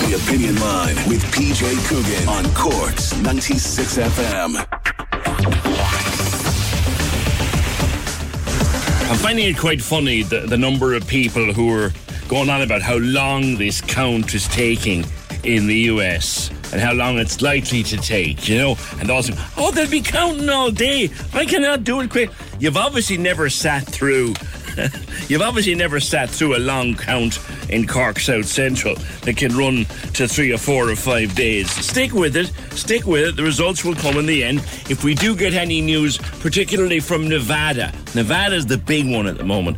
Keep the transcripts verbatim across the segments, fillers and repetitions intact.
The Opinion Line with P J Coogan on Cork's ninety-six F M. I'm finding it quite funny the, the number of people who are going on about how long this count is taking in the U S and how long it's likely to take, you know, and also, oh, they'll be counting all day. I cannot do it quick. You've obviously never sat through... You've obviously never sat through a long count in Cork South Central that can run to three or four or five days. Stick with it. Stick with it. The results will come in the end. If we do get any news, particularly from Nevada. Nevada's the big one at the moment.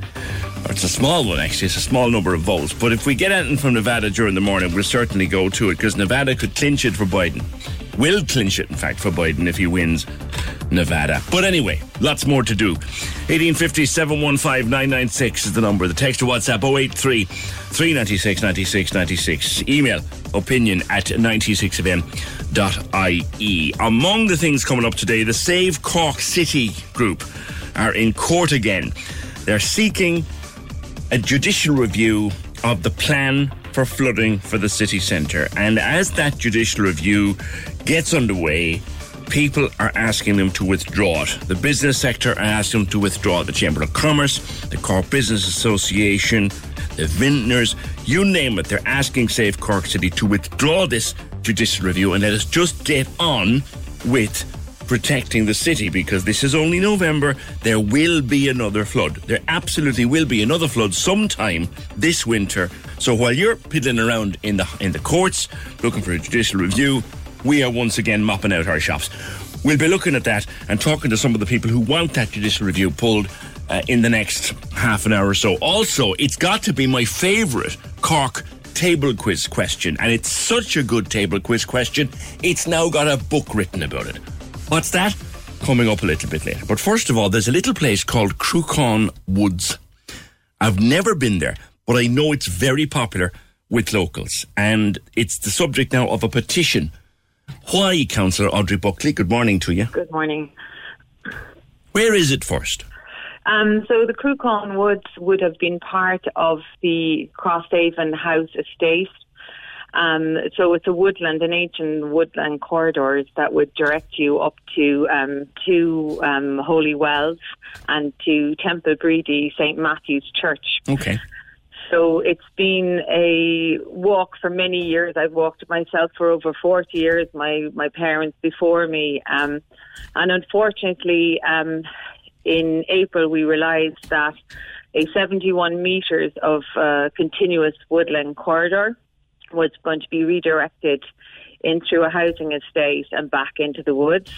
Or it's a small one, actually. It's a small number of votes. But if we get anything from Nevada during the morning, we'll certainly go to it, because Nevada could clinch it for Biden. Will clinch it, in fact, for Biden if he wins Nevada. But anyway, lots more to do. one eight five zero, seven one five, nine nine six is the number. The text to WhatsApp oh eight three, three nine six, nine six nine six. Email opinion at ninety-six f m dot i e. Among the things coming up today, the Save Cork City Group are in court again. They're seeking a judicial review of the plan for flooding for the city centre. And as that judicial review gets underway, people are asking them to withdraw it. The business sector are asking them to withdraw it. The Chamber of Commerce, the Cork Business Association, the vintners, you name it. They're asking Save Cork City to withdraw this judicial review and let us just get on with protecting the city, because this is only November. There will be another flood. There absolutely will be another flood sometime this winter. So while you're piddling around in the in the courts looking for a judicial review, we are once again mopping out our shops. We'll be looking at that and talking to some of the people who want that judicial review pulled uh, in the next half an hour or so. Also, it's got to be my favourite Cork table quiz question, and it's such a good table quiz question, it's now got a book written about it. What's that? Coming up a little bit later. But first of all, there's a little place called Crookaun Woods. I've never been there, but I know it's very popular with locals, and it's the subject now of a petition. Why, Councillor Audrey Buckley, good morning to you. Good morning. Where is it first? Um, so the Crookaun Woods would have been part of the Crosshaven House estate. Um, so it's a woodland, an ancient woodland corridors that would direct you up to um, two um, holy wells and to Temple Breedy Saint Matthew's Church. Okay. So it's been a walk for many years. I've walked it myself for over forty years, my, my parents before me. Um, and unfortunately, um, in April, we realised that a seventy-one metres of uh, continuous woodland corridor was going to be redirected into a housing estate and back into the woods.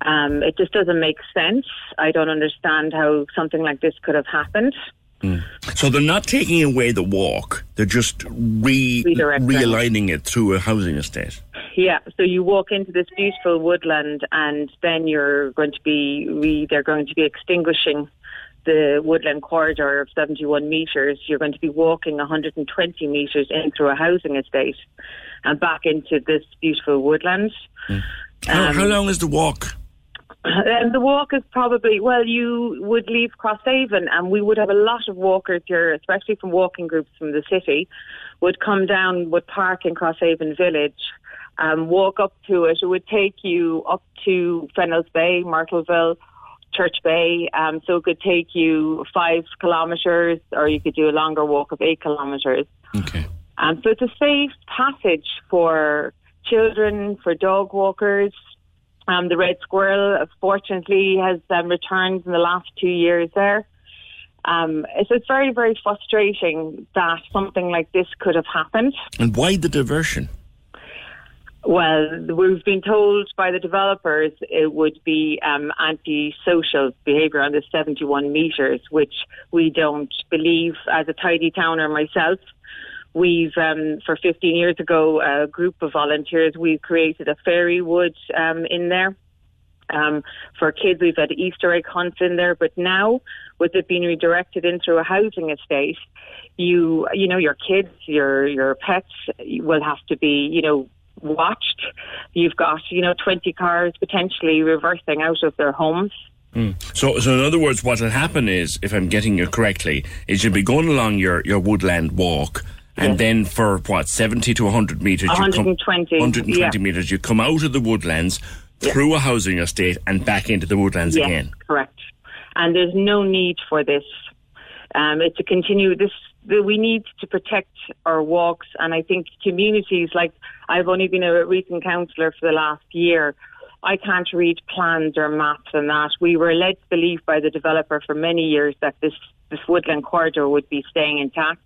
Um, it just doesn't make sense. I don't understand how something like this could have happened. Mm. So they're not taking away the walk, they're just re- realigning it through a housing estate. Yeah, so you walk into this beautiful woodland, and then you're going to be re- they're going to be extinguishing the woodland corridor of seventy-one metres. You're going to be walking one hundred twenty metres in through a housing estate and back into this beautiful woodland. Mm. How, um, how long is the walk? And the walk is probably, well, you would leave Crosshaven, and we would have a lot of walkers here, especially from walking groups from the city, would come down, would park in Crosshaven Village, and um, walk up to it. It would take you up to Fennels Bay, Myrtleville, Church Bay, um, so it could take you five kilometres, or you could do a longer walk of eight kilometres. Okay. Um, so it's a safe passage for children, for dog walkers. Um, the red squirrel, fortunately, has um, returned in the last two years there. Um, so it's very, very frustrating that something like this could have happened. And why the diversion? Well, we've been told by the developers it would be um, anti-social behaviour on the seventy-one metres, which we don't believe. As a tidy towner myself, We've, um, for fifteen years ago, a group of volunteers, we've created a fairy wood um, in there. Um, for kids, we've had Easter egg hunts in there, but now, with it being redirected into a housing estate, you you know, your kids, your your pets will have to be, you know, watched. You've got, you know, twenty cars potentially reversing out of their homes. Mm. So, so in other words, what will happen is, if I'm getting you correctly, is you'll be going along your, your woodland walk, and yes. then for, what, seventy to one hundred metres? one hundred twenty. You come, one hundred twenty yeah. metres. You come out of the woodlands, yes. through a housing estate, and back into the woodlands yes, again. Correct. And there's no need for this. Um, it's a continue... This, we need to protect our walks, and I think communities, like, I've only been a recent councillor for the last year. I can't read plans or maps and that. We were led to believe by the developer for many years that this, this woodland corridor would be staying intact.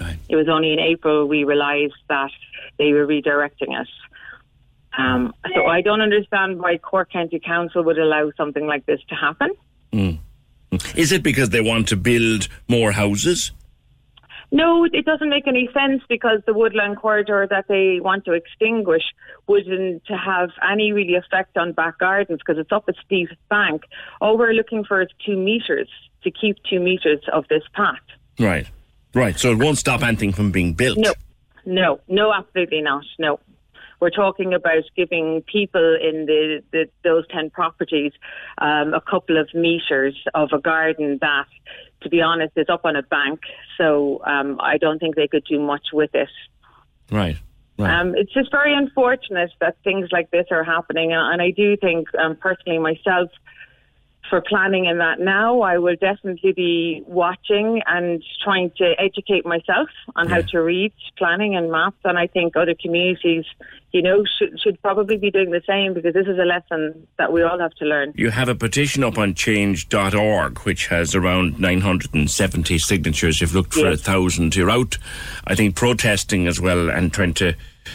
Right. It was only in April we realised that they were redirecting it. Um, so I don't understand why Cork County Council would allow something like this to happen. Mm. Is it because they want to build more houses? No, it doesn't make any sense, because the woodland corridor that they want to extinguish wouldn't have any really effect on back gardens, because it's up a steep bank. All we're looking for is two metres, to keep two metres of this path. Right, right. So it won't stop anything from being built? No, no, no, absolutely not, no. We're talking about giving people in the, the those ten properties um, a couple of metres of a garden that, to be honest, is up on a bank. So um, I don't think they could do much with it. Right. right. Um, it's just very unfortunate that things like this are happening. And, and I do think, um, personally myself, for planning in that now, I will definitely be watching and trying to educate myself on yeah. how to read planning and maps. And I think other communities, you know, should, should probably be doing the same, because this is a lesson that we all have to learn. You have a petition up on change dot org, which has around nine hundred seventy signatures. You've looked for yes. a thousand. You're out, I think, protesting as well, and trying to,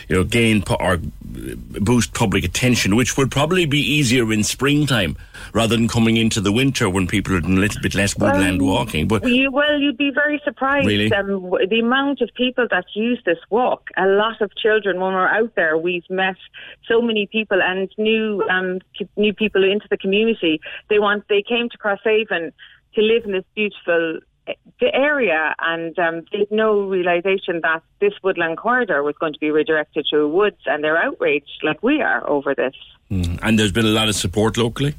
you know, gain po- or boost public attention, which would probably be easier in springtime rather than coming into the winter when people are doing a little bit less woodland well, walking. But you, well, you'd be very surprised. Really? Um, the amount of people that use this walk, a lot of children. When we're out there, we've met so many people, and new um, new people into the community. They want, they came to Crosshaven to live in this beautiful the area, and um, they had no realisation that this woodland corridor was going to be redirected to woods, and they're outraged like we are over this. Mm. And there's been a lot of support locally?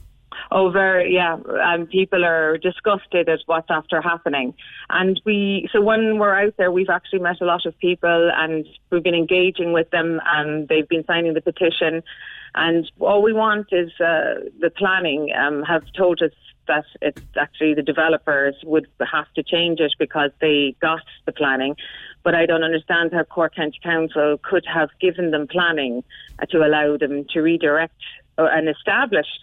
Oh, very, yeah. And um, people are disgusted at what's after happening. And we, so when we're out there, we've actually met a lot of people, and we've been engaging with them, and they've been signing the petition. And all we want is uh, the planning um, have told us that it's actually the developers would have to change it because they got the planning. But I don't understand how Cork County Council could have given them planning to allow them to redirect an established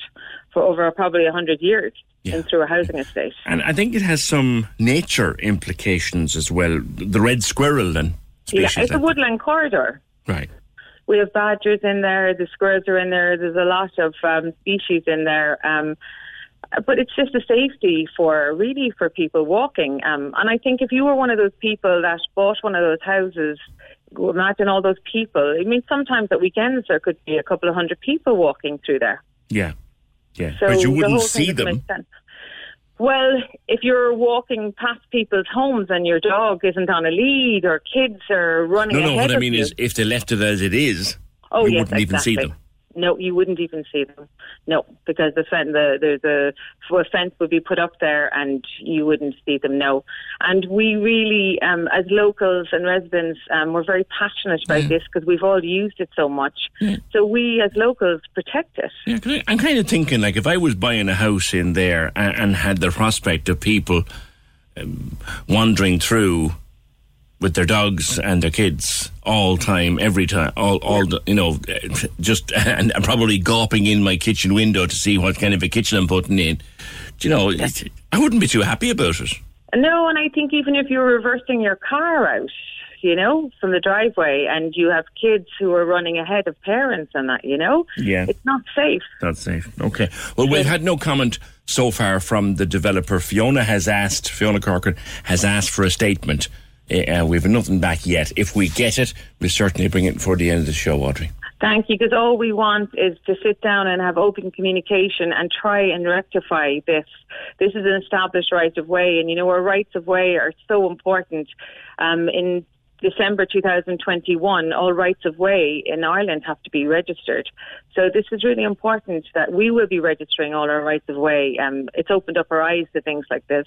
for over probably one hundred years yeah. and through a housing estate. And I think it has some nature implications as well. The red squirrel then. Yeah, it's like a woodland that. corridor. Right. We have badgers in there, the squirrels are in there, there's a lot of um, species in there. Um But it's just a safety for, really, for people walking. Um, and I think if you were one of those people that bought one of those houses, imagine all those people. I mean, sometimes at weekends there could be a couple of hundred people walking through there. Yeah, yeah. So but you wouldn't the see them. Well, if you're walking past people's homes and your dog isn't on a lead or kids are running no, ahead of No, no, what I mean you. is if they left it as it is, oh, you yes, wouldn't exactly. even see them. No, you wouldn't even see them. No, because the fence, the, the, the fence would be put up there and you wouldn't see them, no. And we really, um, as locals and residents, um, we're very passionate about yeah. this because we've all used it so much. Yeah. So we, as locals, protect it. Yeah, 'cause I, I'm kind of thinking, like, if I was buying a house in there and, and had the prospect of people um, wandering through with their dogs and their kids all time, every time, all, all the, you know, just, and I'm probably gawping in my kitchen window to see what kind of a kitchen I'm putting in. Do you know, I wouldn't be too happy about it. No, and I think even if you're reversing your car out, you know, from the driveway, and you have kids who are running ahead of parents and that, you know, yeah. it's not safe. Not safe. Okay. Well, we've had no comment so far from the developer. Fiona has asked, Fiona Corcoran has asked for a statement Uh, we have nothing back yet. If we get it, we'll certainly bring it before the end of the show, Audrey. Thank you, because all we want is to sit down and have open communication and try and rectify this. This is an established right of way, and you know, our rights of way are so important. Um, in December twenty twenty-one, all rights of way in Ireland have to be registered. So this is really important that we will be registering all our rights of way. Um, it's opened up our eyes to things like this.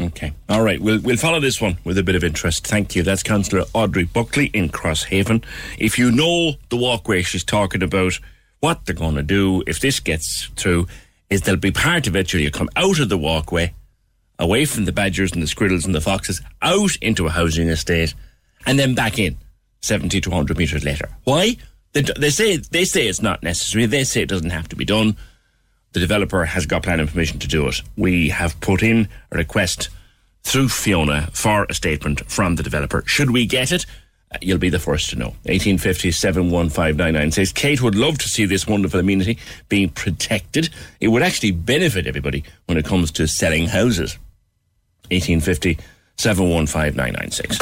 Okay. All right. We'll, we'll follow this one with a bit of interest. Thank you. That's Councillor Audrey Buckley in Crosshaven. If you know the walkway she's talking about, what they're going to do if this gets through is they'll be part of it. So you come out of the walkway, away from the badgers and the squirrels and the foxes, out into a housing estate, and then back in seventy to one hundred metres later. Why? They, they say they say it's not necessary. They say it doesn't have to be done. The developer has got planning permission to do it. We have put in a request through Fiona for a statement from the developer. Should we get it? You'll be the first to know. eighteen fifty, seven one five nine nine six. Kate would love to see this wonderful amenity being protected. It would actually benefit everybody when it comes to selling houses. eighteen fifty, seven one five nine nine six.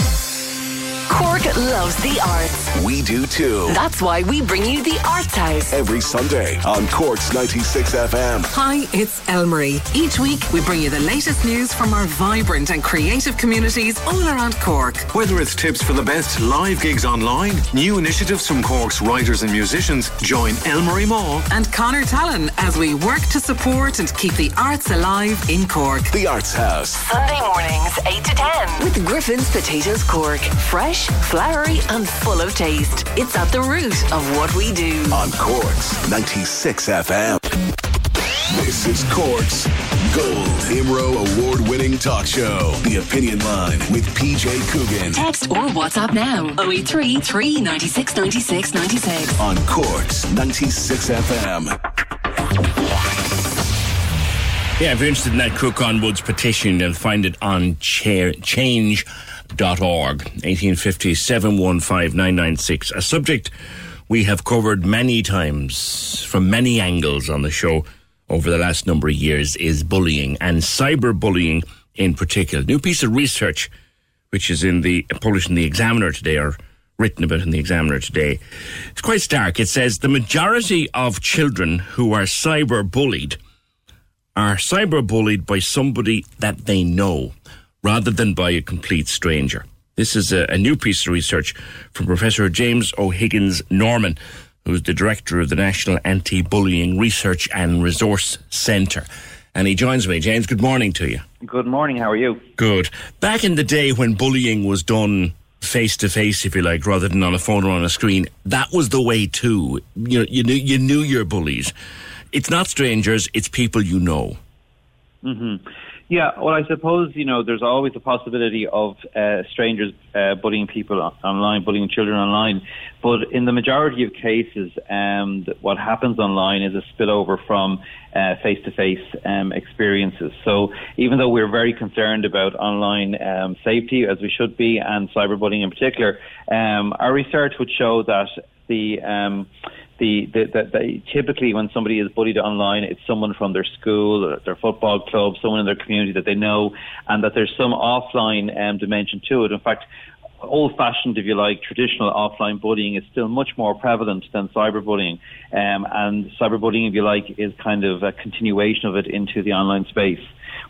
Cork loves the arts. We do too. That's why we bring you the Arts House every Sunday on Cork's ninety-six F M. Hi, it's Elmarie. Each week we bring you the latest news from our vibrant and creative communities all around Cork. Whether it's tips for the best live gigs online, new initiatives from Cork's writers and musicians, join Elmarie Moore and Conor Tallon as we work to support and keep the arts alive in Cork. The Arts House, Sunday mornings eight to ten with Griffin's Potatoes Cork. Fresh, flowery and full of taste. It's at the root of what we do. On Cork's ninety-six F M. This is Cork's Gold I M R O award-winning talk show. The Opinion Line with P J Coogan. Text or WhatsApp now. oh eight three three nine six nine six nine six. On Cork's ninety-six F M. Yeah, if you're interested in that Crookaun Woods petition, you'll find it on cha- change dot org. eighteen fifty, seven one five nine nine six. A subject we have covered many times from many angles on the show over the last number of years is bullying, and cyberbullying in particular. New piece of research, which is in the published in the Examiner today, or written about in the Examiner today. It's quite stark. It says the majority of children who are cyberbullied are cyberbullied by somebody that they know rather than by a complete stranger. This is a, a new piece of research from Professor James O'Higgins Norman, who's the director of the National Anti-Bullying Research and Resource Centre. And he joins me. James, good morning to you. Good morning, how are you? Good. Back in the day when bullying was done face-to-face, if you like, rather than on a phone or on a screen, that was the way too. You know, you knew, you knew your bullies. It's not strangers, it's people you know. Mm-hmm. Yeah, well, I suppose, you know, there's always the possibility of uh, strangers uh, bullying people online, bullying children online. But in the majority of cases, um, what happens online is a spillover from uh, face-to-face um, experiences. So even though we're very concerned about online um, safety, as we should be, and cyberbullying in particular, um, our research would show that the... Um, The, the, the, the typically when somebody is bullied online, it's someone from their school or their football club, someone in their community that they know, and that there's some offline um, dimension to it. In fact, old-fashioned, if you like, traditional offline bullying is still much more prevalent than cyberbullying. Um, and cyberbullying, if you like, is kind of a continuation of it into the online space,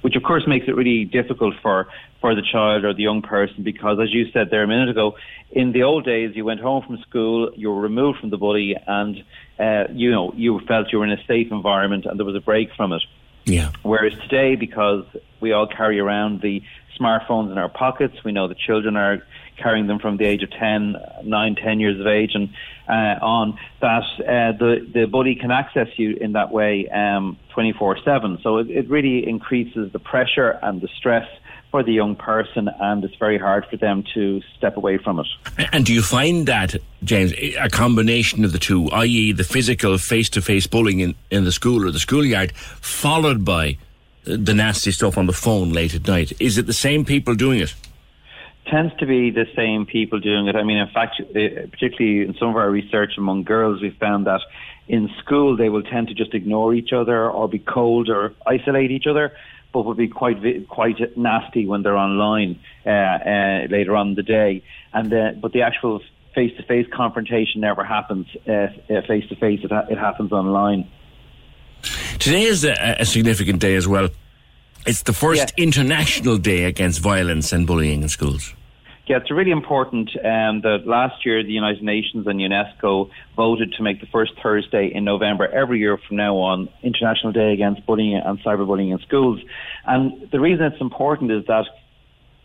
which, of course, makes it really difficult for, for the child or the young person because, as you said there a minute ago, in the old days, you went home from school, you were removed from the bully, and, uh, you know, you felt you were in a safe environment and there was a break from it. Yeah. Whereas today, because we all carry around the smartphones in our pockets, we know the children are carrying them from the age of ten, nine, ten years of age and uh, on, that uh, the, the bully can access you in that way um, twenty-four seven. So it, it really increases the pressure and the stress for the young person, and it's very hard for them to step away from it. And do you find that, James, a combination of the two, that is the physical face-to-face bullying in, in the school or the schoolyard, followed by the nasty stuff on the phone late at night? Is it the same people doing it? Tends to be the same people doing it. I mean, in fact, particularly in some of our research among girls, we found that in school they will tend to just ignore each other or be cold or isolate each other. but would be quite quite nasty when they're online uh, uh, later on in the day. And uh, but the actual face-to-face confrontation never happens uh, face-to-face. It, ha- it happens online. Today is a, a significant day as well. It's the first yeah. International Day Against Violence and Bullying in Schools. Yeah, it's really important um, that last year the United Nations and UNESCO voted to make the first Thursday in November every year from now on International Day Against Bullying and Cyberbullying in Schools. And the reason it's important is that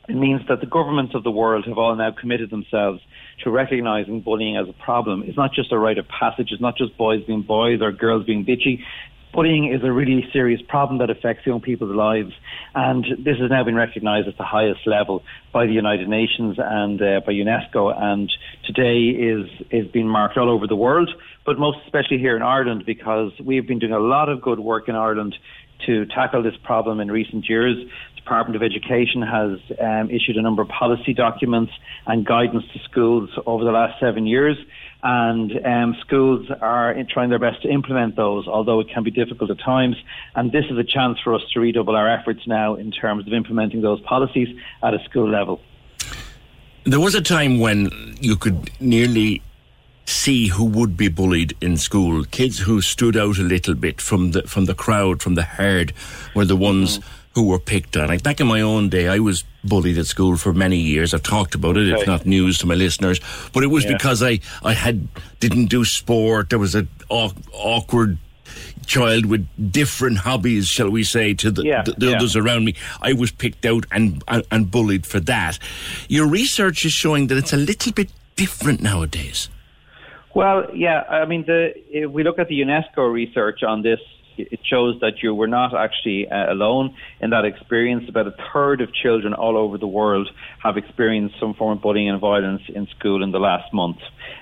it means that the governments of the world have all now committed themselves to recognising bullying as a problem. It's not just a rite of passage. It's not just boys being boys or girls being bitchy. Bullying is a really serious problem that affects young people's lives, and this has now been recognised at the highest level by the United Nations and uh, by UNESCO, and today is, is being marked all over the world, but most especially here in Ireland, because we've been doing a lot of good work in Ireland to tackle this problem in recent years. The Department of Education has um, issued a number of policy documents and guidance to schools over the last seven years. And um, schools are trying their best to implement those, although it can be difficult at times. And this is a chance for us to redouble our efforts now in terms of implementing those policies at a school level. There was a time when you could nearly see who would be bullied in school. Kids who stood out a little bit from the from the crowd, from the herd, were the ones mm-hmm. who were picked on. Like back in my own day, I was bullied at school for many years. I've talked about it, right. It's not news to my listeners, but it was yeah. because I, I had didn't do sport. There was an aw- awkward child with different hobbies, shall we say, to the, yeah. the, the yeah. others around me. I was picked out and, and, and bullied for that. Your research is showing that it's a little bit different nowadays. Well, yeah, I mean, the, if we look at the UNESCO research on this, it shows that you were not actually uh, alone in that experience. About a third of children all over the world have experienced some form of bullying and violence in school in the last month.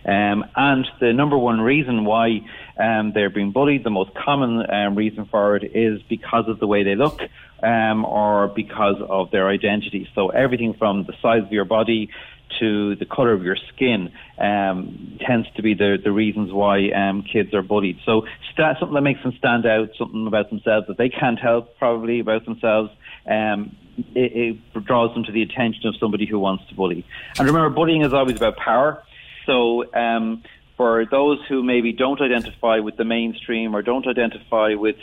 Um, and the number one reason why um, they're being bullied, the most common um, reason for it, is because of the way they look. Um, or because of their identity. So everything from the size of your body to the colour of your skin um, tends to be the, the reasons why um, kids are bullied. So st- something that makes them stand out, something about themselves that they can't help probably about themselves, um, it, it draws them to the attention of somebody who wants to bully. And remember, bullying is always about power. So um, for those who maybe don't identify with the mainstream or don't identify with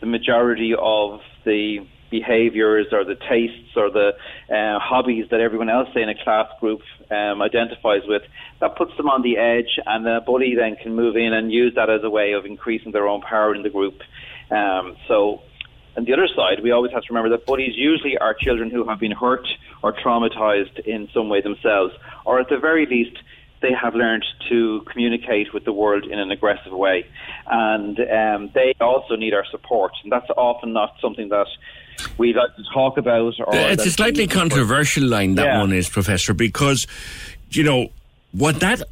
the majority of the behaviours or the tastes or the uh, hobbies that everyone else say in a class group um, identifies with, that puts them on the edge, and the bully then can move in and use that as a way of increasing their own power in the group. Um, so on the other side, we always have to remember that bullies usually are children who have been hurt or traumatised in some way themselves, or at the very least they have learned to communicate with the world in an aggressive way, and um, they also need our support, and that's often not something that we like to talk about. Or it's a slightly controversial line, that yeah. one is, Professor, because, you know, what that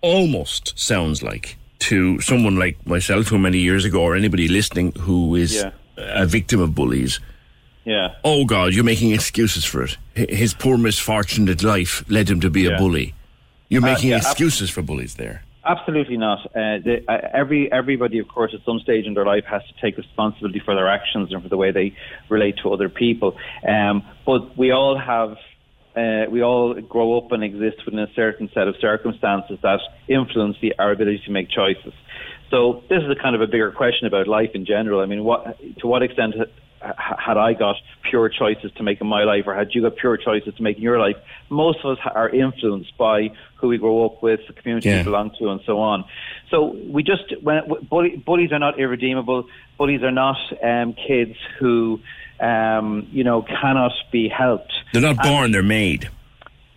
almost sounds like to someone like myself who many years ago, or anybody listening who is yeah. a victim of bullies, yeah. oh God, you're making excuses for it. His poor misfortunate life led him to be yeah. a bully. You're making uh, yeah, excuses ab- for bullies there. Absolutely not. Uh, the, uh, every everybody, of course, at some stage in their life has to take responsibility for their actions and for the way they relate to other people. Um, but we all have, uh, we all grow up and exist within a certain set of circumstances that influence the, our ability to make choices. So this is a kind of a bigger question about life in general. I mean, what to what extent had I got pure choices to make in my life, or had you got pure choices to make in your life? Most of us are influenced by who we grow up with, the community yeah. we belong to, and so on. So we just, when bully, bullies are not irredeemable. Bullies are not um, kids who, um, you know, cannot be helped. They're not born; and they're made.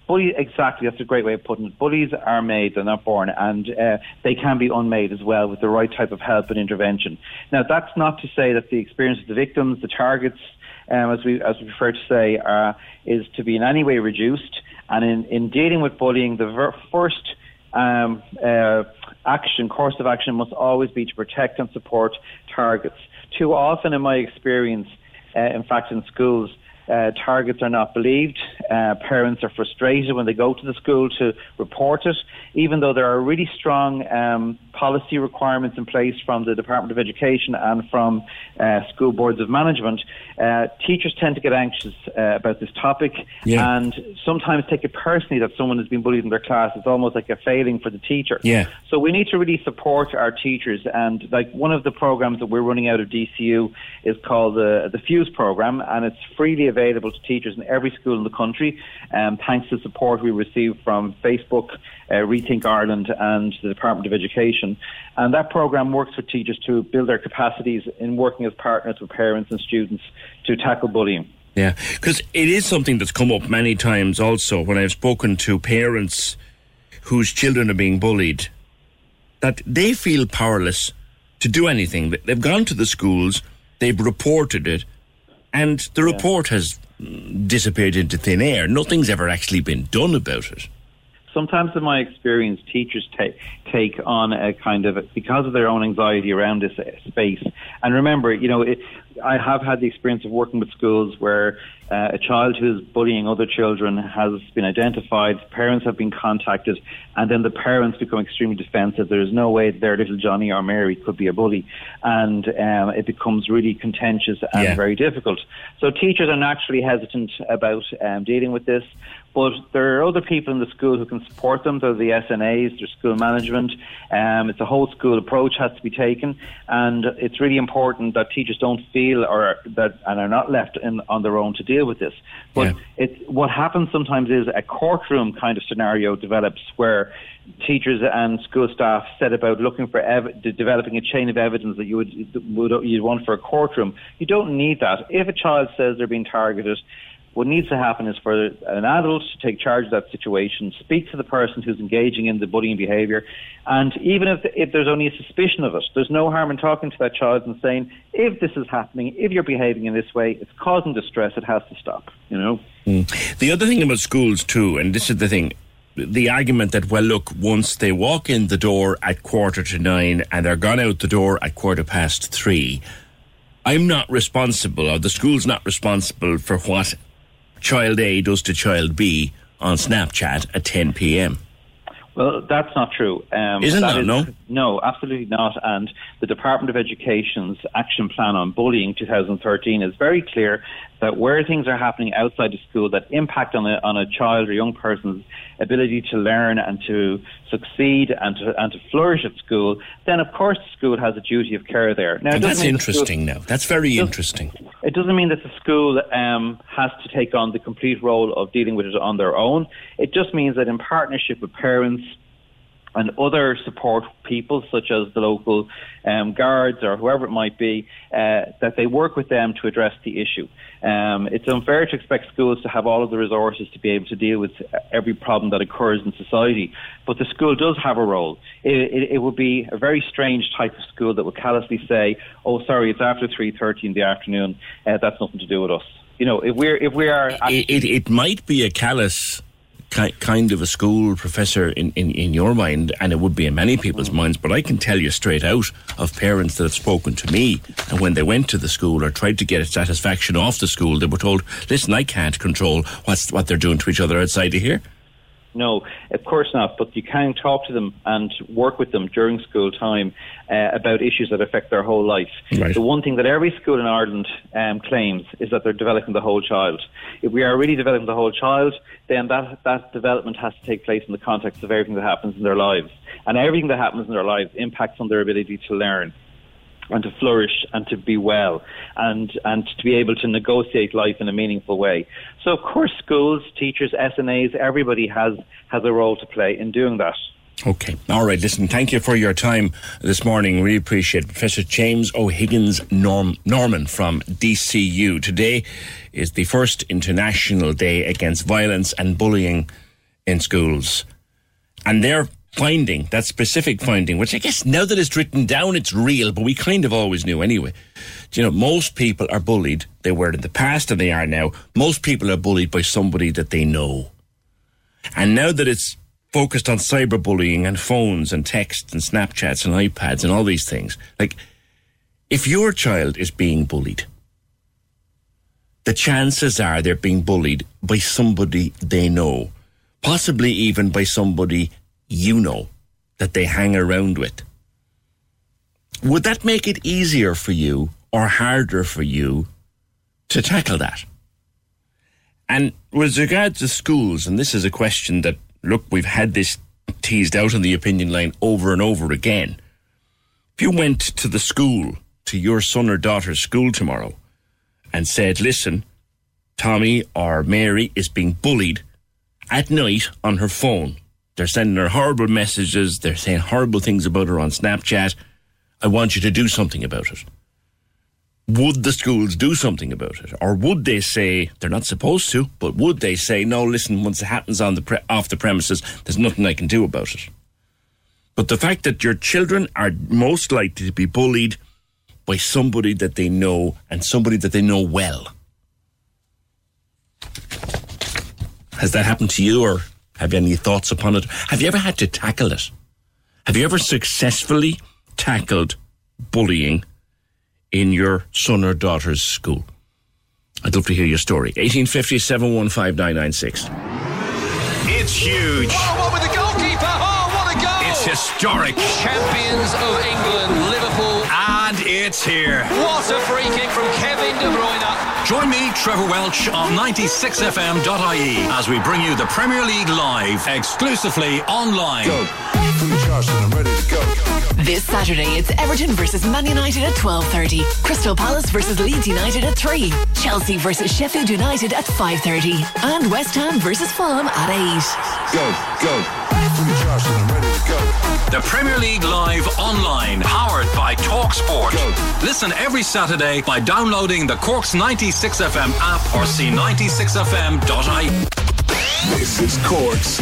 Bullies, exactly. That's a great way of putting it. Bullies are made; they're not born, and uh, they can be unmade as well with the right type of help and intervention. Now, that's not to say that the experience of the victims, the targets, um, as we as we prefer to say, uh, is to be in any way reduced. And in, in dealing with bullying, the ver- first um, uh, action, course of action, must always be to protect and support targets. Too often, in my experience, uh, in fact, in schools. uh, targets are not believed. Uh, parents are frustrated when they go to the school to report it, even though there are really strong um, policy requirements in place from the Department of Education and from uh, school boards of management. Uh, teachers tend to get anxious uh, about this topic, yeah. and sometimes take it personally that someone has been bullied in their class. It's almost like a failing for the teacher. Yeah. So we need to really support our teachers, and like one of the programs that we're running out of D C U is called the, the Fuse program, and it's freely available to teachers in every school in the country, um, thanks to support we received from Facebook, uh, Rethink Ireland and the Department of Education. And that program works with teachers to build their capacities in working as partners with parents and students to tackle bullying. Yeah, because it is something that's come up many times also when I've spoken to parents whose children are being bullied, that they feel powerless to do anything. They've gone to the schools, they've reported it, and the yeah. report has disappeared into thin air. Nothing's ever actually been done about it. Sometimes, in my experience, teachers take take on a kind of, because of their own anxiety around this space. And remember, you know, it, I have had the experience of working with schools where uh, a child who's bullying other children has been identified, parents have been contacted, and then the parents become extremely defensive. There's no way their little Johnny or Mary could be a bully. And um, it becomes really contentious and yeah. very difficult. So teachers are naturally hesitant about um, dealing with this. But there are other people in the school who can support them. There are the S N As, there's school management. Um, it's a whole school approach has to be taken. And it's really important that teachers don't feel or that and are not left in, on their own to deal with this. But yeah. it, what happens sometimes is a courtroom kind of scenario develops where teachers and school staff set about looking for ev- developing a chain of evidence that you would, would you'd want for a courtroom. You don't need that. If a child says they're being targeted, what needs to happen is for an adult to take charge of that situation, speak to the person who's engaging in the bullying behaviour, and even if, if there's only a suspicion of it, there's no harm in talking to that child and saying, if this is happening, if you're behaving in this way, it's causing distress, it has to stop, you know. Mm. The other thing about schools too, and this is the thing, the argument that, well, look, once they walk in the door at quarter to nine and they're gone out the door at quarter past three, I'm not responsible, or the school's not responsible for what Child A does to Child B on Snapchat at ten p.m. Well, that's not true. Um, Isn't that, that is, no? No, absolutely not. And the Department of Education's Action Plan on Bullying twenty thirteen is very clear that where things are happening outside of school that impact on a, on a child or young person's ability to learn and to succeed and to, and to flourish at school, then of course the school has a duty of care there. Now, and that's interesting now. That's very interesting. It doesn't mean that the school um, has to take on the complete role of dealing with it on their own. It just means that in partnership with parents and other support people, such as the local um, guards or whoever it might be, uh, that they work with them to address the issue. Um, it's unfair to expect schools to have all of the resources to be able to deal with every problem that occurs in society, but the school does have a role. It, it, it would be a very strange type of school that would callously say, oh, sorry, it's after three thirty in the afternoon, uh, that's nothing to do with us. You know, if we're... If we are actually- it, it, it might be a callous kind of a school, Professor, in, in, in your mind, and it would be in many people's minds, but I can tell you straight out of parents that have spoken to me, and when they went to the school or tried to get satisfaction off the school, they were told, listen, I can't control what's, what they're doing to each other outside of here. No, of course not, but you can talk to them and work with them during school time uh, about issues that affect their whole life. Right. The one thing that every school in Ireland um, claims is that they're developing the whole child. If we are really developing the whole child, then that, that development has to take place in the context of everything that happens in their lives. And everything that happens in their lives impacts on their ability to learn and to flourish and to be well and and to be able to negotiate life in a meaningful way. So, of course, schools, teachers, S N As, everybody has, has a role to play in doing that. Okay. All right. Listen, thank you for your time this morning. Really appreciate it. Professor James O'Higgins Norm- Norman from D C U. Today is the first International Day Against Violence and Bullying in Schools. And they're finding, that specific finding, which I guess now that it's written down, it's real, but we kind of always knew anyway. Do you know, most people are bullied. They were in the past and they are now. Most people are bullied by somebody that they know. And now that it's focused on cyberbullying and phones and texts and Snapchats and iPads and all these things, like, if your child is being bullied, the chances are they're being bullied by somebody they know, possibly even by somebody you know that they hang around with. Would that make it easier for you or harder for you to tackle that? And with regards to schools, and this is a question that, look, we've had this teased out on the opinion line over and over again. If you went to the school, to your son or daughter's school tomorrow, and said, listen, Tommy or Mary is being bullied at night on her phone. They're sending her horrible messages. They're saying horrible things about her on Snapchat. I want you to do something about it. Would the schools do something about it? Or would they say, they're not supposed to, but would they say, no, listen, once it happens on the pre- off the premises, there's nothing I can do about it. But the fact that your children are most likely to be bullied by somebody that they know and somebody that they know well. Has that happened to you, or have you any thoughts upon it? Have you ever had to tackle it? Have you ever successfully tackled bullying in your son or daughter's school? I'd love to hear your story. eighteen fifty, seven one five, nine nine six. It's huge. Oh, what with the goalkeeper? Oh, what a goal! It's historic. Champions of England, Liverpool. And it's here. What a free kick from Kevin De Bruyne. Join me, Trevor Welch, on ninety-six f m dot i e as we bring you the Premier League live, exclusively online. Go. I'm ready to go. This Saturday, it's Everton versus Man United at twelve thirty. Crystal Palace versus Leeds United at three. Chelsea versus Sheffield United at five thirty. And West Ham versus Fulham at eight. Go, go. I'm ready to go. The Premier League live online, powered by Talk Sport. Go. Listen every Saturday by downloading the Cork's ninety-six F M app or see ninety-six f m dot i e. This is Cork's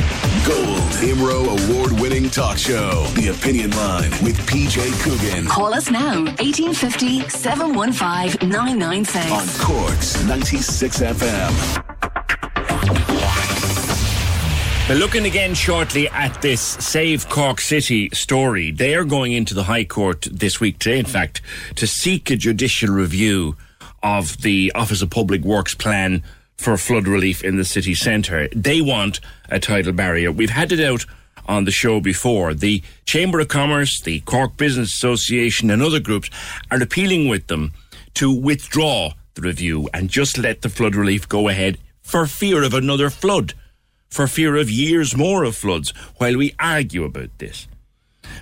Gold I M R O award-winning talk show, The Opinion Line with P J Coogan. Call us now, eighteen fifty, seven one five, nine nine six. On Cork's ninety-six F M. We're looking again shortly at this Save Cork City story. They are going into the High Court this week today, in fact, to seek a judicial review of the Office of Public Works plan for flood relief in the city centre. They want a tidal barrier. We've had it out on the show before. The Chamber of Commerce, the Cork Business Association and other groups are appealing with them to withdraw the review and just let the flood relief go ahead for fear of another flood, for fear of years more of floods, while we argue about this.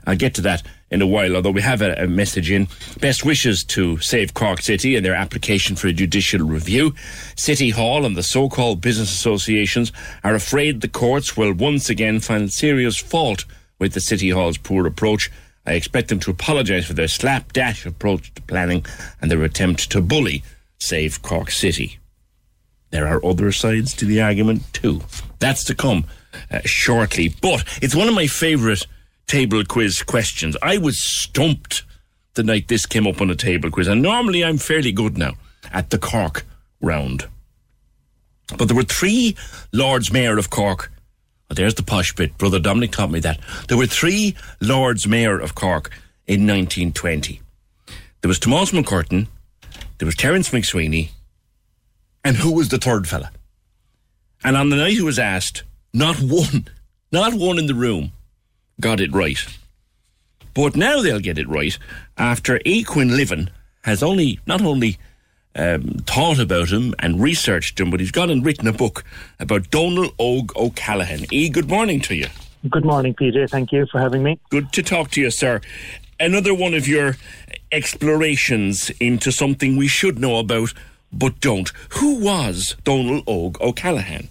I'll get to that in a while, although we have a, a message in. Best wishes to Save Cork City and their application for a judicial review. City Hall and the so-called business associations are afraid the courts will once again find serious fault with the City Hall's poor approach. I expect them to apologise for their slapdash approach to planning and their attempt to bully Save Cork City. There are other sides to the argument too. That's to come uh, shortly, but it's one of my favourite table quiz questions. I was stumped the night this came up on a table quiz, and normally I'm fairly good now at the Cork round. But there were three Lords Mayor of Cork. Oh, there's the posh bit. Brother Dominic taught me that. There were three Lords Mayor of Cork in nineteen twenty. There was Tomás Mac Curtain, there was Terence MacSwiney, and who was the third fella? And on the night he was asked, not one, not one in the room got it right. But now they'll get it right after Aodh Quinlivan has only not only um, thought about him and researched him, but he's gone and written a book about Donal Óg O'Callaghan. E, good morning to you. Good morning, P J. Thank you for having me. Good to talk to you, sir. Another one of your explorations into something we should know about but don't. Who was Donal Óg O'Callaghan?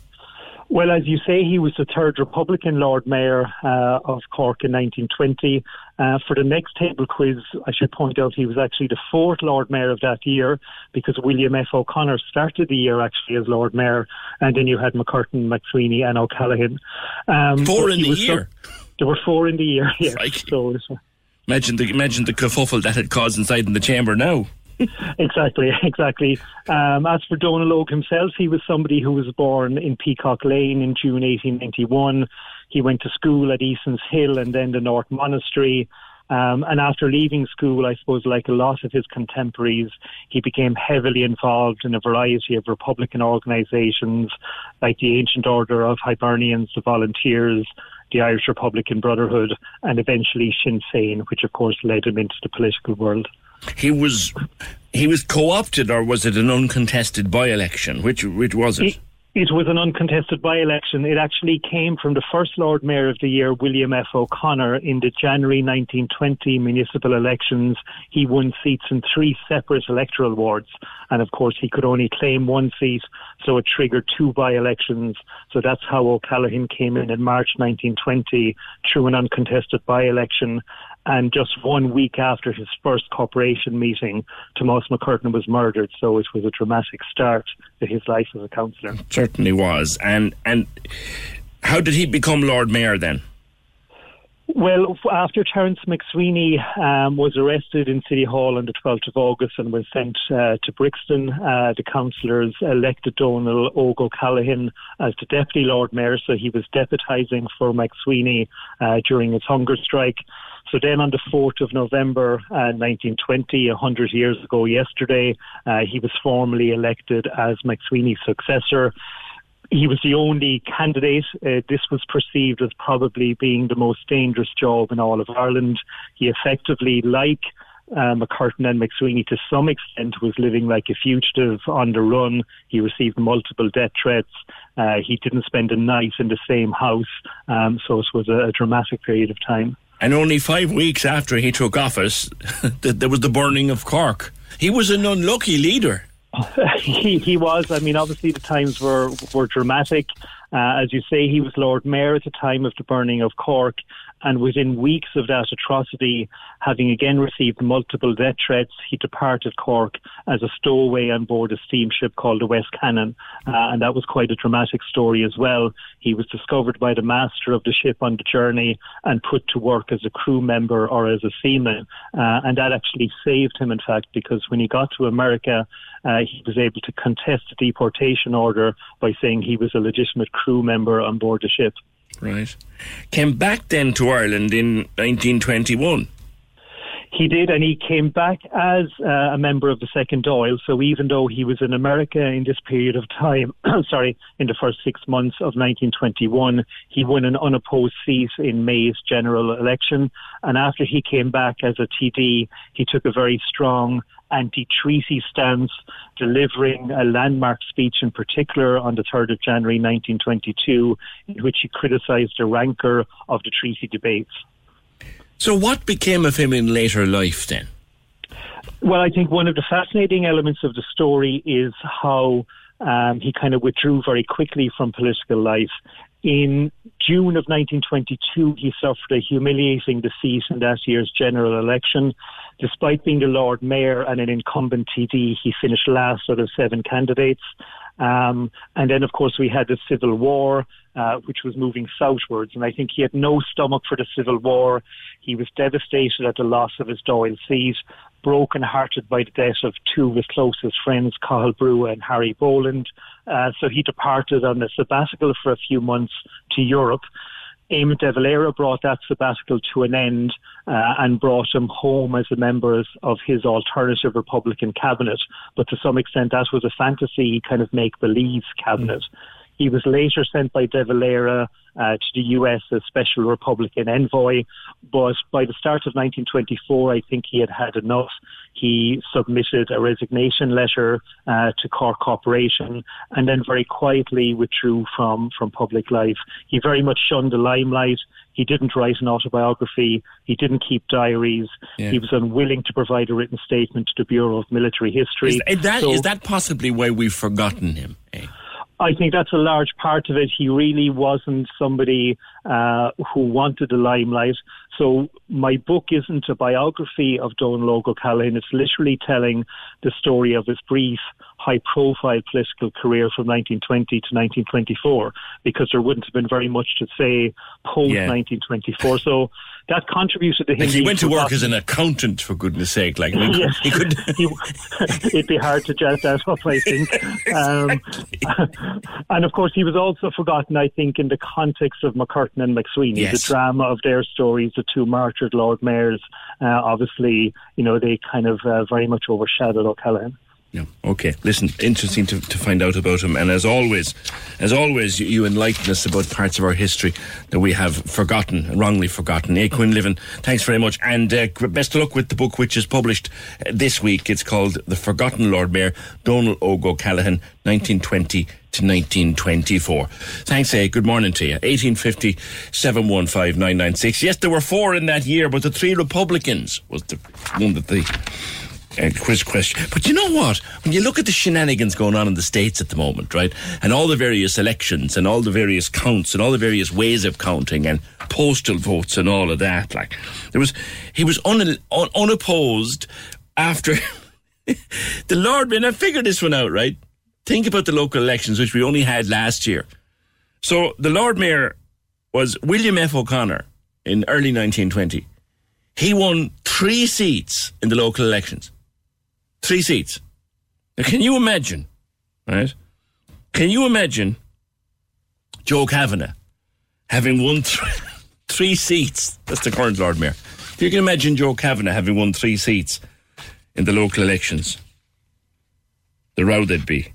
Well, as you say, he was the third Republican Lord Mayor uh, of Cork in nineteen twenty. Uh, for the next table quiz, I should point out he was actually the fourth Lord Mayor of that year, because William F. O'Connor started the year actually as Lord Mayor, and then you had Mac Curtain, MacSwiney and O'Callaghan. Um, four in the year? So, there were four in the year, yes. So, imagine, the, imagine the kerfuffle that had caused inside in the chamber now. exactly, exactly. Um, as for Donal Óg himself, he was somebody who was born in Peacock Lane in June eighteen ninety-one. He went to school at Eason's Hill and then the North Monastery. Um, and after leaving school, I suppose, like a lot of his contemporaries, he became heavily involved in a variety of Republican organisations like the Ancient Order of Hibernians, the Volunteers, the Irish Republican Brotherhood, and eventually Sinn Féin, which of course led him into the political world. He was he was co-opted, or was it an uncontested by-election? Which, which was it? He- It was an uncontested by-election. It actually came from the first Lord Mayor of the year, William F. O'Connor, in the January nineteen twenty municipal elections. He won seats in three separate electoral wards. And of course, he could only claim one seat, so it triggered two by-elections. So that's how O'Callaghan came in in March nineteen twenty through an uncontested by-election. And just one week after his first corporation meeting, Tomás Mac Curtain was murdered. So it was a dramatic start to his life as a councillor. It certainly was. And and how did he become Lord Mayor then? Well, after Terence MacSwiney um, was arrested in City Hall on the twelfth of August and was sent uh, to Brixton, uh, the councillors elected Donal Óg O'Callaghan as the Deputy Lord Mayor, so he was deputising for MacSwiney uh, during his hunger strike. So then on the fourth of November uh, nineteen twenty, one hundred years ago yesterday, uh, he was formally elected as MacSwiney's successor. He was the only candidate. Uh, this was perceived as probably being the most dangerous job in all of Ireland. He effectively, like uh, Mac Curtain and MacSwiney to some extent, was living like a fugitive on the run. He received multiple death threats. Uh, he didn't spend a night in the same house. Um, so it was a, a dramatic period of time. And only five weeks after he took office, there was the burning of Cork. He was an unlucky leader. he, he was. I mean, obviously the times were, were dramatic. Uh, as you say, he was Lord Mayor at the time of the burning of Cork, and within weeks of that atrocity, having again received multiple death threats, he departed Cork as a stowaway on board a steamship called the West Cannon, uh, and that was quite a dramatic story as well. He was discovered by the master of the ship on the journey and put to work as a crew member or as a seaman, uh, and that actually saved him, in fact, because when he got to America, uh, he was able to contest the deportation order by saying he was a legitimate crew member on board the ship. Right. Came back then to Ireland in nineteen twenty-one. He did, and he came back as uh, a member of the Second Dáil. So even though he was in America in this period of time, sorry, in the first six months of nineteen twenty-one, he won an unopposed seat in May's general election. And after he came back as a T D, he took a very strong anti-treaty stance, delivering a landmark speech in particular on the third of January nineteen twenty-two, in which he criticised the rancour of the treaty debates. So what became of him in later life then? Well, I think one of the fascinating elements of the story is how um, he kind of withdrew very quickly from political life. In June of nineteen twenty-two, he suffered a humiliating defeat in that year's general election. Despite being the Lord Mayor and an incumbent T D, he finished last out of seven candidates. Um, and then, of course, we had the Civil War, uh, which was moving southwards. And I think he had no stomach for the Civil War. He was devastated at the loss of his Dáil seat, broken-hearted by the death of two of his closest friends, Cathal Brua and Harry Boland. Uh, so he departed on a sabbatical for a few months to Europe. Eamon de Valera brought that sabbatical to an end uh, and brought him home as a member of his alternative Republican cabinet. But to some extent, that was a fantasy, kind of make-believe cabinet. Mm. He was later sent by de Valera uh, to the U S as special Republican envoy. But by the start of nineteen twenty-four, I think he had had enough. He submitted a resignation letter uh, to Cork Corporation and then very quietly withdrew from, from public life. He very much shunned the limelight. He didn't write an autobiography. He didn't keep diaries. Yeah. He was unwilling to provide a written statement to the Bureau of Military History. Is that, so, is that possibly why we've forgotten him, eh? I think that's a large part of it. He really wasn't somebody uh, who wanted the limelight. So my book isn't a biography of Donal Óg O'Callaghan. It's literally telling the story of his brief, high-profile political career from nineteen twenty to nineteen twenty-four, because there wouldn't have been very much to say post-nineteen twenty-four. Yeah. So that contributed to him. Like he went to work as an accountant, for goodness sake. Like he yes. could, he could it'd be hard to jazz that up, I think. Exactly. Um, and of course, he was also forgotten, I think, in the context of MacCurtain and MacSwiney, yes. the drama of their stories, the two martyred Lord Mayors. Uh, obviously, you know, they kind of uh, very much overshadowed O'Callaghan. Yeah. Okay. Listen, interesting to, to find out about him. And as always, as always, you, you enlighten us about parts of our history that we have forgotten, wrongly forgotten. Aodh Quinlivan, thanks very much. And uh, best of luck with the book, which is published uh, this week. It's called The Forgotten Lord Mayor, Donal Óg O'Callaghan, nineteen twenty to nineteen twenty-four. Thanks, A. Good morning to you. eighteen fifty, seven one five, nine nine six. Yes, there were four in that year, but the three Republicans was the one that the... Uh, quiz question. But you know what? When you look at the shenanigans going on in the States at the moment, right? And all the various elections and all the various counts and all the various ways of counting and postal votes and all of that, like, there was, he was un, un, unopposed after the Lord Mayor. Now, figure this one out, right? Think about the local elections, which we only had last year. So the Lord Mayor was William F. O'Connor in early nineteen twenty. He won three seats in the local elections. Three seats. Now, can you imagine, right? Can you imagine Joe Cavanaugh having won th- three seats? That's the current Lord Mayor. If you can imagine Joe Cavanaugh having won three seats in the local elections, the row there'd be.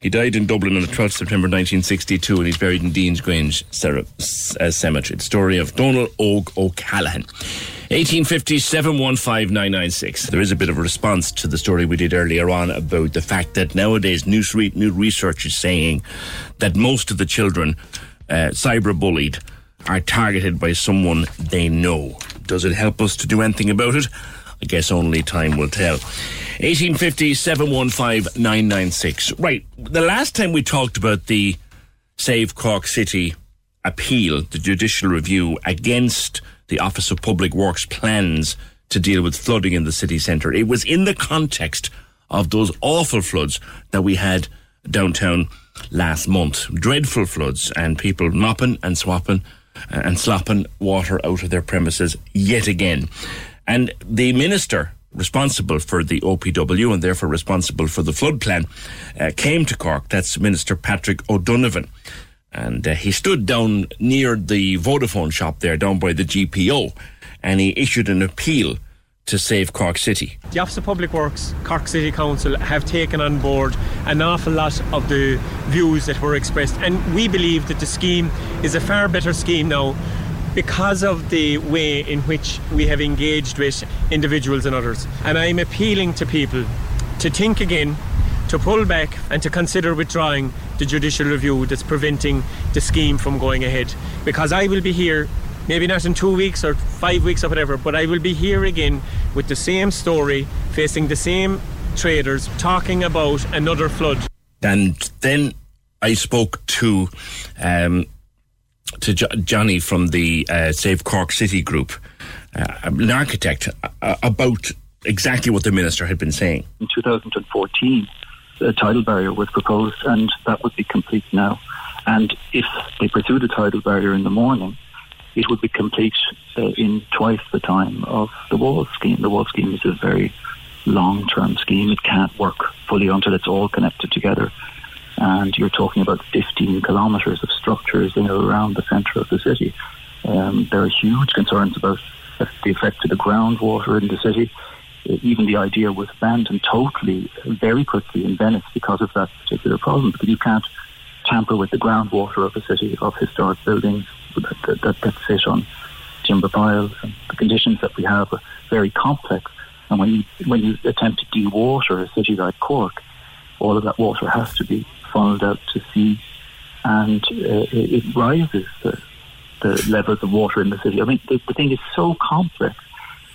He died in Dublin on the twelfth of September nineteen sixty-two, and he's buried in Dean's Grange Cemetery. The story of Donal Óg O'Callaghan. eighteen fifty, seven one five, nine nine six. There is a bit of a response to the story we did earlier on about the fact that nowadays new, re- new research is saying that most of the children uh, cyberbullied are targeted by someone they know. Does it help us to do anything about it? I guess only time will tell. eighteen fifty, seven one five, nine nine six. Right, the last time we talked about the Save Cork City appeal, the judicial review against the Office of Public Works plans to deal with flooding in the city centre, it was in the context of those awful floods that we had downtown last month. Dreadful floods and people mopping and swapping and slopping water out of their premises yet again. And the minister responsible for the O P W and therefore responsible for the flood plan uh, came to Cork. That's Minister Patrick O'Donovan. And uh, he stood down near the Vodafone shop there, down by the G P O, and he issued an appeal to Save Cork City. The Office of Public Works, Cork City Council have taken on board an awful lot of the views that were expressed. And we believe that the scheme is a far better scheme now, because of the way in which we have engaged with individuals and others. And I'm appealing to people to think again, to pull back and to consider withdrawing the judicial review that's preventing the scheme from going ahead. Because I will be here, maybe not in two weeks or five weeks or whatever, but I will be here again with the same story, facing the same traders, talking about another flood. And then I spoke to... Um to jo- Johnny from the uh, Save Cork City Group, uh, an architect, uh, about exactly what the minister had been saying. In two thousand fourteen, the tidal barrier was proposed, and that would be complete now. And if they pursue the tidal barrier in the morning, it would be complete uh, in twice the time of the wall scheme. The wall scheme is a very long-term scheme. It can't work fully until it's all connected together. And you're talking about fifteen kilometres of structures in around the centre of the city. Um, there are huge concerns about the effect of the groundwater in the city. Even the idea was abandoned totally, very quickly in Venice because of that particular problem. Because you can't tamper with the groundwater of a city, of historic buildings that, that, that, that sit on timber piles. And the conditions that we have are very complex. And when you, when you attempt to de-water a city like Cork, all of that water has to be funneled out to sea, and uh, it, it rises the, the levels of water in the city. I mean, the, the thing is so complex.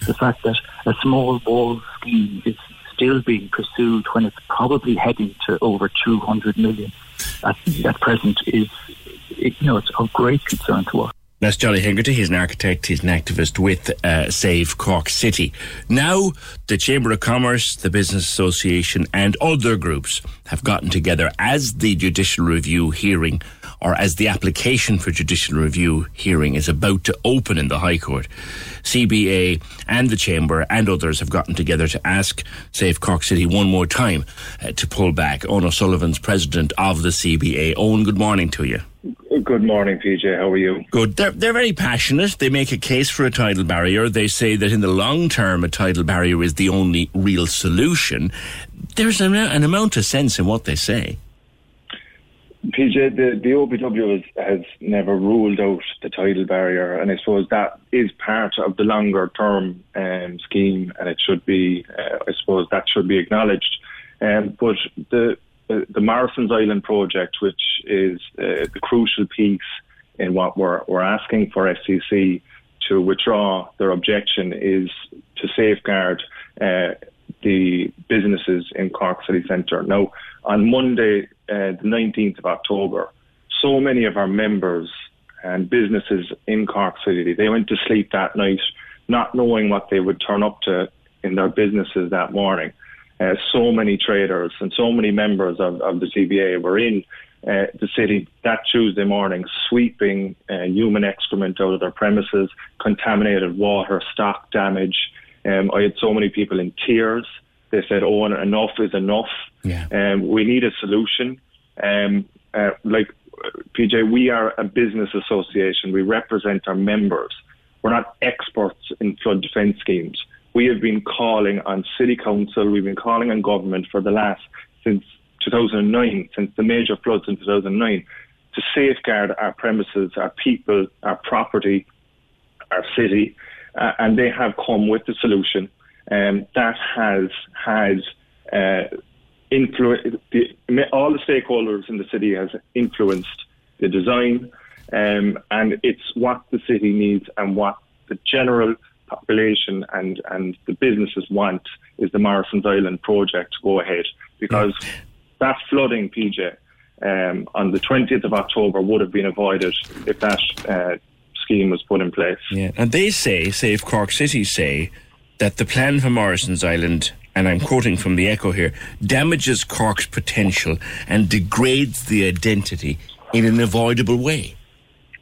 The fact that a small wall scheme is still being pursued when it's probably heading to over two hundred million at, at present is, it, you know, it's of great concern to us. That's Johnny Hegarty. He's an architect, he's an activist with uh, Save Cork City. Now, the Chamber of Commerce, the Business Association and other groups have gotten together as the judicial review hearing or as the application for judicial review hearing is about to open in the High Court, C B A and the Chamber and others have gotten together to ask Save Cork City one more time uh, to pull back. Owen O'Sullivan's president of the C B A. Owen, good morning to you. Good morning, P J. How are you? Good. They're, they're very passionate. They make a case for a tidal barrier. They say that in the long term, a tidal barrier is the only real solution. There's an, an amount of sense in what they say. P J, the, the O P W is, has never ruled out the tidal barrier, and I suppose that is part of the longer-term um, scheme, and it should be, uh, I suppose, that should be acknowledged. Um, but the uh, the Morrison's Island project, which is uh, the crucial piece in what we're we're asking for F C C to withdraw their objection, is to safeguard uh, the businesses in Cork City Centre. Now, on Monday, uh, the nineteenth of October, so many of our members and businesses in Cork City, they went to sleep that night not knowing what they would turn up to in their businesses that morning. Uh, so many traders and so many members of, of the C B A were in uh, the city that Tuesday morning sweeping uh, human excrement out of their premises, contaminated water, stock damage. Um, I had so many people in tears. They said, oh, enough is enough. Yeah. Um, we need a solution. Um, uh, like, P J, we are a business association. We represent our members. We're not experts in flood defence schemes. We have been calling on City Council. We've been calling on government for the last, since two thousand nine, since the major floods in two thousand nine, to safeguard our premises, our people, our property, our city. Uh, and they have come with the solution, and um, that has has uh, influenced all the stakeholders in the city, has influenced the design, um, and it's what the city needs and what the general population and, and the businesses want is the Morrison's Island project to go ahead, because yeah. that flooding, P J, um, on the twentieth of October would have been avoided if that Uh, scheme was put in place. Yeah. And they say, Save Cork City say, that the plan for Morrison's Island, and I'm quoting from the Echo here, damages Cork's potential and degrades the identity in an avoidable way.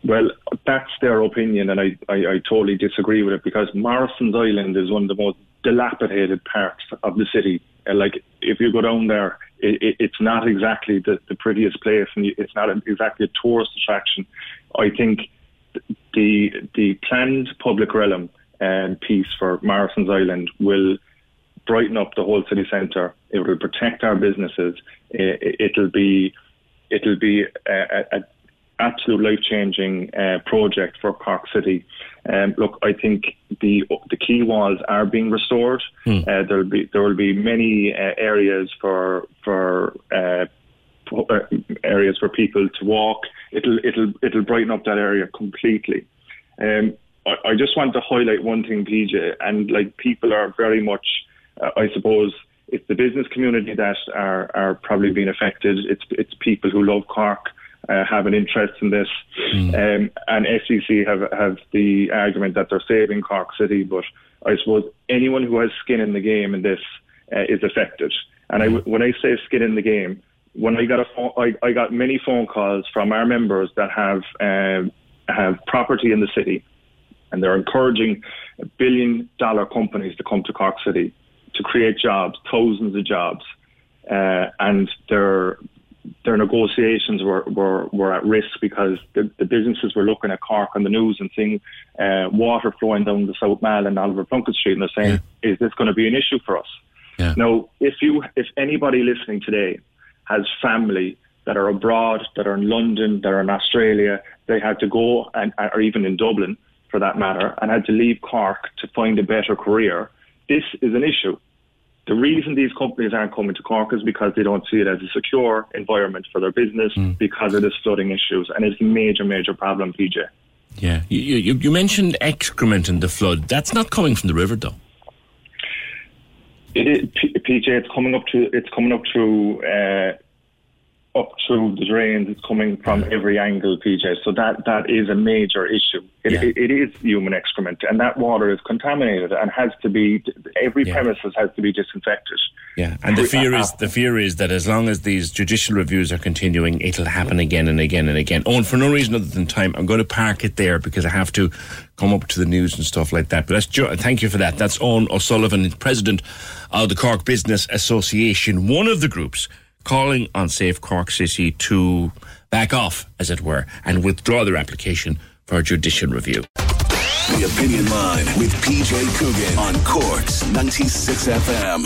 Well, that's their opinion, and I, I, I totally disagree with it, because Morrison's Island is one of the most dilapidated parts of the city. Like, if you go down there, it, it, it's not exactly the, the prettiest place, and it's not exactly a tourist attraction. I think The the planned public realm um, piece for Morrison's Island will brighten up the whole city centre. It will protect our businesses. It, it'll be it'll be an absolute life changing uh, project for Cork City. Um, look, I think the the key walls are being restored. Mm. Uh, there'll be there will be many uh, areas for for. Uh, areas for people to walk. It'll it'll it'll brighten up that area completely. Um, I, I just want to highlight one thing, P J, and like people are very much, uh, I suppose, it's the business community that are are probably being affected. It's it's people who love Cork, uh, have an interest in this, mm. um, and F C C have have the argument that they're saving Cork City, but I suppose anyone who has skin in the game in this uh, is affected. And I, when I say skin in the game, When I got a phone, I, I got many phone calls from our members that have um, have property in the city, and they're encouraging billion dollar companies to come to Cork City to create jobs, thousands of jobs, uh, and their their negotiations were, were, were at risk because the, the businesses were looking at Cork on the news and seeing uh, water flowing down the South Mall and Oliver Plunkett Street, and they're saying, yeah. "Is this going to be an issue for us?" Yeah. Now, if you if anybody listening today has family that are abroad, that are in London, that are in Australia, they had to go, and or even in Dublin for that matter, and had to leave Cork to find a better career, this is an issue. The reason these companies aren't coming to Cork is because they don't see it as a secure environment for their business mm. because of this flooding issues, and it's a major, major problem, P J. Yeah, you, you, you mentioned excrement in the flood. That's not coming from the river, though. It is, P J, it's coming up to it's coming up to uh, up through the drains. It's coming from every angle, P J. So that, that is a major issue. It, yeah. it, it is human excrement, and that water is contaminated and has to be, every yeah. premises has to be disinfected. Yeah, and the fear is the fear is that as long as these judicial reviews are continuing, it'll happen again and again and again. Oh, and for no reason other than time, I'm going to park it there because I have to come up to the news and stuff like that. But that's jo- thank you for that. That's Óg O'Callaghan, president of the Cork Business Association, one of the groups calling on Save Cork City to back off, as it were, and withdraw their application for judicial review. The Opinion Line with P J Coogan on Cork's ninety-six F M.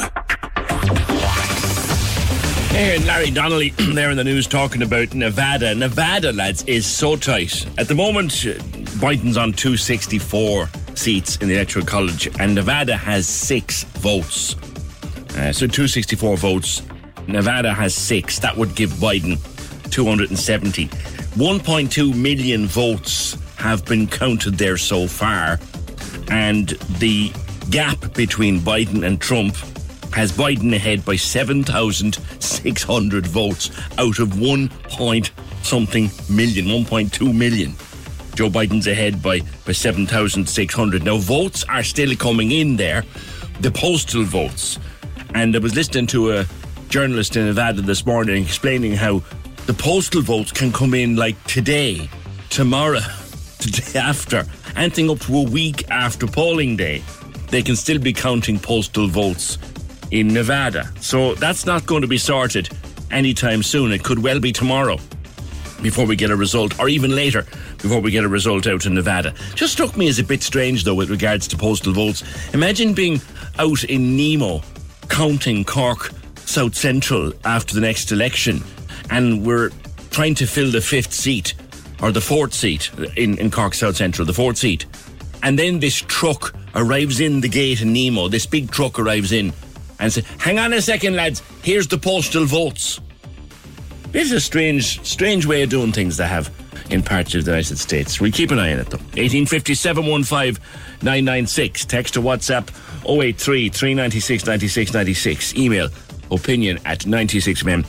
Hey, and Larry Donnelly there in the news talking about Nevada. Nevada, lads, is so tight. At the moment, Biden's on two hundred sixty-four seats in the Electoral College, and Nevada has six votes. Uh, so two hundred sixty-four votes. Nevada has six. That would give Biden two hundred seventy. one point two million votes have been counted there so far, and the gap between Biden and Trump has Biden ahead by seven thousand six hundred votes out of one point something million, one point two million. Joe Biden's ahead by, by seven thousand six hundred. Now, votes are still coming in there, the postal votes. And I was listening to a journalist in Nevada this morning explaining how the postal votes can come in like today, tomorrow, the day after, anything up to a week after polling day. They can still be counting postal votes in Nevada. So that's not going to be sorted anytime soon. It could well be tomorrow before we get a result, or even later before we get a result out in Nevada. Just struck me as a bit strange, though, with regards to postal votes. Imagine being out in Nemo counting Cork South Central after the next election, and we're trying to fill the fifth seat or the fourth seat in, in Cork South Central, the fourth seat, and then this truck arrives in the gate in Nemo, this big truck arrives in and says, hang on a second, lads, here's the postal votes. This is a strange strange way of doing things they have in parts of the United States. We keep an eye on it, though. one eight five zero, seven one five, nine nine six. Text to WhatsApp oh eight three, three nine six, nine six nine six. Email opinion at ninety-six m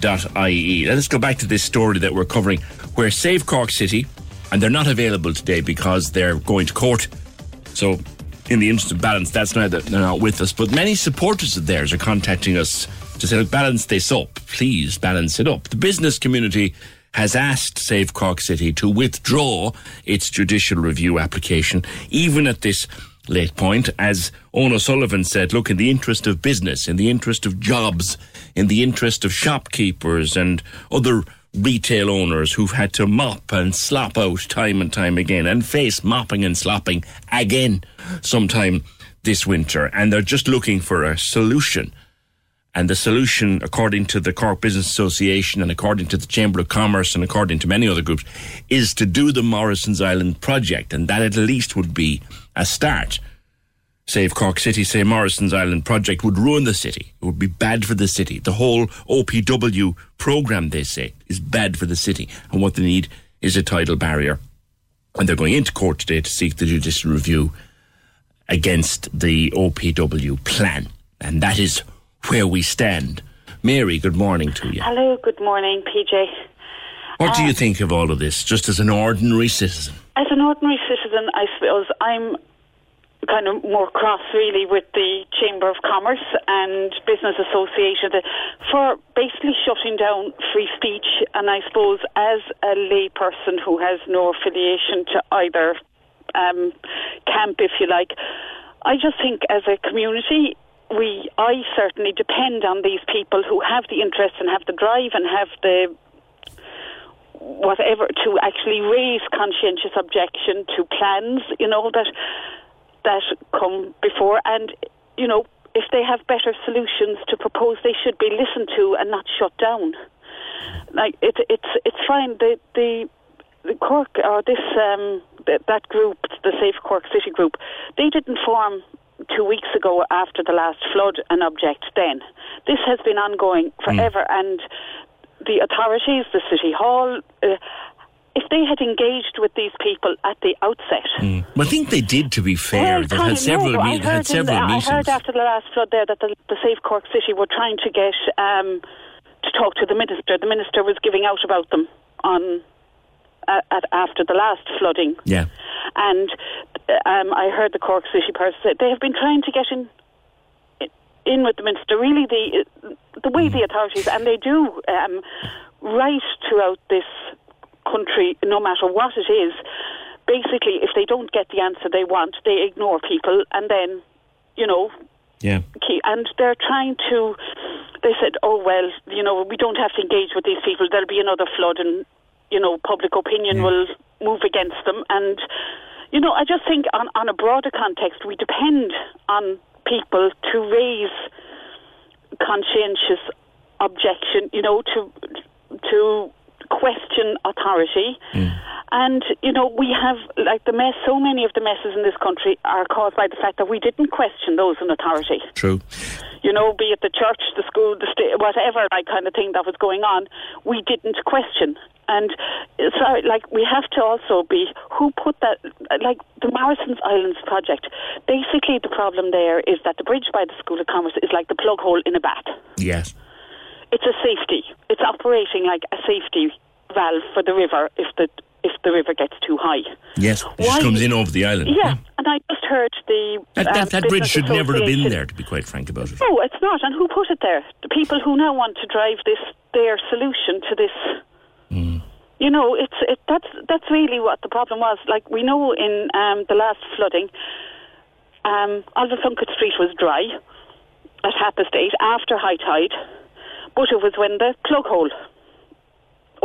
dot i e. Let's go back to this story that we're covering, where Save Cork City, and they're not available today because they're going to court. So in the interest of balance, that's not that they're not with us. But many supporters of theirs are contacting us to say, look, balance this up. Please balance it up. The business community has asked Save Cork City to withdraw its judicial review application, even at this late point. As Óg O'Callaghan said, look, in the interest of business, in the interest of jobs, in the interest of shopkeepers and other retail owners who've had to mop and slop out time and time again, and face mopping and slopping again sometime this winter, and they're just looking for a solution. And the solution, according to the Cork Business Association and according to the Chamber of Commerce and according to many other groups, is to do the Morrison's Island project, and that at least would be a start. Save Cork City say Morrison's Island project would ruin the city. It would be bad for the city. The whole O P W programme, they say, is bad for the city, and what they need is a tidal barrier. And they're going into court today to seek the judicial review against the O P W plan. And that is where we stand. Mary, good morning to you. Hello, good morning, P J. What um, do you think of all of this, just as an ordinary citizen? As an ordinary citizen, I suppose I'm kind of more cross, really, with the Chamber of Commerce and Business Association for basically shutting down free speech. And I suppose as a lay person who has no affiliation to either um, camp, if you like, I just think as a community, we, I certainly depend on these people who have the interest and have the drive and have the whatever to actually raise conscientious objection to plans, you know, that that come before. And, you know, if they have better solutions to propose, they should be listened to and not shut down. Like, it, it's it's fine. The, the, the Cork, or this, um, th- that group, the Save Cork City group, they didn't form two weeks ago after the last flood and object then. This has been ongoing forever, mm. and the authorities, the City Hall, uh, if they had engaged with these people at the outset... Mm. Well, I think they did, to be fair. Well, they had several, no, me- had several the, meetings. I heard after the last flood there that the, the Save Cork City were trying to get... Um, to talk to the minister. The minister was giving out about them on uh, at, after the last flooding. Yeah. And um, I heard the Cork City person say they have been trying to get in in with the minister. Really, the the way the authorities, and they do um, right throughout this country, no matter what it is, basically, if they don't get the answer they want, they ignore people, and then, you know... Yeah. And they're trying to... They said, oh, well, you know, we don't have to engage with these people. There'll be another flood and, you know, public opinion yeah. will move against them. And, you know, I just think on, on a broader context, we depend on people to raise conscientious objection, you know, to to question authority. Mm. And, you know, we have, like, the mess, so many of the messes in this country are caused by the fact that we didn't question those in authority. True. You know, be it the church, the school, the state, whatever, like, kind of thing that was going on, we didn't question. And, sorry, like, we have to also be, who put that, like, the Morrison's Island project, basically the problem there is that the bridge by the School of Commerce is like the plug hole in a bat. Yes. It's a safety. It's operating like a safety valve for the river if the... if the river gets too high. Yes, it just comes in over the island. Yeah, yeah. And I just heard the... That, that, um, that bridge should never have been there, to be quite frank about it. No, it's not. And who put it there? The people who now want to drive this, their solution to this... Mm. You know, it's it, that's that's really what the problem was. Like, we know in um, the last flooding, um, Oliver Plunkett Street was dry at half past eight after high tide, but it was when the plug hole...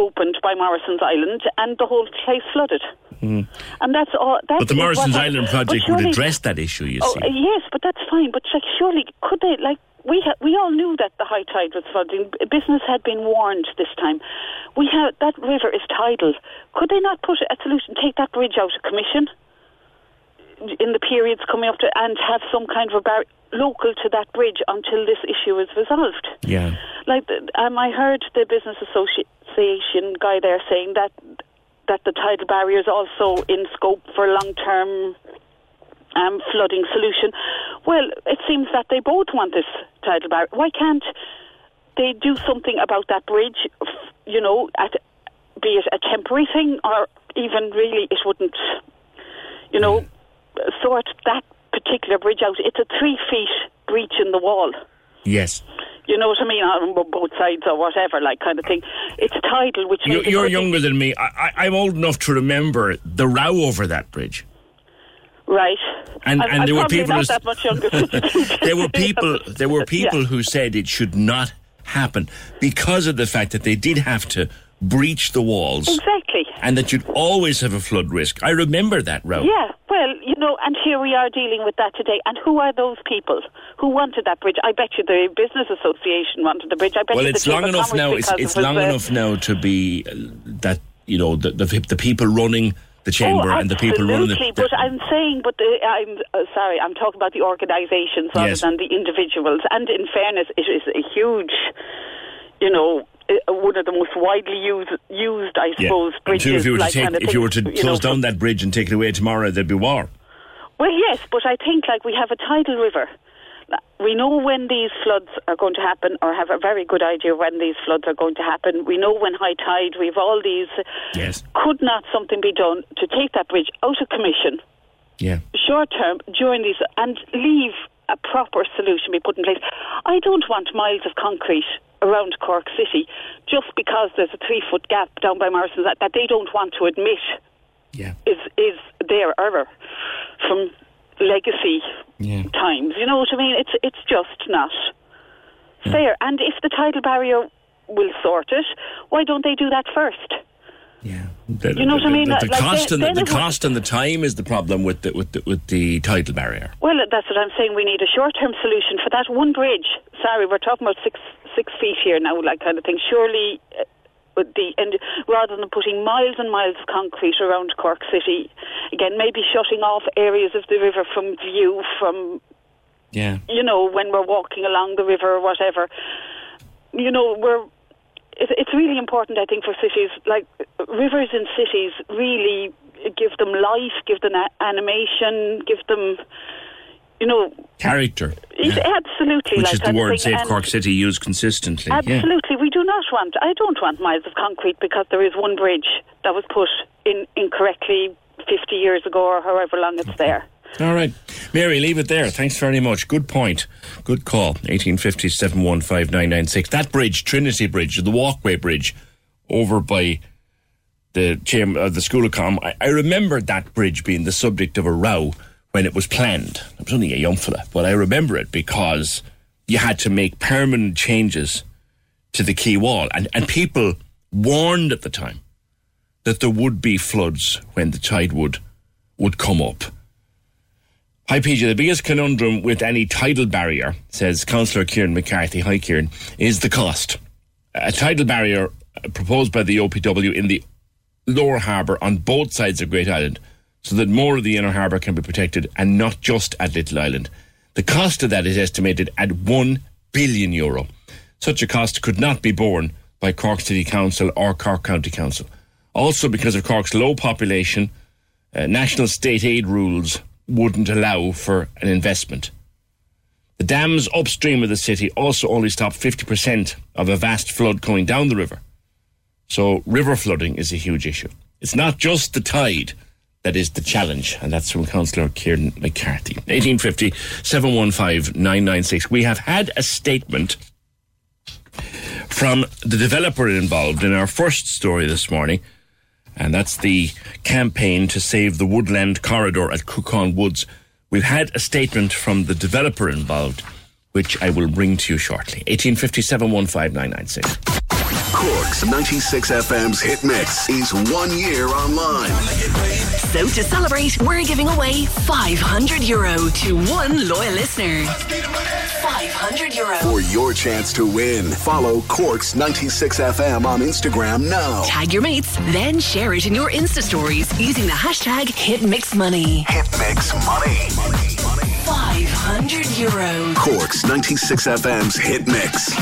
opened by Morrison's Island, and the whole place flooded. Mm. And that's all. That but the Morrison's Island project surely would address that issue, you oh, see. Yes, but that's fine. But like, surely, could they? Like, we ha- we all knew that the high tide was flooding. Business had been warned this time. We have that river is tidal. Could they not put a solution? Take that bridge out of commission in the periods coming up to, and have some kind of a barrier local to that bridge until this issue is resolved. Yeah. Like, um, I heard the business association guy there saying that that the tidal barrier is also in scope for long-term um, flooding solution. Well, it seems that they both want this tidal barrier. Why can't they do something about that bridge, you know, at, be it a temporary thing or even really it wouldn't, you know, sort that particular bridge out. It's a three feet breach in the wall. Yes. You know what I mean? On both sides or whatever, like kind of thing. It's tidal, which you're, you're younger than me. I, I, I'm old enough to remember the row over that bridge. Right. And I'm, and I'm there were people not that much younger. there were people. There were people yeah. who said it should not happen because of the fact that they did have to breach the walls. Exactly. And that you'd always have a flood risk. I remember that row. Yeah. Well, you know, and here we are dealing with that today. And who are those people who wanted that bridge? I bet you the Business Association wanted the bridge. I bet well, you it's the long enough now. It's, it's long the... enough now to be uh, that you know the, the the people running the chamber oh, and the people running the. Absolutely, but I'm saying, but the, I'm uh, sorry, I'm talking about the organisations rather yes. than the individuals. And in fairness, it is a huge, you know. One of the most widely used, used I suppose, yeah. bridges. Too, if you were to, like take, kind of if things, you were to you close know, down that bridge and take it away tomorrow, there'd be war. Well, yes, but I think like we have a tidal river. We know when these floods are going to happen, or have a very good idea when these floods are going to happen. We know when high tide. We've all these. Yes. Could not something be done to take that bridge out of commission? Yeah. Short term during these and leave a proper solution be put in place. I don't want miles of concrete around Cork City just because there's a three foot gap down by Morrison's that, that they don't want to admit yeah. is is their error from legacy yeah. times. You know what I mean? It's it's just not yeah. fair. And if the tidal barrier will sort it, why don't they do that first? Yeah. The, you know what the, I mean? The, the, like cost, they, and the, the cost and the time is the problem with the, with the with the tidal barrier. Well, that's what I'm saying. We need a short-term solution for that one bridge. Sorry, we're talking about six six feet here now, like kind of thing. Surely, uh, with the and rather than putting miles and miles of concrete around Cork City, again, maybe shutting off areas of the river from view from, yeah, you know, when we're walking along the river or whatever. You know, we're. It's really important, I think, for cities. Like, rivers in cities really give them life, give them animation, give them, you know, character. It's yeah. absolutely Which like is the word Save Cork City used consistently. Absolutely. Yeah. We do not want, I don't want miles of concrete because there is one bridge that was put in incorrectly fifty years ago or however long it's okay. there. All right. Mary, leave it there. Thanks very much. Good point. Good call. eighteen fifty, seven one five, nine nine six. That bridge, Trinity Bridge, the walkway bridge over by the chamber, uh, the School of Com. I, I remember that bridge being the subject of a row when it was planned. I was only a young fella, but I remember it because you had to make permanent changes to the quay wall. And, and people warned at the time that there would be floods when the tide would, would come up. Hi P J, the biggest conundrum with any tidal barrier, says Councillor Kieran McCarthy, hi Kieran, is the cost. A tidal barrier proposed by the O P W in the lower harbour on both sides of Great Island so that more of the inner harbour can be protected and not just at Little Island. The cost of that is estimated at one billion euro. Such a cost could not be borne by Cork City Council or Cork County Council. Also because of Cork's low population, uh, national state aid rules wouldn't allow for an investment. The dams upstream of the city also only stop fifty percent of a vast flood coming down the river. So river flooding is a huge issue. It's not just the tide that is the challenge, and that's from Councillor Kieran McCarthy. eighteen fifty, seven one five, nine nine six. We have had a statement from the developer involved in our first story this morning, and that's the campaign to save the woodland corridor at Crookaun Woods. We've had a statement from the developer involved, which I will bring to you shortly. eighteen fifty, seven one five, nine nine six. Cork's ninety-six F M's Hit Mix is one year online. So to celebrate, we're giving away five hundred euro to one loyal listener. five hundred euro. For your chance to win, follow Cork's ninety-six F M on Instagram now. Tag your mates, then share it in your Insta stories using the hashtag HitMixMoney. HitMixMoney. Money, money. five hundred euro. Cork's ninety-six F M's Hit Mix.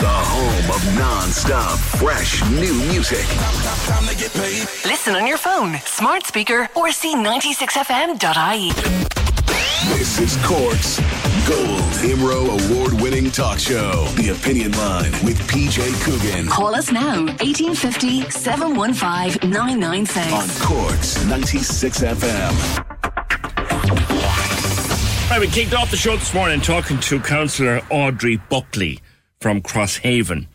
The home of non-stop, fresh, new music. Listen on your phone, smart speaker, or see ninety-six F M dot I E. This is Cork's Gold I M R O award-winning talk show, The Opinion Line with P J Coogan. Call us now, eighteen fifty, seven one five, nine nine six. On Cork's ninety-six F M. Right, we kicked off the show this morning talking to Councillor Audrey Buckley from Crosshaven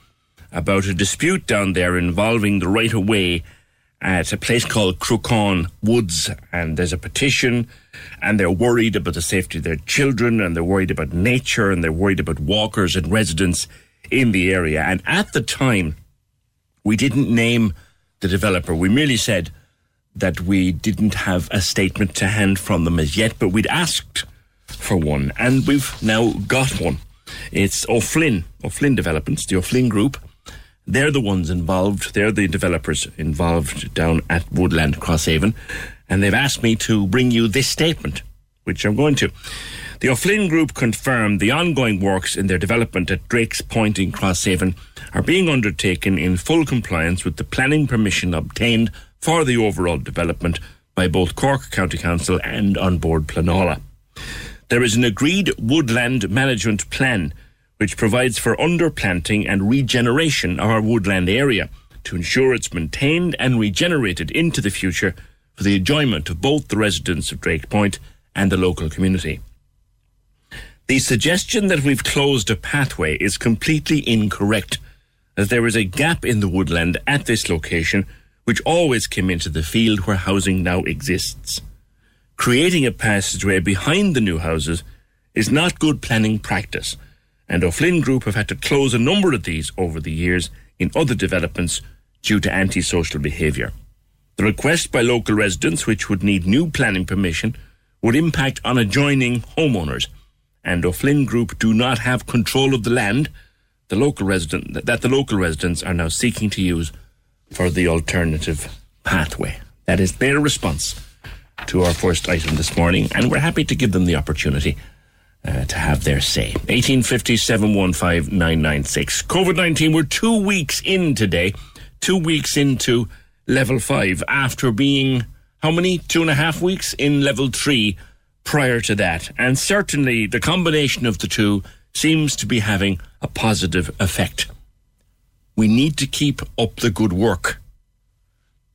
about a dispute down there involving the right-of-way at a place called Crookaun Woods, and there's a petition, and they're worried about the safety of their children, and they're worried about nature, and they're worried about walkers and residents in the area. And at the time, we didn't name the developer. We merely said that we didn't have a statement to hand from them as yet, but we'd asked for one, and we've now got one. It's O'Flynn, O'Flynn Developments, the O'Flynn Group. They're the ones involved. They're the developers involved down at Woodland Crosshaven. And they've asked me to bring you this statement, which I'm going to. The O'Flynn Group confirmed the ongoing works in their development at Drake's Point in Crosshaven are being undertaken in full compliance with the planning permission obtained for the overall development by both Cork County Council and on board Planola. There is an agreed woodland management plan which provides for underplanting and regeneration of our woodland area to ensure it's maintained and regenerated into the future for the enjoyment of both the residents of Drake Point and the local community. The suggestion that we've closed a pathway is completely incorrect, as there is a gap in the woodland at this location which always came into the field where housing now exists. Creating a passageway behind the new houses is not good planning practice, and O'Flynn Group have had to close a number of these over the years in other developments due to antisocial behaviour. The request by local residents, which would need new planning permission, would impact on adjoining homeowners, and O'Flynn Group do not have control of the land the local resident, that the local residents are now seeking to use for the alternative pathway. That is their response to our first item this morning, and we're happy to give them the opportunity Uh, to have their say. eighteen fifty, seven one five, nine nine six. COVID nineteen, we're two weeks in today, two weeks into level five after being, how many? Two and a half weeks in level three prior to that. And certainly the combination of the two seems to be having a positive effect. We need to keep up the good work.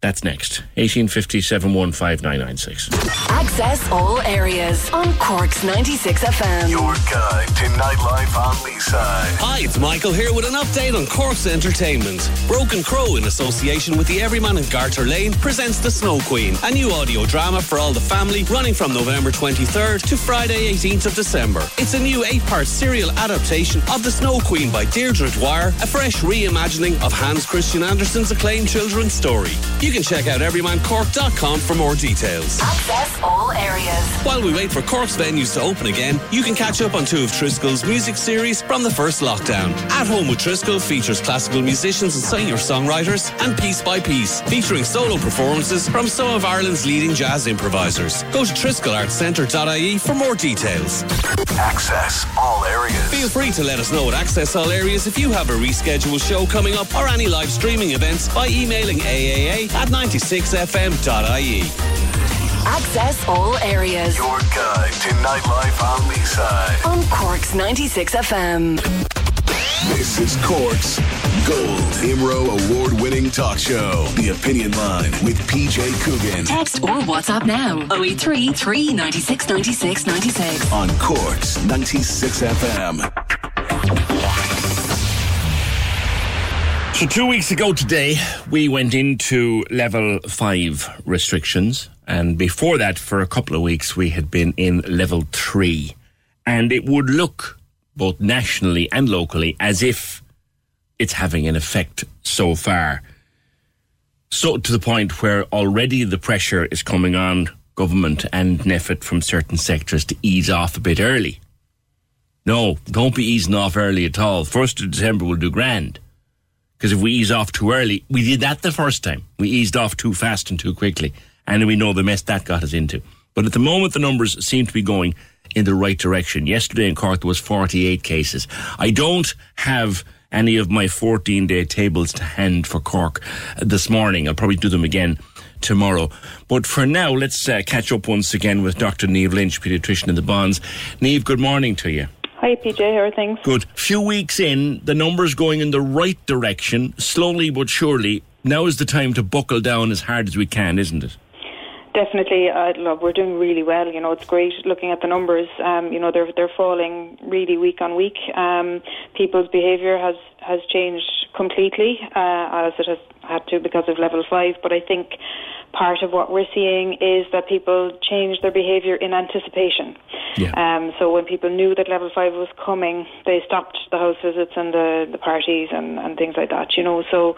That's next. eighteen fifty, seven one five, nine nine six. Access all areas on Cork's ninety-six F M. Your guide to nightlife on the side. Hi, it's Michael here with an update on Cork's entertainment. Broken Crow, in association with the Everyman in Garter Lane, presents The Snow Queen, a new audio drama for all the family, running from November twenty-third to Friday eighteenth of December. It's a new eight-part serial adaptation of The Snow Queen by Deirdre Dwyer, a fresh reimagining of Hans Christian Andersen's acclaimed children's story. You You can check out everyman cork dot com for more details. Access all areas. While we wait for Cork's venues to open again, you can catch up on two of Triskel's music series from the first lockdown. At Home with Triskel features classical musicians and singer-songwriters, and Piece by Piece, featuring solo performances from some of Ireland's leading jazz improvisers. Go to triskel arts centre dot I E for more details. Access all areas. Feel free to let us know at Access All Areas if you have a rescheduled show coming up or any live streaming events by emailing A A A at ninety-six F M dot I E. Access all areas. Your guide to nightlife on the side. On Cork's ninety-six F M. This is Cork's Gold I M R O award-winning talk show, The Opinion Line with P J Coogan. Text or WhatsApp now. oh eight three three, nine six nine six nine six. On Cork's ninety-six F M. So two weeks ago today, we went into level five restrictions. And before that, for a couple of weeks, we had been in level three. And it would look, both nationally and locally, as if it's having an effect so far. So to the point where already the pressure is coming on government and NPHET from certain sectors to ease off a bit early. No, don't be easing off early at all. first of December will do grand. Because if we ease off too early, we did that the first time. We eased off too fast and too quickly. And we know the mess that got us into. But at the moment, the numbers seem to be going in the right direction. Yesterday in Cork, there was forty-eight cases. I don't have any of my fourteen-day tables to hand for Cork this morning. I'll probably do them again tomorrow. But for now, let's uh, catch up once again with Doctor Niamh Lynch, paediatrician in the Bonds. Niamh, good morning to you. Hi, P J. How are things? Good. Few weeks in, the numbers going in the right direction, slowly but surely. Now is the time to buckle down as hard as we can, isn't it? Definitely. Uh, look, we're doing really well. You know, it's great looking at the numbers. Um, you know, they're they're falling really week on week. Um, people's behaviour has, has changed completely, uh, as it has had to because of level five. But I think part of what we're seeing is that people change their behaviour in anticipation. Yeah. Um, so when people knew that level five was coming, they stopped the house visits and the, the parties and, and things like that, you know. So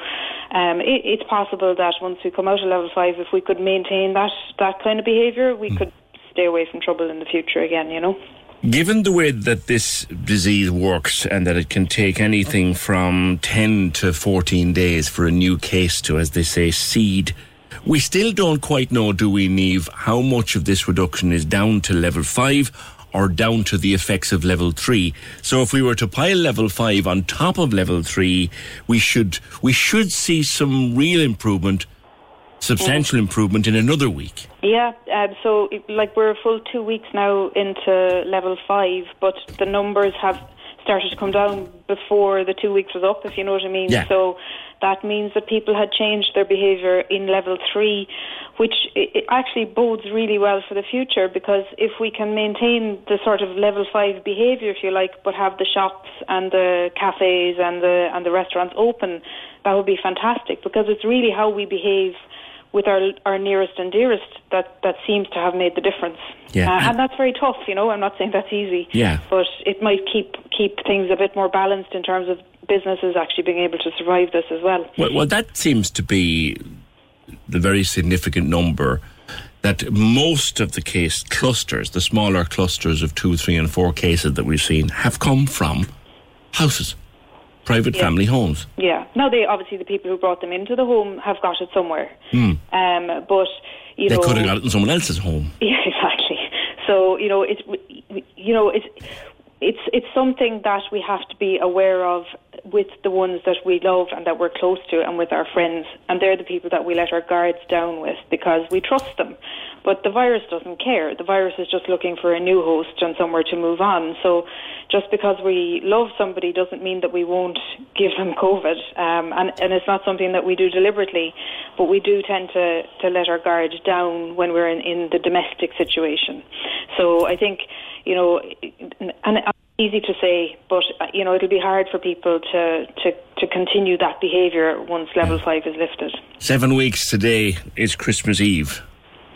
um, it, it's possible that once we come out of level five, if we could maintain that, that kind of behaviour, we mm. could stay away from trouble in the future again, you know. Given the way that this disease works and that it can take anything from ten to fourteen days for a new case to, as they say, seed, we still don't quite know, do we, Niamh, how much of this reduction is down to level five or down to the effects of level three. So if we were to pile level five on top of level three, we should we should see some real improvement, substantial improvement in another week. Yeah, um, so like we're a full two weeks now into level five, but the numbers have started to come down before the two weeks was up, if you know what I mean. Yeah. So that means that people had changed their behaviour in level three, which it actually bodes really well for the future, because if we can maintain the sort of level five behaviour, if you like, but have the shops and the cafes and the and the restaurants open, that would be fantastic, because it's really how we behave with our our nearest and dearest that, that seems to have made the difference. Yeah. Uh, and that's very tough, you know. I'm not saying that's easy. Yeah. But it might keep keep things a bit more balanced in terms of businesses actually being able to survive this as well. Well, well that seems to be the very significant number, that most of the case clusters, the smaller clusters of two, three and four cases that we've seen, have come from houses. Private yeah. family homes. Yeah. Now, they obviously, the people who brought them into the home have got it somewhere. Mm. Um, but, you they know... They could have got it in someone else's home. Yeah, exactly. So, you know, it's, you know, it's, it's, it's something that we have to be aware of with the ones that we love and that we're close to and with our friends. And they're the people that we let our guards down with because we trust them. But the virus doesn't care. The virus is just looking for a new host and somewhere to move on. So just because we love somebody doesn't mean that we won't give them COVID. Um, and, and it's not something that we do deliberately, but we do tend to, to let our guard down when we're in, in the domestic situation. So I think, you know, and it's easy to say, but, you know, it'll be hard for people to, to, to continue that behaviour once level five is lifted. Seven weeks today is Christmas Eve.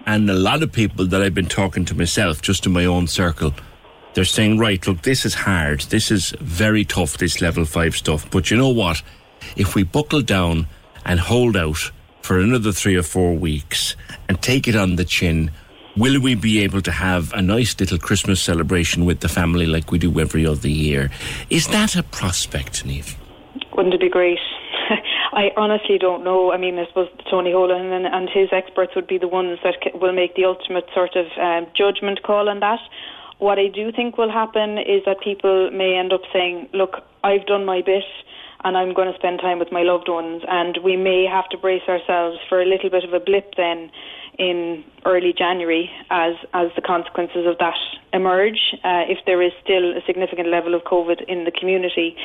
And a lot of people that I've been talking to myself, just in my own circle, they're saying, right, look, this is hard. This is very tough, this level five stuff. But you know what? If we buckle down and hold out for another three or four weeks and take it on the chin, will we be able to have a nice little Christmas celebration with the family like we do every other year? Is that a prospect, Niamh? Wouldn't it be great? I honestly don't know. I mean, I suppose Tony Holohan and, and his experts would be the ones that c- will make the ultimate sort of um, judgment call on that. What I do think will happen is that people may end up saying, look, I've done my bit and I'm going to spend time with my loved ones, and we may have to brace ourselves for a little bit of a blip then in early January as, as the consequences of that emerge, uh, if there is still a significant level of COVID in the community.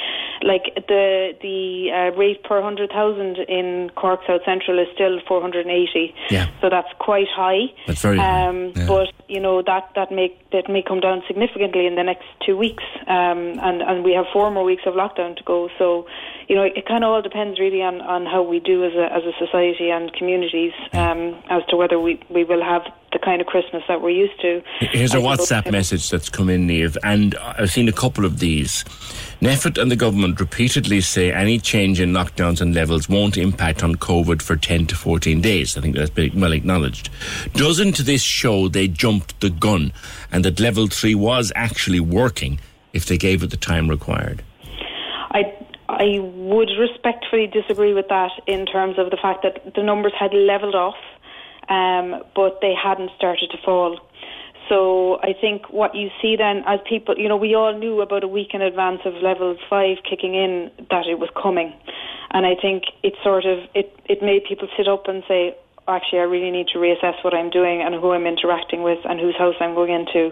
Like the the uh, rate per one hundred thousand in Cork South Central is still four hundred eighty. Yeah. So that's quite high. That's very high. Um, yeah. But, you know, that, that, may, that may come down significantly in the next two weeks. Um, and, and we have four more weeks of lockdown to go. So, you know, it, it kind of all depends really on, on how we do as a, as a society and communities, um, as to whether we, we will have the kind of Christmas that we're used to. Here's a WhatsApp message that's come in, Niamh, and I've seen a couple of these. NPHET and the government repeatedly say any change in lockdowns and levels won't impact on COVID for ten to fourteen days. I think that's been well acknowledged. Doesn't this show they jumped the gun and that level three was actually working if they gave it the time required? I I would respectfully disagree with that in terms of the fact that the numbers had levelled off. Um, but they hadn't started to fall. So I think what you see then as people, you know, we all knew about a week in advance of level five kicking in that it was coming. And I think it sort of, it, it made people sit up and say, actually, I really need to reassess what I'm doing and who I'm interacting with and whose house I'm going into.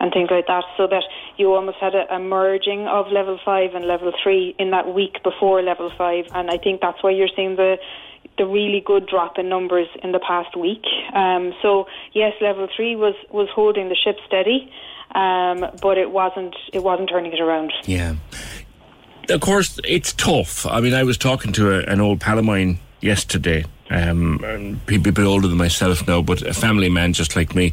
And things like that, so that you almost had a, a merging of level five and level three in that week before level five, and I think that's why you're seeing the the really good drop in numbers in the past week. Um, so yes, level three was, was holding the ship steady, um, but it wasn't it wasn't turning it around. Yeah, of course it's tough. I mean, I was talking to a, an old pal of mine yesterday. Um, people a bit older than myself now, but a family man just like me.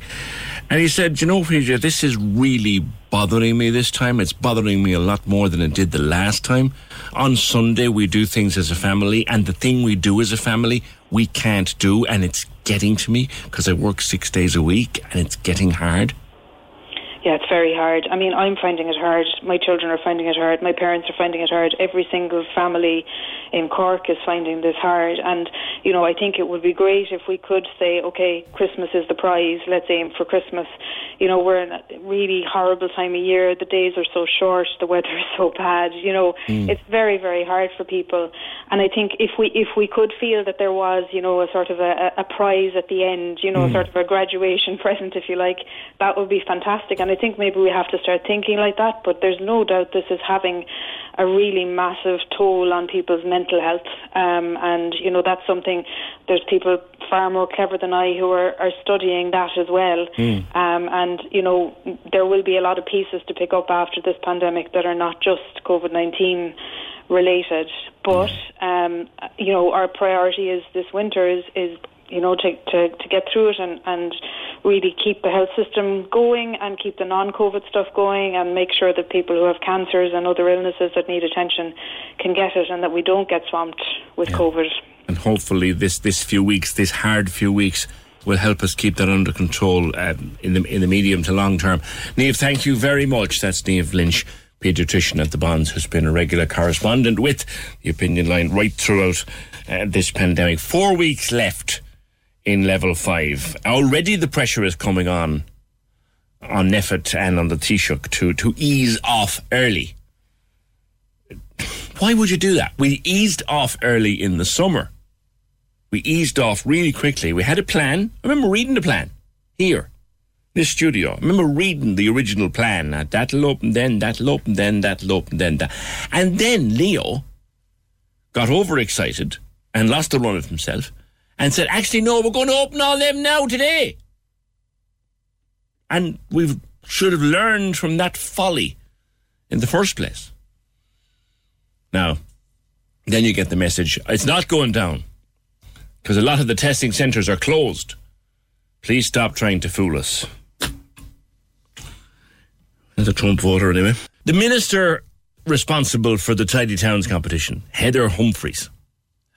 And he said, you know, P J, this is really bothering me this time. It's bothering me a lot more than it did the last time. On Sunday, we do things as a family, and the thing we do as a family, we can't do, and it's getting to me because I work six days a week, and it's getting hard. Yeah, it's very hard. I mean, I'm finding it hard. My children are finding it hard. My parents are finding it hard. Every single family in Cork is finding this hard. And, you know, I think it would be great if we could say, okay, Christmas is the prize. Let's aim for Christmas. You know, we're in a really horrible time of year. The days are so short. The weather is so bad. You know, mm. it's very, very hard for people. And I think if we if we could feel that there was, you know, a sort of a, a prize at the end, you know, mm. sort of a graduation present, if you like, that would be fantastic. And I think maybe we have to start thinking like that, but there's no doubt this is having a really massive toll on people's mental health, um, and you know that's something. There's people far more clever than I who are, are studying that as well, mm. um, and you know there will be a lot of pieces to pick up after this pandemic that are not just COVID nineteen related, but um, you know our priority is this winter is is. You know, to, to, to get through it and, and really keep the health system going and keep the non-COVID stuff going and make sure that people who have cancers and other illnesses that need attention can get it and that we don't get swamped with yeah. COVID. And hopefully this, this few weeks, this hard few weeks, will help us keep that under control um, in the in the medium to long term. Niamh, thank you very much. That's Niamh Lynch, paediatrician at the Bonds, who's been a regular correspondent with the Opinion Line right throughout uh, this pandemic. Four weeks left in level five. Already the pressure is coming on on NPHET and on the Taoiseach to, to ease off early. Why would you do that? We eased off early in the summer. We eased off really quickly. We had a plan. I remember reading the plan here, this studio. I remember reading the original plan. Uh, that'll open then, that'll open then, that'll open then. That. And then Leo got overexcited and lost the run of himself and said, actually, no, we're going to open all them now today. And we should have learned from that folly in the first place. Now, then you get the message, it's not going down because a lot of the testing centres are closed. Please stop trying to fool us. That's a Trump voter anyway. The minister responsible for the Tidy Towns competition, Heather Humphreys,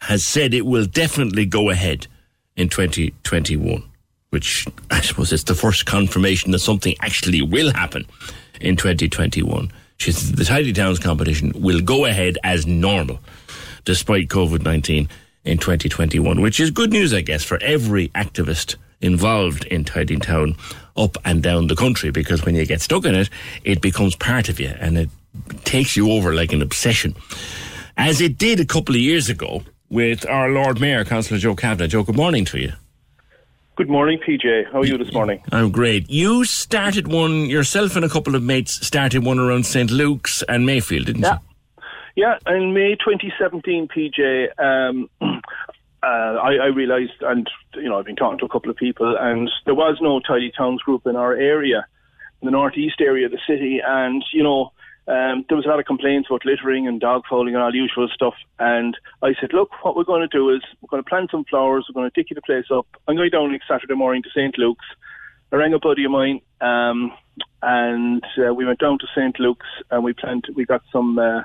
has said it will definitely go ahead in twenty twenty-one, which I suppose is the first confirmation that something actually will happen in twenty twenty-one. She says the Tidy Towns competition will go ahead as normal, despite COVID nineteen in twenty twenty-one, which is good news, I guess, for every activist involved in Tidy Town up and down the country, because when you get stuck in it, it becomes part of you and it takes you over like an obsession. As it did a couple of years ago, with our Lord Mayor, Councillor Joe Cavanaugh. Joe, good morning to you. Good morning, P J. How are you this morning? I'm great. You started one, yourself and a couple of mates started one around St Luke's and Mayfield, didn't yeah. you? Yeah, in May twenty seventeen, P J, um, uh, I, I realised, and, you know, I've been talking to a couple of people, and there was no Tidy Towns group in our area, in the northeast area of the city, and, you know, Um, there was a lot of complaints about littering and dog fouling and all the usual stuff, and I said, look, what we're going to do is we're going to plant some flowers, we're going to ticky the place up. I'm going down next Saturday morning to St Luke's. I rang a buddy of mine, um, and uh, we went down to St Luke's and we planted, we got some uh,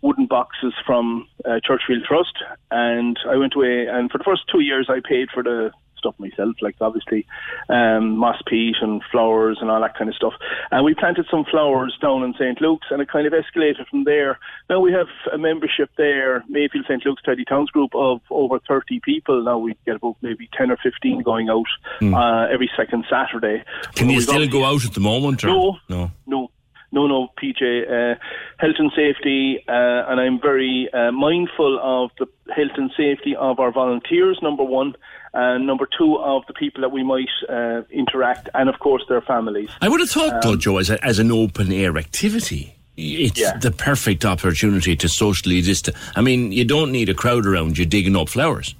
wooden boxes from uh, Churchfield Trust, and I went away, and for the first two years I paid for the stuff myself, like obviously um, moss peat and flowers and all that kind of stuff. And we planted some flowers down in St Luke's, and it kind of escalated from there. Now we have a membership there, Mayfield St Luke's Tidy Towns Group, of over thirty people. Now we get about maybe ten or fifteen going out mm. uh, every second Saturday. Can so you still go out at the moment? Or? No, no, no. No, no, P J. Uh, health and safety, uh, and I'm very uh, mindful of the health and safety of our volunteers, number one, and number two, of the people that we might uh, interact, and of course their families. I would have thought, um, though, Joe, as, a, as an open-air activity, it's yeah. the perfect opportunity to socially distance. I mean, you don't need a crowd around you digging up flowers.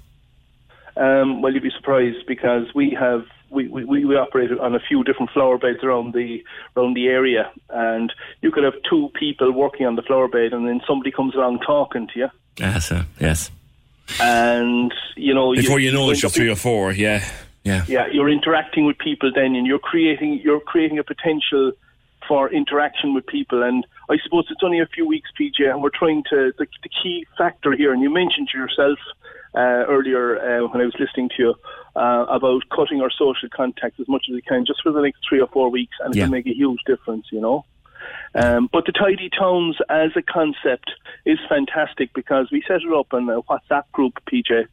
Um, well, you'd be surprised, because we have... We, we, we operate on a few different flower beds around the around the area, and you could have two people working on the flower bed, and then somebody comes along talking to you. Yes, uh, yes. And you know, before you, you know it, you're three or four. Yeah, yeah, yeah. You're interacting with people then, and you're creating you're creating a potential for interaction with people. And I suppose it's only a few weeks, P J, and we're trying to the, the key factor here. And you mentioned to yourself uh, earlier uh, when I was listening to you uh, about cutting our social contacts as much as we can just for the next three or four weeks, and yeah. It will make a huge difference, you know. Um, but the Tidy Towns as a concept is fantastic because we set it up in a WhatsApp group, P J,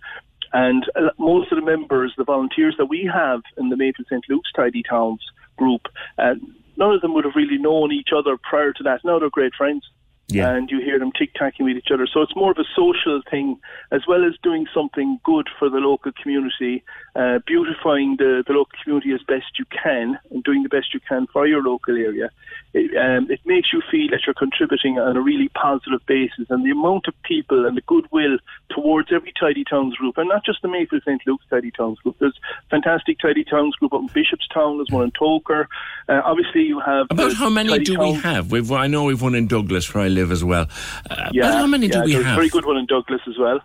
and most of the members, the volunteers that we have in the Mayfield St Luke's Tidy Towns group, uh, none of them would have really known each other prior to that. Now they're great friends. Yeah. And you hear them tic-tacking with each other. So it's more of a social thing, as well as doing something good for the local community, uh, beautifying the, the local community as best you can and doing the best you can for your local area. It, um, it makes you feel that you're contributing on a really positive basis. And the amount of people and the goodwill towards every Tidy Towns group, and not just the Mayfield St Luke's Tidy Towns group. There's fantastic Tidy Towns group up in Bishopstown. There's one in Toker. Uh, obviously, you have... About how many do we have? We've, I know we've one in Douglas, right? Live as well. Uh, yeah, but how many yeah, do we have? A very good one in Douglas as well.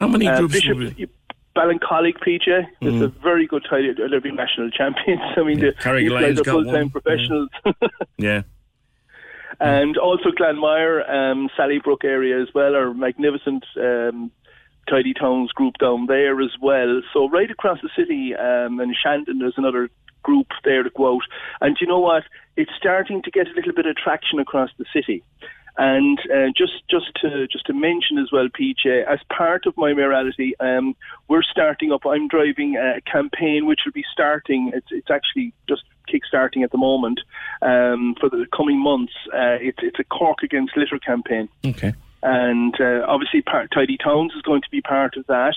How many uh, groups? Bishop we... Ballincollig, P J. Mm-hmm. It's a very good tidy. They'll be national champions. I mean, yeah. the guys are full-time professionals. Yeah. yeah. And also Glanmire, um, Sallybrook area as well, are magnificent um, Tidy Towns group down there as well. So right across the city, um, and Shandon, there's another group there to go out. And you know what? It's starting to get a little bit of traction across the city. And uh, just just to just to mention as well, P J, as part of my mayoralty, um, we're starting up, I'm driving a campaign which will be starting, it's, it's actually just kick-starting at the moment, um, for the coming months. Uh, it's, it's a Cork Against Litter campaign. Okay. And uh, obviously part, Tidy Towns is going to be part of that.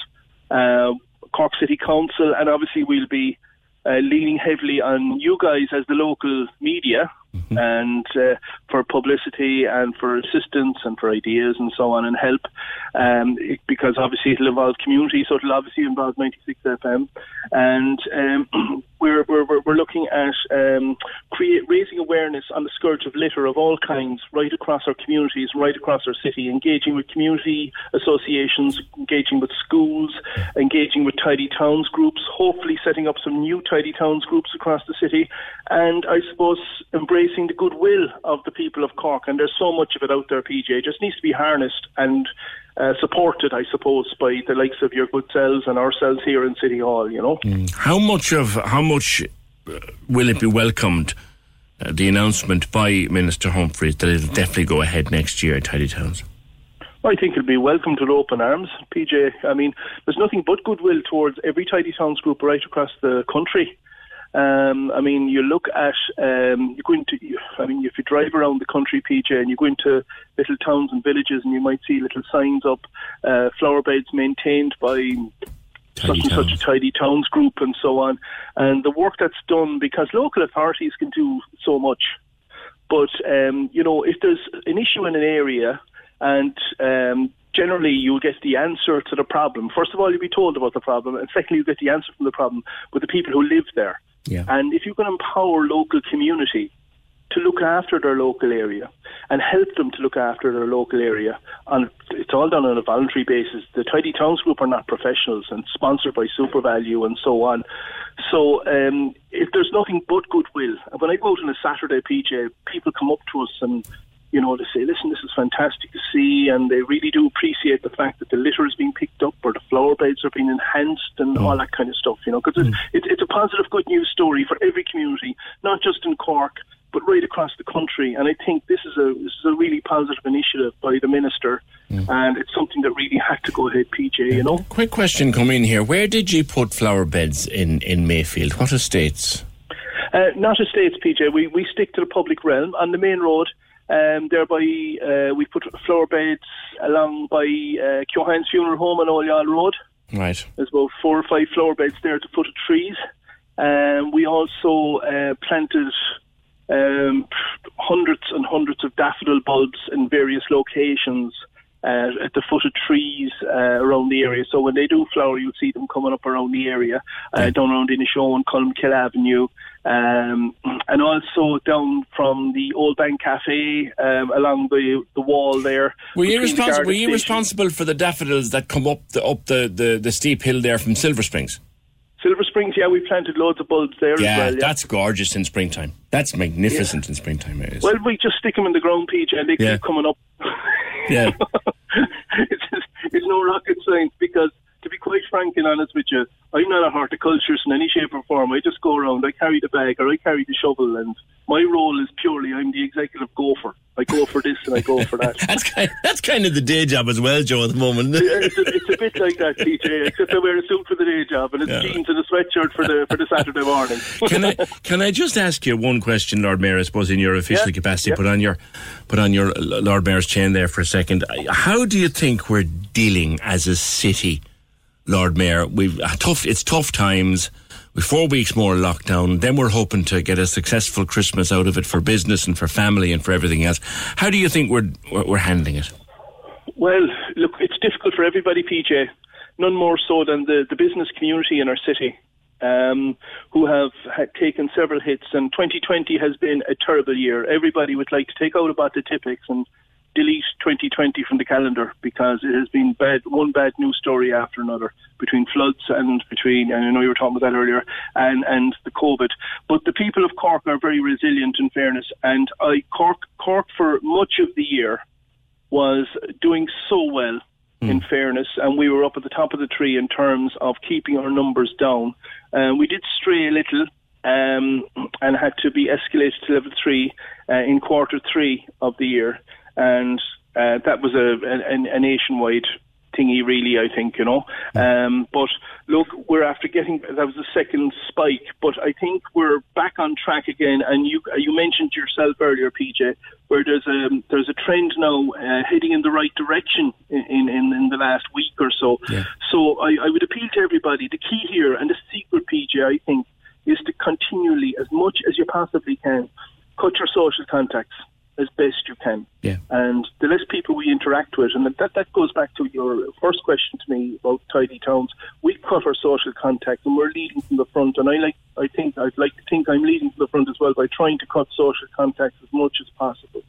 Uh, Cork City Council, and obviously we'll be Uh, leaning heavily on you guys as the local media, mm-hmm. and uh, for publicity and for assistance and for ideas and so on and help, um, it, because obviously it'll involve community, so it'll obviously involve ninety-six F M, and um, we're, we're we're looking at um, create, raising awareness on the scourge of litter of all kinds right across our communities, right across our city, engaging with community associations, engaging with schools, engaging with Tidy Towns groups, hopefully setting up some new Tidy Towns groups across the city, and I suppose embracing the goodwill of the people of Cork. And there's so much of it out there, P J. It just needs to be harnessed and uh, supported, I suppose, by the likes of your good selves and ourselves here in City Hall, you know. Mm. How much of how much will it be welcomed, uh, the announcement by Minister Humphreys that it'll definitely go ahead next year at Tidy Towns? I think it'll be welcomed with open arms, P J. I mean, there's nothing but goodwill towards every Tidy Towns group right across the country. Um, I mean, you look at, um, you're going to, I mean, if you drive around the country, P J, and you go into little towns and villages and you might see little signs up, uh, flower beds maintained by such and such a Tidy Towns group and so on. And the work that's done, because local authorities can do so much. But, um, you know, if there's an issue in an area, and um, generally you'll get the answer to the problem. First of all, you'll be told about the problem, and secondly, you'll get the answer from the problem with the people who live there. Yeah. And if you can empower local community to look after their local area and help them to look after their local area, and it's all done on a voluntary basis. The Tidy Towns Group are not professionals and sponsored by SuperValue and so on. So um, if there's nothing but goodwill. And when I go out on a Saturday, P J, people come up to us and you know, they say, listen, this is fantastic to see, and they really do appreciate the fact that the litter is being picked up or the flower beds are being enhanced and mm. all that kind of stuff, you know, because mm. it's, it's a positive good news story for every community, not just in Cork, but right across the country. And I think this is a this is a really positive initiative by the Minister, mm. and it's something that really had to go ahead, P J, yeah. you know. Quick question come in here. Where did you put flower beds in, in Mayfield? What estates? Uh, not estates, P J. We, we stick to the public realm. On the main road, Um, thereby, uh, we put flower beds along by uh, Keohane's Funeral Home on Olyall Road. Right. There's about four or five flower beds there to put the trees. Um, we also uh, planted um, hundreds and hundreds of daffodil bulbs in various locations uh, at the foot of trees uh, around the area. So when they do flower, you'll see them coming up around the area, uh, yeah. down around Inishone, Columkill Avenue. Um, and also down from the Old Bank Cafe um, along the, the wall there. Were you, responsi- the were you responsible for the daffodils that come up the up the, the, the steep hill there from Silver Springs? Silver Springs, yeah, we planted loads of bulbs there yeah, as well. Yeah, that's gorgeous in springtime. That's magnificent yeah. in springtime. It is. Well, we just stick them in the ground, P J, and they yeah. keep coming up. yeah. It's just, It's no rocket science, because, to be quite frank and honest with you, I'm not a horticulturist in any shape or form. I just go around, I carry the bag or I carry the shovel, and my role is purely, I'm the executive gopher. I go for this and I go for that. that's, kind, that's kind of the day job as well, Joe, at the moment. it's, a, it's a bit like that, P J, except I wear a suit for the day job and it's yeah. jeans and a sweatshirt for the for the Saturday morning. can I can I just ask you one question, Lord Mayor, I suppose, in your official yeah. capacity, yeah. put on your put on your Lord Mayor's chain there for a second. How do you think we're dealing as a city, Lord Mayor? We've tough. It's tough times. We've four weeks more lockdown. Then we're hoping to get a successful Christmas out of it for business and for family and for everything else. How do you think we're we're handling it? Well, look, it's difficult for everybody, P J. None more so than the, the business community in our city, um, who have had taken several hits. And twenty twenty has been a terrible year. Everybody would like to take out about the Tippex and delete twenty twenty from the calendar, because it has been bad, one bad news story after another, between floods and between, and I know you were talking about that earlier, and, and the COVID. But the people of Cork are very resilient, in fairness, and I, Cork, Cork for much of the year was doing so well, mm. in fairness, and we were up at the top of the tree in terms of keeping our numbers down. Uh, we did stray a little, um, and had to be escalated to level three uh, in quarter three of the year. And uh, that was a, a, a nationwide thingy, really, I think, you know. Um, but look, we're after getting, that was the second spike, but I think we're back on track again. And you you mentioned yourself earlier, P J, where there's a, there's a trend now uh, heading in the right direction in, in, in the last week or so. Yeah. So I, I would appeal to everybody. The key here, and the secret, P J, I think, is to continually, as much as you possibly can, cut your social contacts as best you can. Yeah. And the less people we interact with, and that, that goes back to your first question to me about tidy towns, we cut our social contact and we're leading from the front. And I like, I think, I'd like to think I'm leading from the front as well by trying to cut social contacts as much as possible.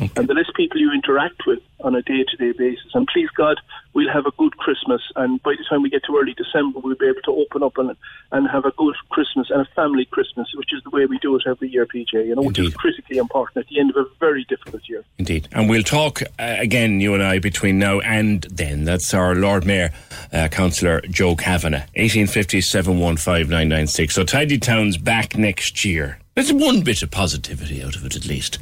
Okay. And the less people you interact with on a day-to-day basis, and please God, we'll have a good Christmas. And by the time we get to early December, we'll be able to open up and and have a good Christmas and a family Christmas, which is the way we do it every year, P J, you know, Indeed. Which is critically important at the end of a very difficult year. Indeed. And we'll talk uh, again, you and I, between now and then. That's our Lord Mayor, uh, Councillor Joe Cavanaugh, eighteen fifty, seven one five, nine nine six. So Tidy Town's back next year. There's one bit of positivity out of it, at least.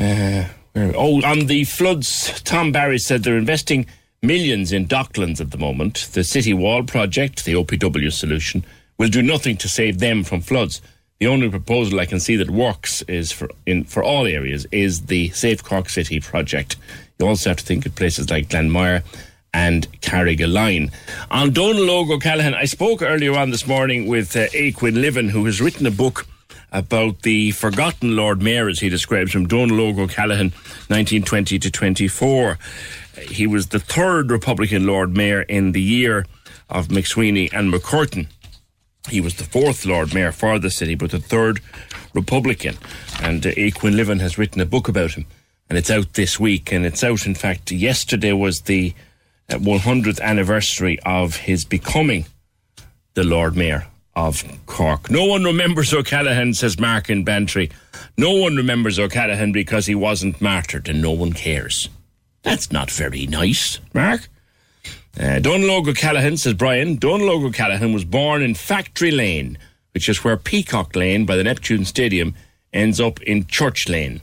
Uh, oh, on the floods, Tom Barry said they're investing millions in Docklands at the moment. The City Wall project, the O P W solution, will do nothing to save them from floods. The only proposal I can see that works is for in for all areas is the Save Cork City project. You also have to think of places like Glenmire and Carrigaline. On Donal Óg O'Callaghan, I spoke earlier on this morning with uh, Aodh Quinlivan, who has written a book about the forgotten Lord Mayor, as he describes him, Donal Óg O'Callaghan, nineteen twenty to twenty-four. He was the third Republican Lord Mayor in the year of MacSwiney and Mac Curtain. He was the fourth Lord Mayor for the city, but the third Republican. And uh, Aodh Quinlivan has written a book about him, and it's out this week, and it's out, in fact, yesterday was the uh, hundredth anniversary of his becoming the Lord Mayor of Cork. No one remembers O'Callaghan, says Mark in Bantry. No one remembers O'Callaghan because he wasn't martyred, and no one cares. That's not very nice, Mark. Uh, Donal Óg O'Callaghan, says Brian, Donal Óg O'Callaghan was born in Factory Lane, which is where Peacock Lane by the Neptune Stadium ends up in Church Lane.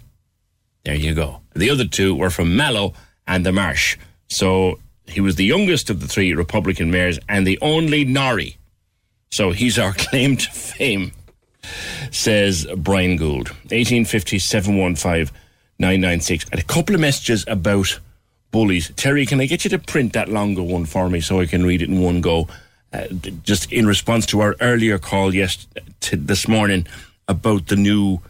There you go. The other two were from Mallow and the Marsh. So he was the youngest of the three Republican mayors and the only Norrie. So he's our claim to fame, says Brian Gould. eighteen fifty, seven one five, nine nine six. And a couple of messages about bullies. Terry, can I get you to print that longer one for me so I can read it in one go? Uh, just in response to our earlier call yes, t- this morning about the new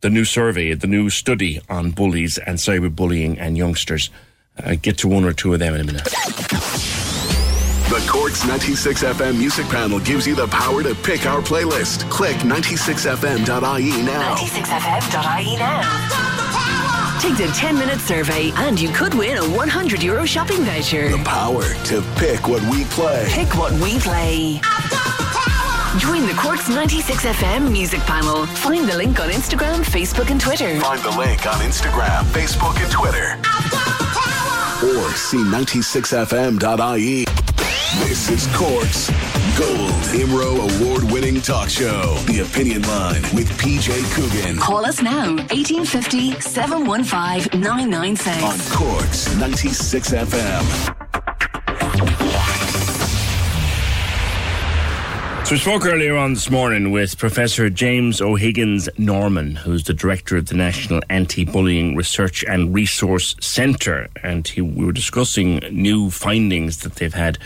the new survey, the new study on bullies and cyberbullying and youngsters. Uh, get to one or two of them in a minute. The Cork's ninety-six F M Music Panel gives you the power to pick our playlist. Click ninety-six f m dot i e now. ninety-six f m dot i e now. Take the ten-minute survey and you could win a one hundred euro shopping voucher. The power to pick what we play. Pick what we play. I've got the power. Join the Cork's ninety-six F M Music Panel. Find the link on Instagram, Facebook and Twitter. Find the link on Instagram, Facebook and Twitter. I've got the power. or c ninety-six f m dot i e. This is Cork's Gold I M R O award-winning talk show, The Opinion Line with P J Coogan. Call us now, eighteen fifty, seven one five, nine nine six. On Cork's ninety-six F M. So we spoke earlier on this morning with Professor James O'Higgins Norman, who's the director of the National Anti-Bullying Research and Resource Centre, and he, we were discussing new findings that they've had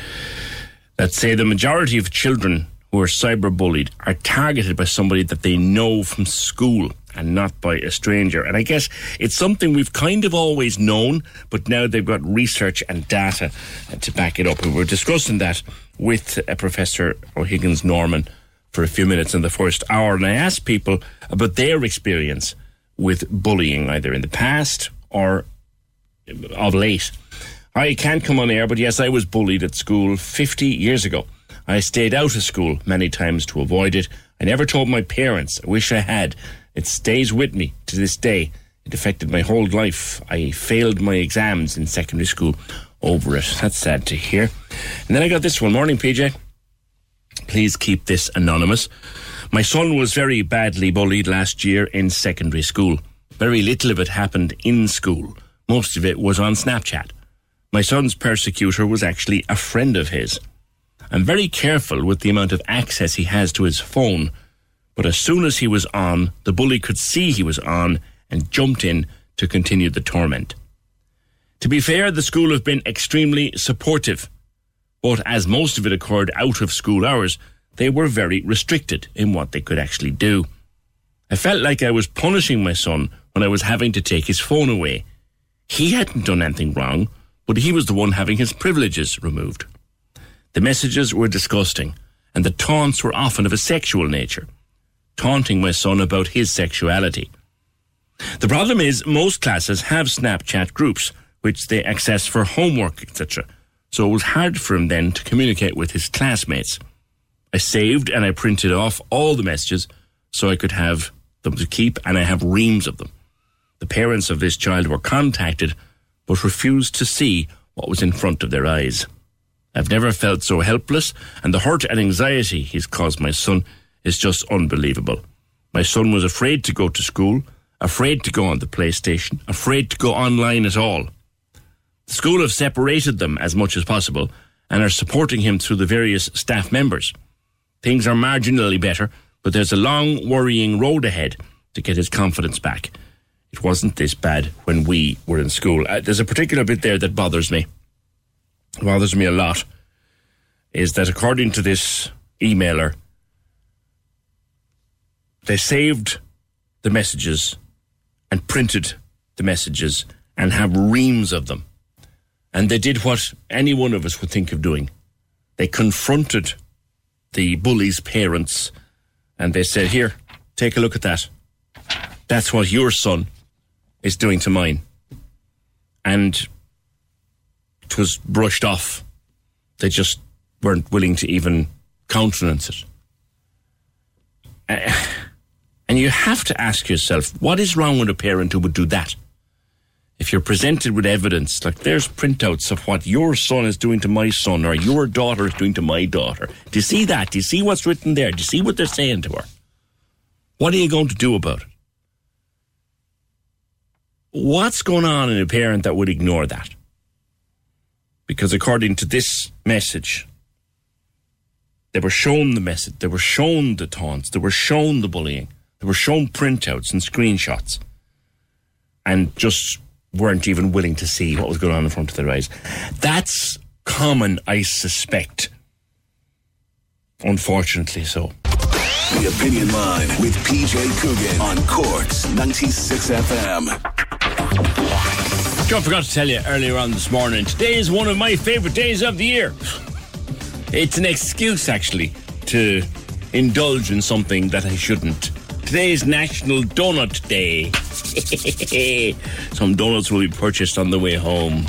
that say the majority of children who are cyberbullied are targeted by somebody that they know from school and not by a stranger. And I guess it's something we've kind of always known, but now they've got research and data to back it up. And we're discussing that with uh, Professor O'Higgins Norman for a few minutes in the first hour. And I asked people about their experience with bullying, either in the past or of late. I can't come on air, but yes, I was bullied at school fifty years ago. I stayed out of school many times to avoid it. I never told my parents. I wish I had. It stays with me to this day. It affected my whole life. I failed my exams in secondary school over it. That's sad to hear. And then I got this one. Morning, P J. Please keep this anonymous. My son was very badly bullied last year in secondary school. Very little of it happened in school. Most of it was on Snapchat. My son's persecutor was actually a friend of his. I'm very careful with the amount of access he has to his phone, but as soon as he was on, the bully could see he was on and jumped in to continue the torment. To be fair, the school have been extremely supportive, but as most of it occurred out of school hours, they were very restricted in what they could actually do. I felt like I was punishing my son when I was having to take his phone away. He hadn't done anything wrong, but he was the one having his privileges removed. The messages were disgusting, and the taunts were often of a sexual nature, taunting my son about his sexuality. The problem is most classes have Snapchat groups, which they access for homework, et cetera, so it was hard for him then to communicate with his classmates. I saved and I printed off all the messages so I could have them to keep, and I have reams of them. The parents of this child were contacted but refused to see what was in front of their eyes. I've never felt so helpless, and the hurt and anxiety he's caused my son is just unbelievable. My son was afraid to go to school, afraid to go on the PlayStation, afraid to go online at all. The school have separated them as much as possible and are supporting him through the various staff members. Things are marginally better, but there's a long, worrying road ahead to get his confidence back. It wasn't this bad when we were in school. Uh, there's a particular bit there that bothers me. It bothers me a lot. Is that according to this emailer, they saved the messages and printed the messages and have reams of them. And they did what any one of us would think of doing. They confronted the bully's parents and they said, here, take a look at that. That's what your son is doing to mine. And it was brushed off. They just weren't willing to even countenance it. Uh, and you have to ask yourself, what is wrong with a parent who would do that? If you're presented with evidence, like there's printouts of what your son is doing to my son or your daughter is doing to my daughter. Do you see that? Do you see what's written there? Do you see what they're saying to her? What are you going to do about it? What's going on in a parent that would ignore that? Because according to this message, they were shown the message, they were shown the taunts, they were shown the bullying, they were shown printouts and screenshots, and just weren't even willing to see what was going on in front of their eyes. That's common, I suspect. Unfortunately so. The Opinion Line with P J Coogan on Cork's ninety-six F M. John, forgot to tell you earlier on this morning, today is one of my favourite days of the year. It's an excuse, actually, to indulge in something that I shouldn't. Today is National Donut Day. Some donuts will be purchased on the way home.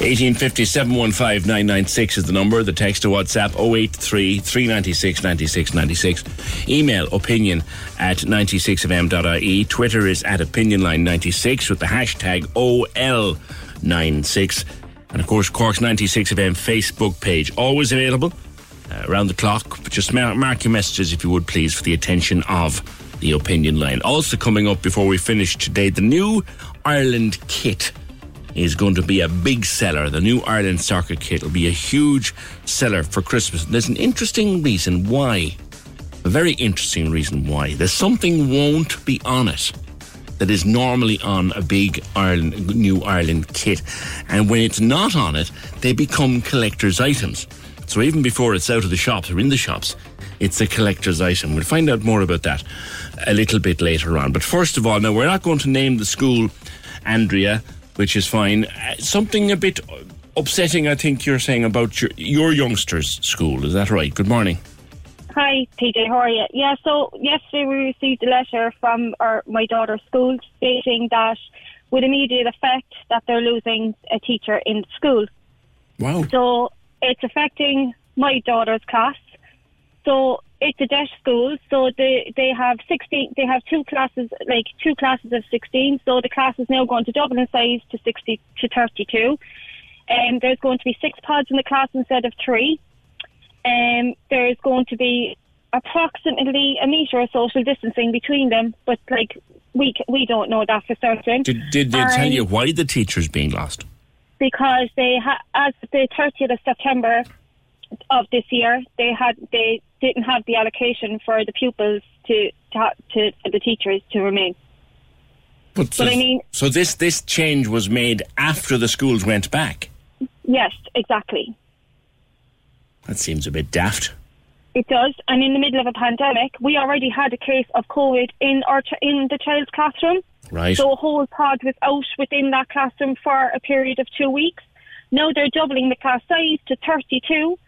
one eight five zero, seven one five, nine nine six is the number. The text to WhatsApp oh eight three, three nine six, nine six nine six. Email opinion at ninety-six f m dot i e. Twitter is at opinionline ninety-six with the hashtag O L ninety-six. And of course, Cork's ninety-six F M Facebook page, always available uh, around the clock. But just mar- mark your messages, if you would, please, for the attention of the opinion line. Also coming up before we finish today, the new Ireland kit is going to be a big seller. The new Ireland soccer kit will be a huge seller for Christmas. And there's an interesting reason why. A very interesting reason why. There's something won't be on it that is normally on a big Ireland, new Ireland kit. And when it's not on it, they become collector's items. So even before it's out of the shops or in the shops, it's a collector's item. We'll find out more about that a little bit later on. But first of all, now we're not going to name the school, Andrea, which is fine. Something a bit upsetting, I think you're saying about your, your youngsters' school. Is that right? Good morning. Hi, P J, how are you? Yeah, so yesterday we received a letter from our, my daughter's school stating that with immediate effect that they're losing a teacher in the school. Wow. So it's affecting my daughter's class. So it's a deaf school, so they, they have sixteen, they have two classes, like two classes of sixteen, so the class is now going to double in size to sixty to thirty-two. And um, there's going to be six pods in the class instead of three. Um, there's going to be approximately a metre of social distancing between them, but like we we don't know that for certain. Did, did they um, tell you why the teacher's being lost? Because they ha- as the thirtieth of September of this year, they had they didn't have the allocation for the pupils to to, to the teachers to remain. But, but so, I mean, so this this change was made after the schools went back. Yes, exactly. That seems a bit daft. It does, and in the middle of a pandemic, we already had a case of COVID in our ch- in the child's classroom. Right. So a whole pod was out within that classroom for a period of two weeks. Now they're doubling the class size to thirty-two,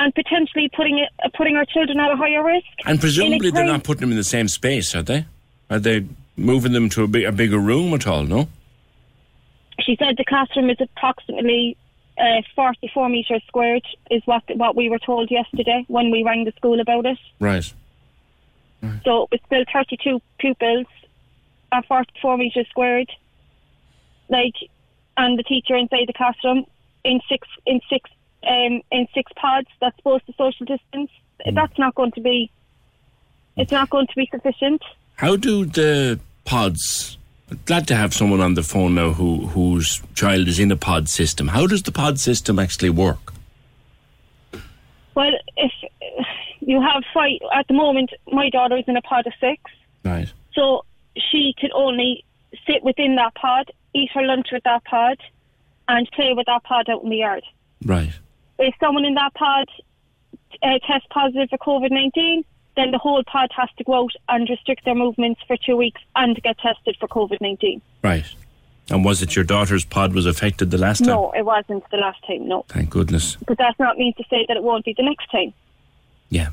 and potentially putting it, uh, putting our children at a higher risk. And presumably they're not putting them in the same space, are they? Are they moving them to a, big, a bigger room at all? No. She said the classroom is approximately uh, forty-four metres squared, is what what we were told yesterday when we rang the school about it. Right. right. So it's still thirty-two pupils at forty-four metres squared, like, and the teacher inside the classroom in six in six. Um, in six pods that's supposed to social distance. Mm. That's not going to be, it's not going to be sufficient. How do the pods, glad to have someone on the phone now who whose child is in a pod system, how does the pod system actually work? Well, if you have five, at the moment my daughter is in a pod of six. Right. So she can only sit within that pod, eat her lunch with that pod, and play with that pod out in the yard. Right. If someone in that pod uh, tests positive for COVID nineteen, then the whole pod has to go out and restrict their movements for two weeks and get tested for COVID nineteen. Right. And was it your daughter's pod was affected the last time? No, it wasn't the last time, no. Thank goodness. But that's not mean to say that it won't be the next time. Yeah.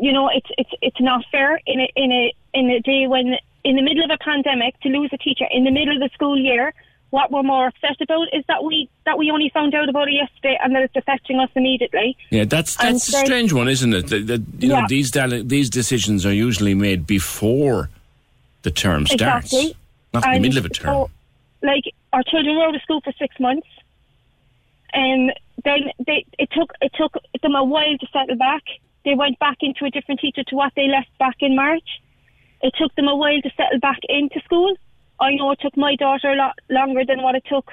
You know, it's it's it's not fair in a, in a, in a day when, in the middle of a pandemic, to lose a teacher in the middle of the school year. What we're more upset about is that we that we only found out about it yesterday, and that it's affecting us immediately. Yeah, that's that's and a strange one, isn't it? The, the, you yeah. know, these these decisions are usually made before the term starts, exactly. Not in the middle of a term. So, like, our children were out of school for six months, and then they it took it took them a while to settle back. They went back into a different teacher to what they left back in March. It took them a while to settle back into school. I know it took my daughter a lot longer than what it took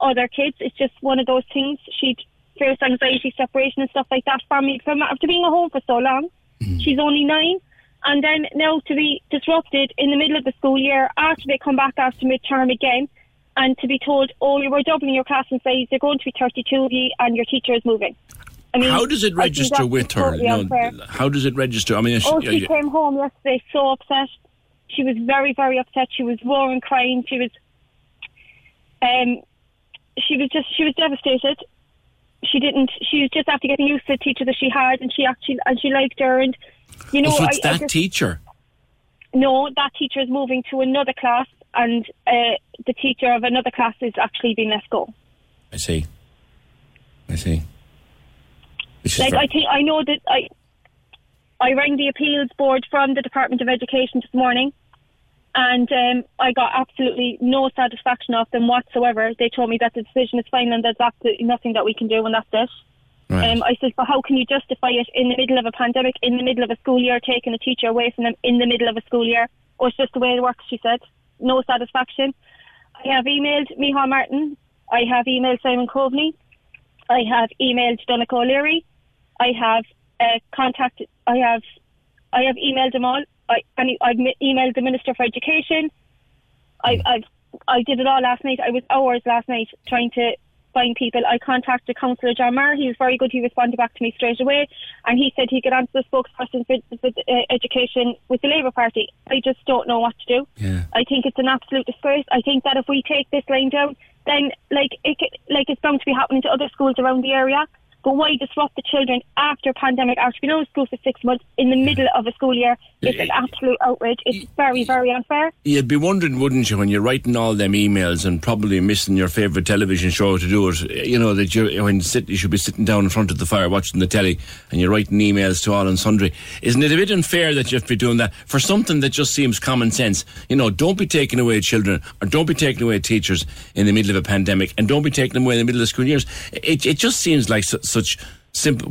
other kids. It's just one of those things. She'd face anxiety, separation and stuff like that from me. From, after being at home for so long, mm. She's only nine. And then now to be disrupted in the middle of the school year after they come back after midterm again, and to be told, oh, you were doubling your class in size, they're going to be thirty-two of you and your teacher is moving. I mean, how does it register with her? No, how does it register? I mean, she, oh, she you... came home yesterday so upset. She was very, very upset. She was roaring, crying. She was, um, she was just, she was devastated. She didn't. She was just after getting used to the teacher that she had, and she actually and she liked her, and you know. Oh, so it's I, that I just, teacher. No, that teacher is moving to another class, and uh, the teacher of another class is actually being let go. I see. I see. Which like, I think I know that I I rang the appeals board from the Department of Education this morning, and um, I got absolutely no satisfaction off them whatsoever. They told me that the decision is final and there's absolutely nothing that we can do, and that's it. Right. Um, I said, but how can you justify it in the middle of a pandemic, in the middle of a school year, taking a teacher away from them in the middle of a school year? Oh, it's just the way it works, she said. No satisfaction. I have emailed Micheál Martin. I have emailed Simon Coveney. I have emailed Donogh O'Leary. I have uh, contacted. I have. I have emailed them all. I and I've emailed the Minister for Education. I I've, I did it all last night. I was hours last night trying to find people. I contacted Councillor John Maher. He was very good. He responded back to me straight away, and he said he could answer the spokesperson for, for uh, education with the Labour Party. I just don't know what to do. Yeah. I think it's an absolute disgrace. I think that if we take this line down, then like it like it's going to be happening to other schools around the area. But why disrupt the children after a pandemic, after being out of school for six months, in the middle of a school year? It's an absolute outrage. It's very, very unfair. You'd be wondering, wouldn't you, when you're writing all them emails and probably missing your favourite television show to do it, you know, that you're, when you, sit, you should be sitting down in front of the fire watching the telly and you're writing emails to all and sundry. Isn't it a bit unfair that you have to be doing that for something that just seems common sense? You know, don't be taking away children or don't be taking away teachers in the middle of a pandemic, and don't be taking them away in the middle of school years. It, it just seems like... So, Such simple.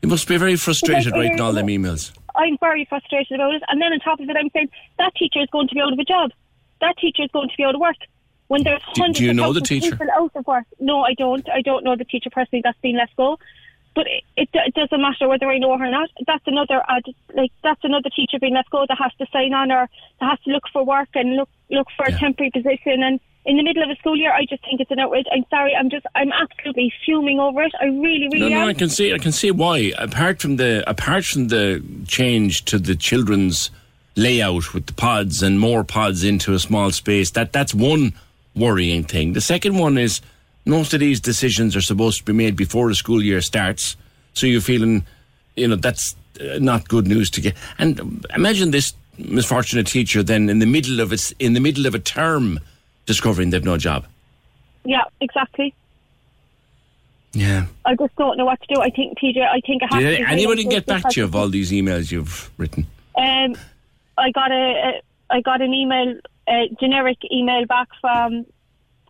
You must be very frustrated writing all them emails. I'm very frustrated about it, and then on top of it, I'm saying that teacher is going to be out of a job. That teacher is going to be out of work. When there's hundreds do, do you know of the teacher? People out of work. No, I don't. I don't know the teacher personally that's been let go. But it, it, it doesn't matter whether I know her or not. That's another ad, like that's another teacher being let go that has to sign on or that has to look for work and look look for yeah. a temporary position. And in the middle of a school year, I just think it's an outrage. I'm sorry, I'm just, I'm absolutely fuming over it. I really, really no, no, am. I can see, I can see why. Apart from the, apart from the change to the children's layout with the pods and more pods into a small space, that that's one worrying thing. The second one is most of these decisions are supposed to be made before the school year starts, so you're feeling, you know, that's not good news to get. And imagine this misfortunate teacher then in the middle of it's in the middle of a term, discovering they've no job. Yeah, exactly. Yeah. I just don't know what to do. I think, P J, I think I have Did to... Did anybody get back to you of all these emails you've written? Um, I got a, a, I got an email, a generic email back from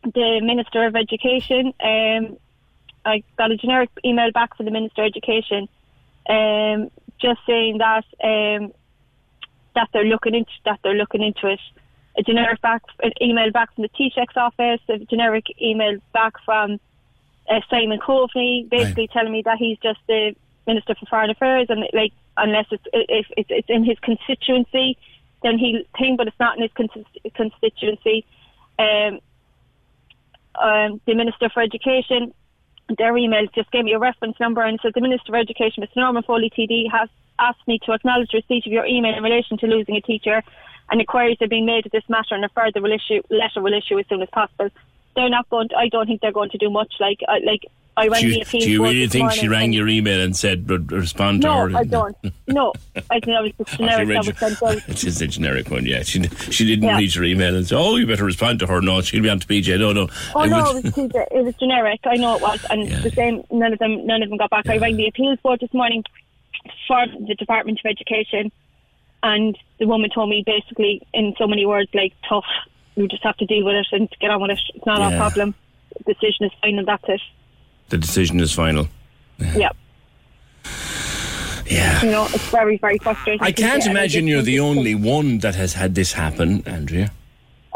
the Minister of Education. Um, I got a generic email back from the Minister of Education, um, just saying that um, that they're looking into that they're looking into it. A generic back, an email back from the Taoiseach's office, a generic email back from uh, Simon Coveney, basically right. telling me that he's just the Minister for Foreign Affairs, and like unless it's if it's, it's in his constituency, then he thing, but it's not in his cons- constituency. Um, um, the Minister for Education, their email just gave me a reference number and said the Minister for Education, Mister Norman Foley T D, has asked me to acknowledge receipt of your email in relation to losing a teacher, and inquiries are being made of this matter, and a further will issue, letter will issue as soon as possible. They're not going to, I don't think they're going to do much. Like, I, like I rang the appeal. Do you really think she rang your email and said respond to no, her? No, I don't. No, I think that was just generic. That was sent out. It's just a generic one. Yeah, she she didn't yeah. read your email and say, oh, you better respond to her. No, she'll be on to P J. No, no. Oh I no, it was, P J. It was generic. I know it was, and yeah. the same. None of them, none of them got back. Yeah. I rang the appeals board this morning for the Department of Education. And the woman told me basically in so many words, like, tough, you just have to deal with it and get on with it. It's not yeah. our problem. The decision is final, that's it. The decision is final. Yeah. Yeah. yeah. You know, it's very, very frustrating. I can't imagine you're the only one that has had this happen, Andrea.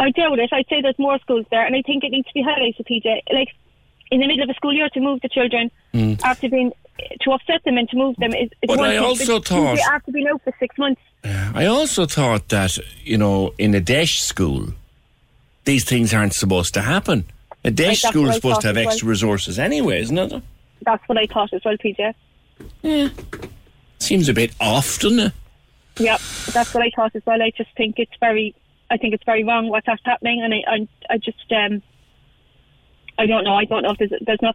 I doubt it. I'd say there's more schools there, and I think it needs to be highlighted, P J. Like, in the middle of a school year to move the children mm. after being... to upset them and to move them is, is but I also thought after being out for six months. I also thought that, you know, in a Desh school, these things aren't supposed to happen. A Desh like school is supposed to have extra well. resources anyway, isn't it? That's what I thought as well, P J. Yeah. Seems a bit off, doesn't it? Yeah, that's what I thought as well. I just think it's very, I think it's very wrong what's happening, and I, I, I just, um, I don't know. I don't know if there's, there's not.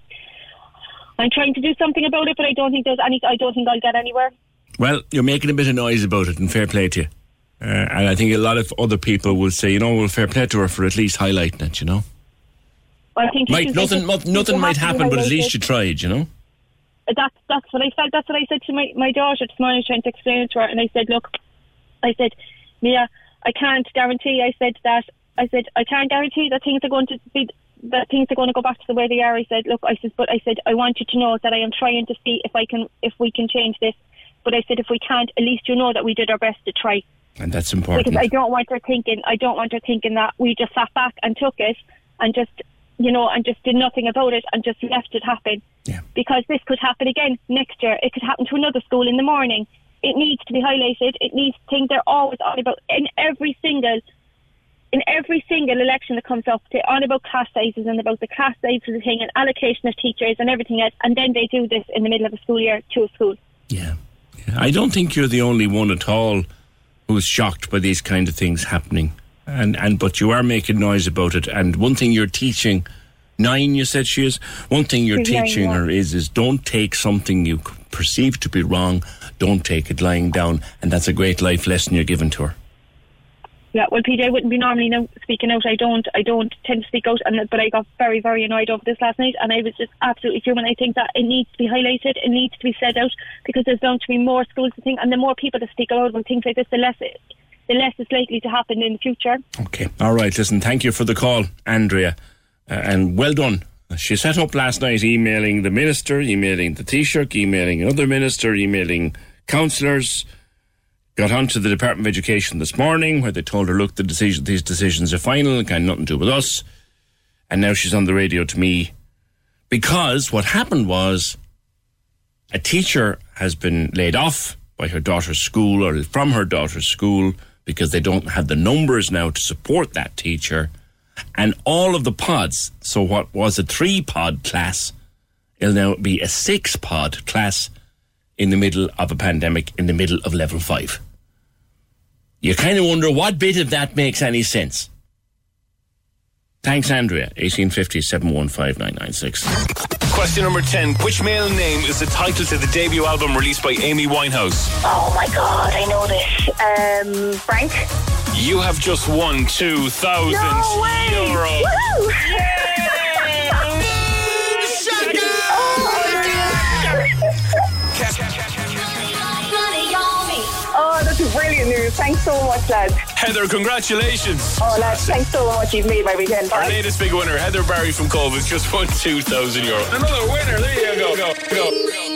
I'm trying to do something about it, but I don't think there's any. I don't think I'll get anywhere. Well, you're making a bit of noise about it, and fair play to you. Uh, and I think a lot of other people will say, you know, well, fair play to her for at least highlighting it, you know. I think might, you nothing, think nothing, nothing might happen, but at least you tried, you know? That's, that's what I said. That's what I said to my, my daughter this morning, trying to explain it to her. And I said, look, I said, Mia, I can't guarantee, I said that, I said, I can't guarantee that things are going to be, that things are going to go back to the way they are. I said, look, I said, but I said, I want you to know that I am trying to see if I can, if we can change this. But I said, if we can't, at least you know that we did our best to try. And that's important. Because I don't want her thinking, I don't want her thinking that we just sat back and took it and just, you know, and just did nothing about it and just left it happen. Yeah. Because this could happen again next year. It could happen to another school in the morning. It needs to be highlighted. It needs to think they're always on about, in every single, in every single election that comes up, they're on about class sizes and about the class sizes thing and allocation of teachers and everything else. And then they do this in the middle of a school year to a school. Yeah. yeah. I don't think you're the only one at all who's shocked by these kind of things happening. And, and but you are making noise about it. And one thing you're teaching, nine you said she is, one thing you're She's teaching her is, is don't take something you perceive to be wrong, don't take it lying down. And that's a great life lesson you're giving to her. Yeah, well, P J, I wouldn't be normally now speaking out. I don't I don't tend to speak out, and but I got very, very annoyed over this last night, and I was just absolutely human. I think that it needs to be highlighted, it needs to be said out, because there's going to be more schools to think, and the more people that speak out about things like this, the less it, the less it's likely to happen in the future. Okay, all right, listen, thank you for the call, Andrea, uh, and well done. She set up last night emailing the minister, emailing the Taoiseach, emailing another minister, emailing councillors. Got on to the Department of Education this morning where they told her, look, the decision, these decisions are final and can nothing to do with us. And now she's on the radio to me because what happened was a teacher has been laid off by her daughter's school or from her daughter's school because they don't have the numbers now to support that teacher. And all of the pods, so what was a three-pod class, it'll now be a six-pod class in the middle of a pandemic, in the middle of level five. You kind of wonder what bit of that makes any sense. Thanks, Andrea. eighteen fifty, seven one five, nine nine six. Question number ten. Which male name is the title to the debut album released by Amy Winehouse? Oh, my God, I know this. Um, Frank? You have just won two thousand no way. Euros. Woohoo! Yeah! Oh, that's brilliant news. Thanks so much, lads. Heather, congratulations. Oh, lads, thanks so much. You've made my weekend. Our latest big winner, Heather Barry from Cove, has just won two thousand euro. Another winner. There you go. Go, go.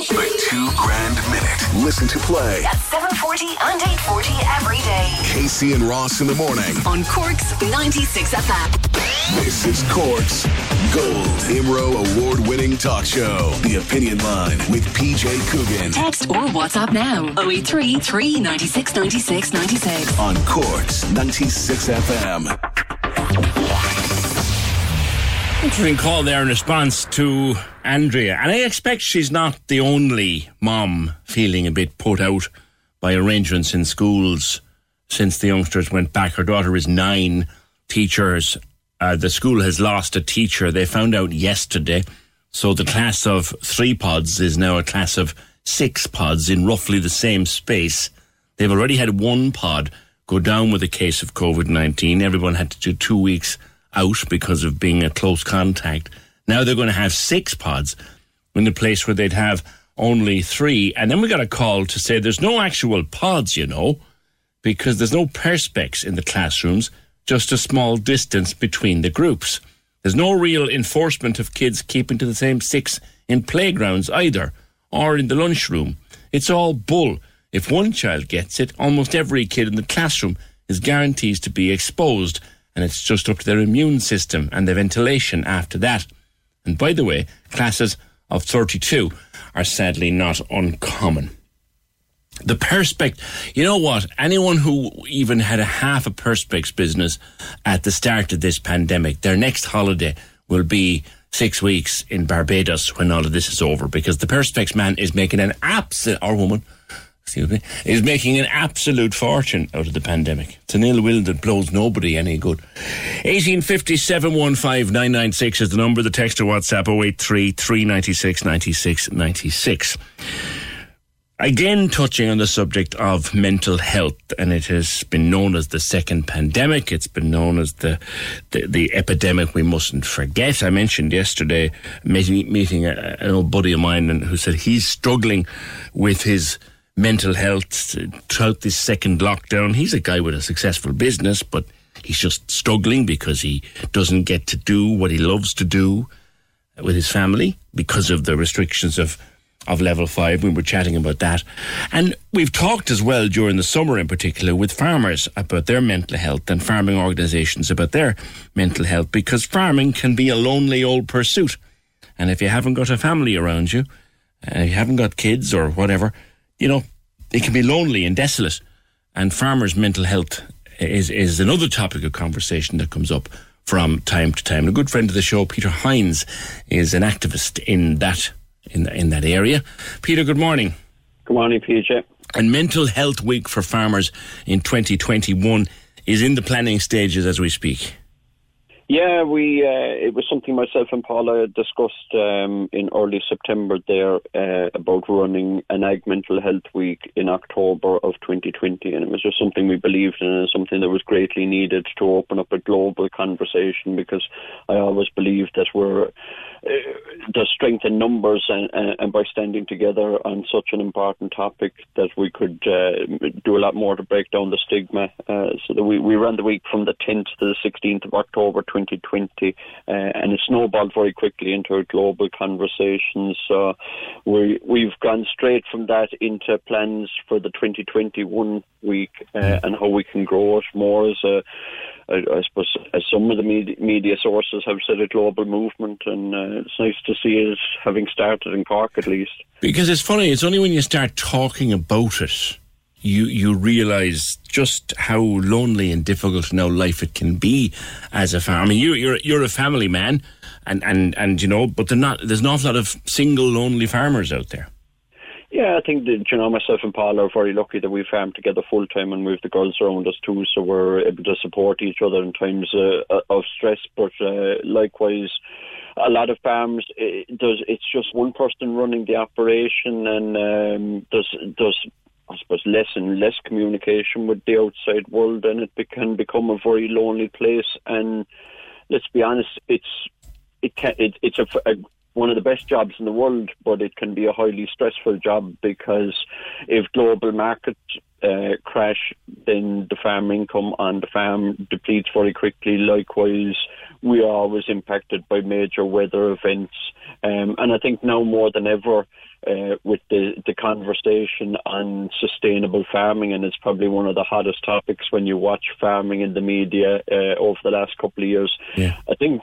The two grand minute. Listen to play. At seven forty and eight forty every day. Casey and Ross in the morning. On Cork's ninety-six F M. This is Cork's Gold I M R O award-winning talk show. The Opinion Line with P J Coogan. Text or WhatsApp now. oh eight three three nine six nine six nine six. On Cork's ninety-six F M. Interesting call there in response to Andrea. And I expect she's not the only mom feeling a bit put out by arrangements in schools since the youngsters went back. Her daughter is nine. Teachers, uh, the school has lost a teacher. They found out yesterday. So the class of three pods is now a class of six pods in roughly the same space. They've already had one pod go down with a case of covid nineteen. Everyone had to do two weeks out because of being a close contact. Now they're going to have six pods in the place where they'd have only three. And then we got a call to say there's no actual pods, you know, because there's no perspex in the classrooms, just a small distance between the groups. There's no real enforcement of kids keeping to the same six in playgrounds either, or in the lunchroom. It's all bull. If one child gets it, almost every kid in the classroom is guaranteed to be exposed, and it's just up to their immune system and their ventilation after that. And by the way, classes of thirty-two are sadly not uncommon. The perspex, you know what? Anyone who even had a half a perspex business at the start of this pandemic, their next holiday will be six weeks in Barbados when all of this is over, because the perspex man is making an absolute, or woman, excuse me, is making an absolute fortune out of the pandemic. It's an ill will that blows nobody any good. eighteen fifty, seven one five, nine nine six is the number. The text or WhatsApp, oh eight three three nine six nine six nine six. Again, touching on the subject of mental health, and it has been known as the second pandemic. It's been known as the the, the epidemic we mustn't forget. I mentioned yesterday meeting, meeting a, an old buddy of mine and who said he's struggling with his mental health throughout this second lockdown. He's a guy with a successful business, but he's just struggling because he doesn't get to do what he loves to do with his family because of the restrictions of of level five. We were chatting about that. And we've talked as well during the summer in particular with farmers about their mental health and farming organisations about their mental health, because farming can be a lonely old pursuit. And if you haven't got a family around you, and if you haven't got kids or whatever, you know, it can be lonely and desolate. And farmers' mental health is, is another topic of conversation that comes up from time to time. And a good friend of the show, Peter Hines, is an activist in that In, the, in that area. Peter, good morning. Good morning, P J. And Mental Health Week for Farmers in twenty twenty-one is in the planning stages as we speak. Yeah, we. Uh, it was something myself and Paula discussed um, in early September there uh, about running an Ag Mental Health Week in October of twenty twenty, and it was just something we believed in and something that was greatly needed to open up a global conversation, because I always believed that we're the strength in numbers, and, and by standing together on such an important topic that we could uh, do a lot more to break down the stigma. Uh, so that we, we ran the week from the tenth to the sixteenth of October twenty twenty, uh, and it snowballed very quickly into a global conversation. So we, we've gone straight from that into plans for the twenty twenty-one week uh, and how we can grow it more as a I, I suppose, as some of the media, media sources have said, a global movement, and uh, it's nice to see it having started in Cork at least. Because it's funny, it's only when you start talking about it, you, you realise just how lonely and difficult now life it can be as a farmer. I mean, you, you're you're a family man, and, and, and you know, but they're not, there's an awful lot of single lonely farmers out there. Yeah, I think that, you know, myself and Paul are very lucky that we farm together full time, and we have the girls around us too, so we're able to support each other in times uh, of stress. But uh, likewise, a lot of farms, it does, it's just one person running the operation, and um, there's, there's, I suppose, less and less communication with the outside world, and it can become a very lonely place. And let's be honest, it's it can, it, it's a, a one of the best jobs in the world, but it can be a highly stressful job, because if global markets uh, crash, then the farm income on the farm depletes very quickly. Likewise, we are always impacted by major weather events. Um, and I think now more than ever, Uh, with the, the conversation on sustainable farming, and it's probably one of the hottest topics when you watch farming in the media uh, over the last couple of years. Yeah. I think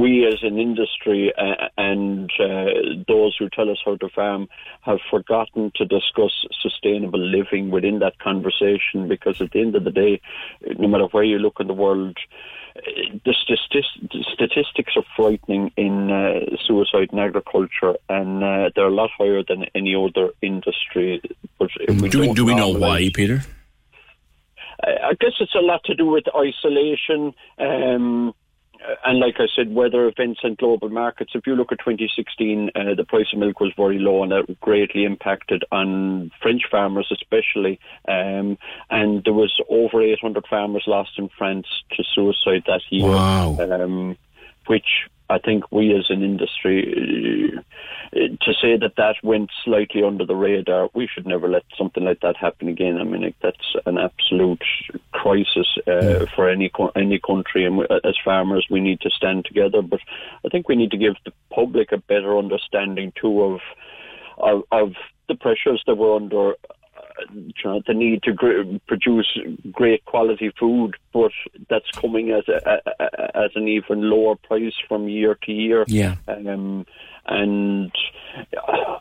we as an industry uh, and uh, those who tell us how to farm have forgotten to discuss sustainable living within that conversation, because at the end of the day, no matter where you look in the world, the statistics are frightening in uh, suicide in agriculture, and uh, they're a lot higher than any other industry. But if we do, we, do we know why, Peter? I guess it's a lot to do with isolation. Um, And like I said, weather events and global markets. If you look at twenty sixteen, uh, the price of milk was very low, and that greatly impacted on French farmers especially. Um, and there was over eight hundred farmers lost in France to suicide that year. Wow. Um, which I think we as an industry, uh, to say that that went slightly under the radar, we should never let something like that happen again. I mean, that's an absolute crisis uh, for any co- any country, and we, as farmers, we need to stand together. But I think we need to give the public a better understanding too of of, of the pressures that we're under, the need to gr- produce great quality food, but that's coming as a, a, a, as an even lower price from year to year. Yeah. Um, and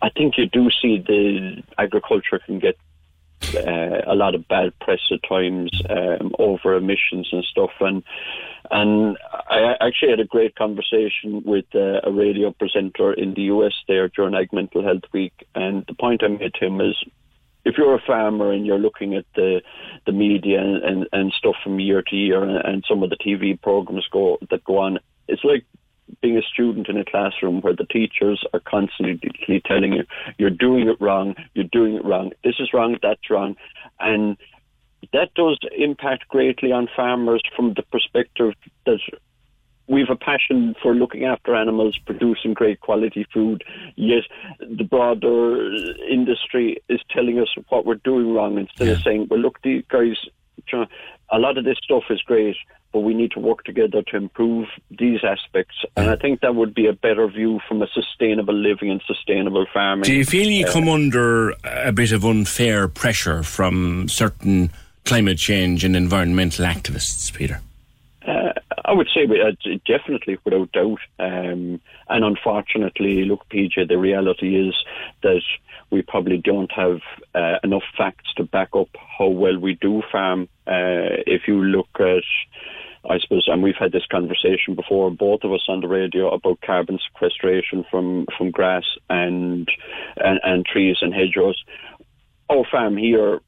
I think you do see the agriculture can get uh, a lot of bad press at times um, over emissions and stuff. And and I actually had a great conversation with uh, a radio presenter in the U S there during Ag Mental Health Week, and the point I made to him is, if you're a farmer and you're looking at the the media and, and, and stuff from year to year, and, and some of the T V programs go that go on, it's like being a student in a classroom where the teachers are constantly telling you, you're doing it wrong, you're doing it wrong, this is wrong, that's wrong. And that does impact greatly on farmers from the perspective that we have a passion for looking after animals, producing great quality food, yet the broader industry is telling us what we're doing wrong instead yeah. of saying, well, look, these guys, a lot of this stuff is great, but we need to work together to improve these aspects. And I think that would be a better view from a sustainable living and sustainable farming. Do you feel you uh, come under a bit of unfair pressure from certain climate change and environmental activists, Peter? Uh, I would say uh, definitely, without doubt. Um, and unfortunately, look, P J, the reality is that we probably don't have uh, enough facts to back up how well we do farm. Uh, if you look at, I suppose, and we've had this conversation before, both of us on the radio, about carbon sequestration from, from grass and, and and trees and hedgerows. Our farm here,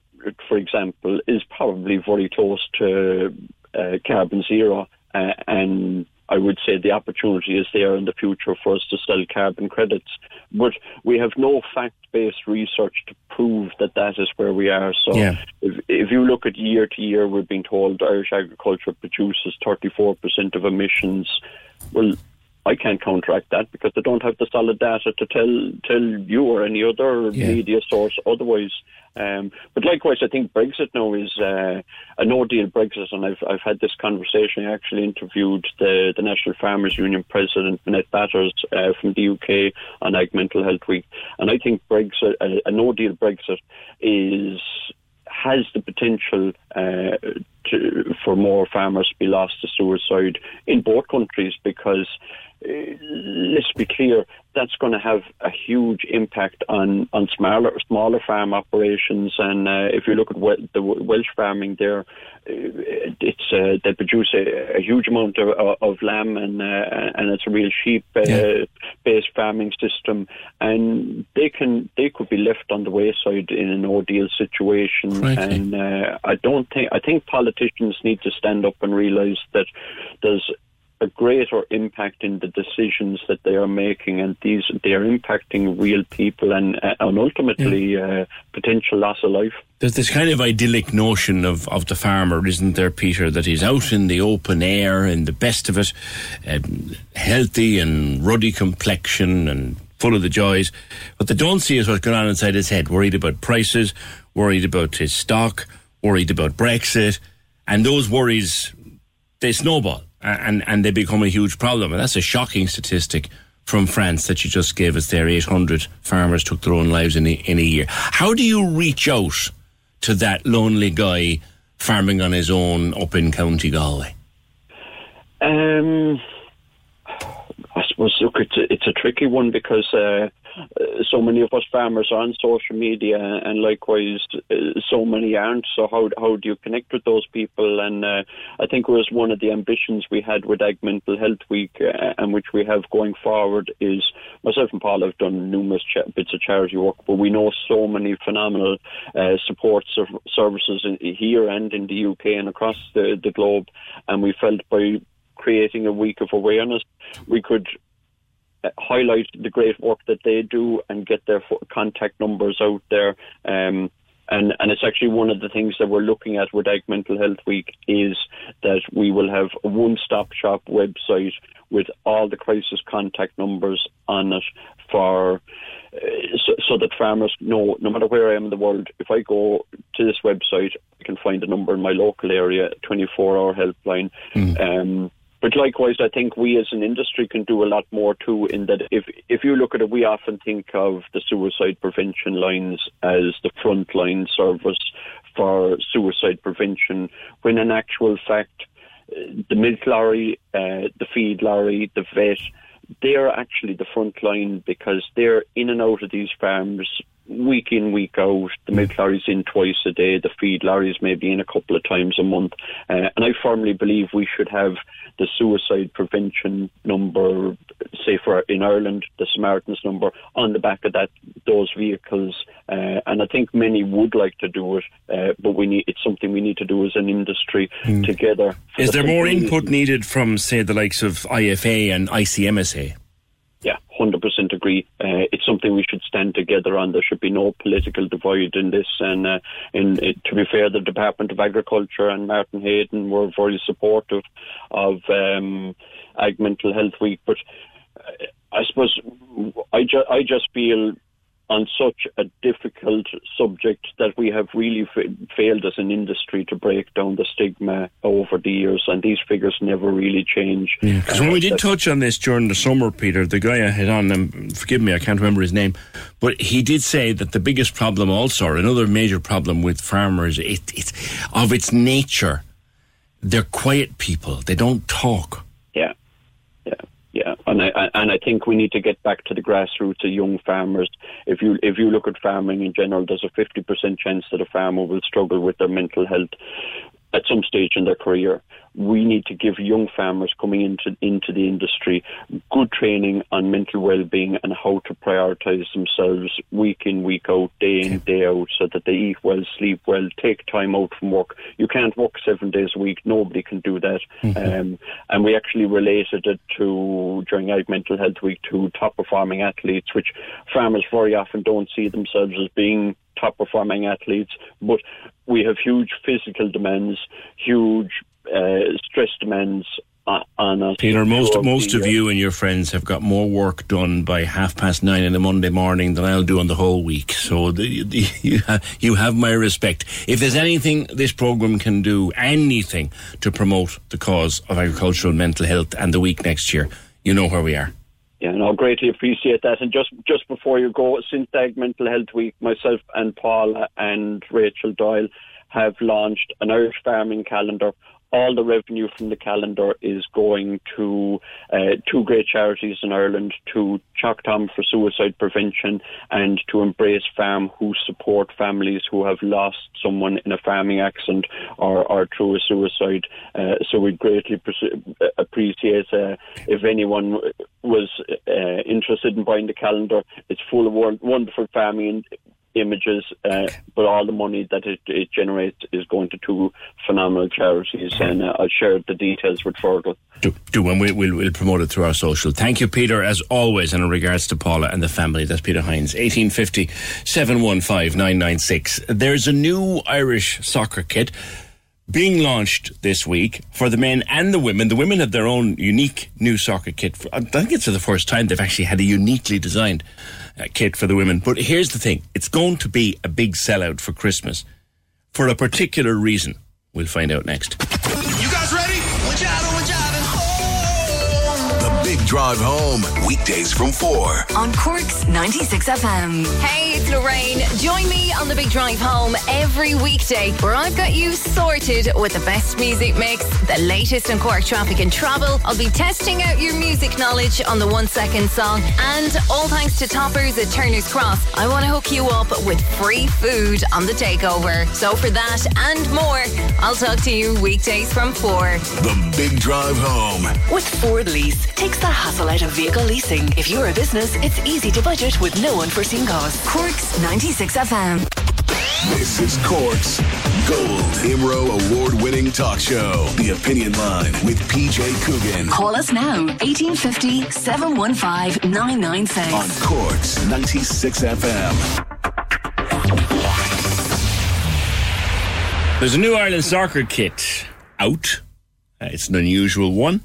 for example, is probably very close to uh, carbon zero, uh, and I would say the opportunity is there in the future for us to sell carbon credits. But we have no fact-based research to prove that that is where we are. So yeah. if, if you look at year to year, we're being told Irish agriculture produces thirty-four percent of emissions. Well, I can't counteract that because they don't have the solid data to tell tell you or any other yeah. media source otherwise. Um, but likewise, I think Brexit now is uh, a no-deal Brexit, and I've I've had this conversation. I actually interviewed the, the National Farmers Union President, Minette Batters, uh, from the U K on Ag Mental Health Week, and I think Brexit, a, a no-deal Brexit is... has the potential uh, to, for more farmers to be lost to suicide in both countries, because, uh, let's be clear, that's going to have a huge impact on, on smaller smaller farm operations. And uh, if you look at we- the Welsh farming there, it's uh, they produce a, a huge amount of, of lamb, and uh, and it's a real sheep-based uh, yeah. farming system, and they can they could be left on the wayside in an ordeal situation. Right. And uh, I don't think I think politicians need to stand up and realise that there's a greater impact in the decisions that they are making, and these they are impacting real people and, uh, and ultimately yeah. uh, potential loss of life. There's this kind of idyllic notion of, of the farmer, isn't there, Peter, that he's out in the open air and the best of it, um, healthy and ruddy complexion and full of the joys. But they don't see is what's going on inside his head, worried about prices, worried about his stock, worried about Brexit, and those worries, they snowball. And, and they become a huge problem. And that's a shocking statistic from France that you just gave us there. eight hundred farmers took their own lives in a, in a year. How do you reach out to that lonely guy farming on his own up in County Galway? Um, I suppose, look, it's a, it's a tricky one because... Uh, Uh, so many of us farmers are on social media, and likewise uh, so many aren't, so how how do you connect with those people? And uh, I think it was one of the ambitions we had with Ag Mental Health Week, uh, and which we have going forward, is myself and Paul have done numerous cha- bits of charity work, but we know so many phenomenal uh, support ser- services in, here and in the U K and across the, the globe, and we felt by creating a week of awareness we could highlight the great work that they do and get their contact numbers out there. Um, and, and it's actually one of the things that we're looking at with Ag Mental Health Week, is that we will have a one-stop shop website with all the crisis contact numbers on it, for uh, so, so that farmers know, no matter where I am in the world, if I go to this website, I can find a number in my local area, twenty-four hour helpline. Mm. Um But likewise, I think we as an industry can do a lot more too, in that if if you look at it, we often think of the suicide prevention lines as the frontline service for suicide prevention, when in actual fact, the milk lorry, uh, the feed lorry, the vet, they're actually the front line, because they're in and out of these farms week in, week out. The milk lorry's in twice a day, the feed lorry's maybe in a couple of times a month. Uh, and I firmly believe we should have the suicide prevention number, say for in Ireland, the Samaritans number, on the back of that, those vehicles, uh, Uh, and I think many would like to do it, uh, but we need, it's something we need to do as an industry mm. together. Is there more input needed from, say, the likes of I F A and I C M S A? Yeah, one hundred percent agree. Uh, it's something we should stand together on. There should be no political divide in this. And uh, in, it, to be fair, the Department of Agriculture and Martin Hayden were very supportive of um, Ag Mental Health Week. But I suppose I, ju- I just feel... on such a difficult subject that we have really f- failed as an industry to break down the stigma over the years, and these figures never really change. Because yeah, when we did touch on this during the summer, Peter, the guy I had on, um, forgive me, I can't remember his name, but he did say that the biggest problem also, or another major problem with farmers, it, it's of its nature, they're quiet people, they don't talk. Yeah, yeah. Yeah, and I and I think we need to get back to the grassroots of young farmers. If you if you look at farming in general, there's a fifty percent chance that a farmer will struggle with their mental health at some stage in their career. We need to give young farmers coming into into the industry good training on mental well-being and how to prioritise themselves week in, week out, day in, day out, so that they eat well, sleep well, take time out from work. You can't work seven days a week. Nobody can do that. Mm-hmm. Um, and we actually related it to, during Ag Mental Health Week, to top-performing athletes, which farmers very often don't see themselves as being top-performing athletes, but we have huge physical demands, huge uh, stress demands on us. Peter, most most of you and your friends have got more work done by half past nine on a Monday morning than I'll do on the whole week. So the, the, you, have, you have my respect. If there's anything this programme can do, anything to promote the cause of agricultural mental health and the week next year, you know where we are. Yeah, and I'll greatly appreciate that. And just, just before you go, since Ag Mental Health Week, myself and Paula and Rachel Doyle have launched an Irish farming calendar. All the revenue from the calendar is going to uh, two great charities in Ireland, to Chalk Tom for suicide prevention and to Embrace Farm, who support families who have lost someone in a farming accident or, or through a suicide. Uh, so we'd greatly pre- appreciate uh, if anyone was uh, interested in buying the calendar. It's full of wonderful farming images, uh, but all the money that it, it generates is going to two phenomenal charities, and uh, I'll share the details with Fergal. Do, do and we, we'll, we'll promote it through our social. Thank you, Peter, as always, and in regards to Paula and the family. That's Peter Hines, eighteen fifty, seven one five, nine nine six. There's a new Irish soccer kit being launched this week for the men and the women. The women have their own unique new soccer kit. For, I think it's for the first time they've actually had a uniquely designed uh, kit for the women. But here's the thing. It's going to be a big sellout for Christmas for a particular reason. We'll find out next. You guys ready? Watch out, watch out. Oh! The Big Drive Home, weekdays from four. On Cork's ninety-six F M. Hey! Lorraine, join me on the Big Drive Home every weekday, where I've got you sorted with the best music mix, the latest on Cork traffic and travel. I'll be testing out your music knowledge on the one second song, and all thanks to Toppers at Turner's Cross, I want to hook you up with free food on the takeover. So for that and more, I'll talk to you weekdays from four. The Big Drive Home with Ford Lease takes the hassle out of vehicle leasing. If you're a business, it's easy to budget with no unforeseen costs. Cork ninety-six F M. This is Cork's Gold I M R O award-winning talk show, The Opinion Line with P J Coogan. Call us now, eighteen fifty, seven one five, nine nine six. On Cork's ninety-six F M. There's a new Ireland soccer kit out. Uh, it's an unusual one,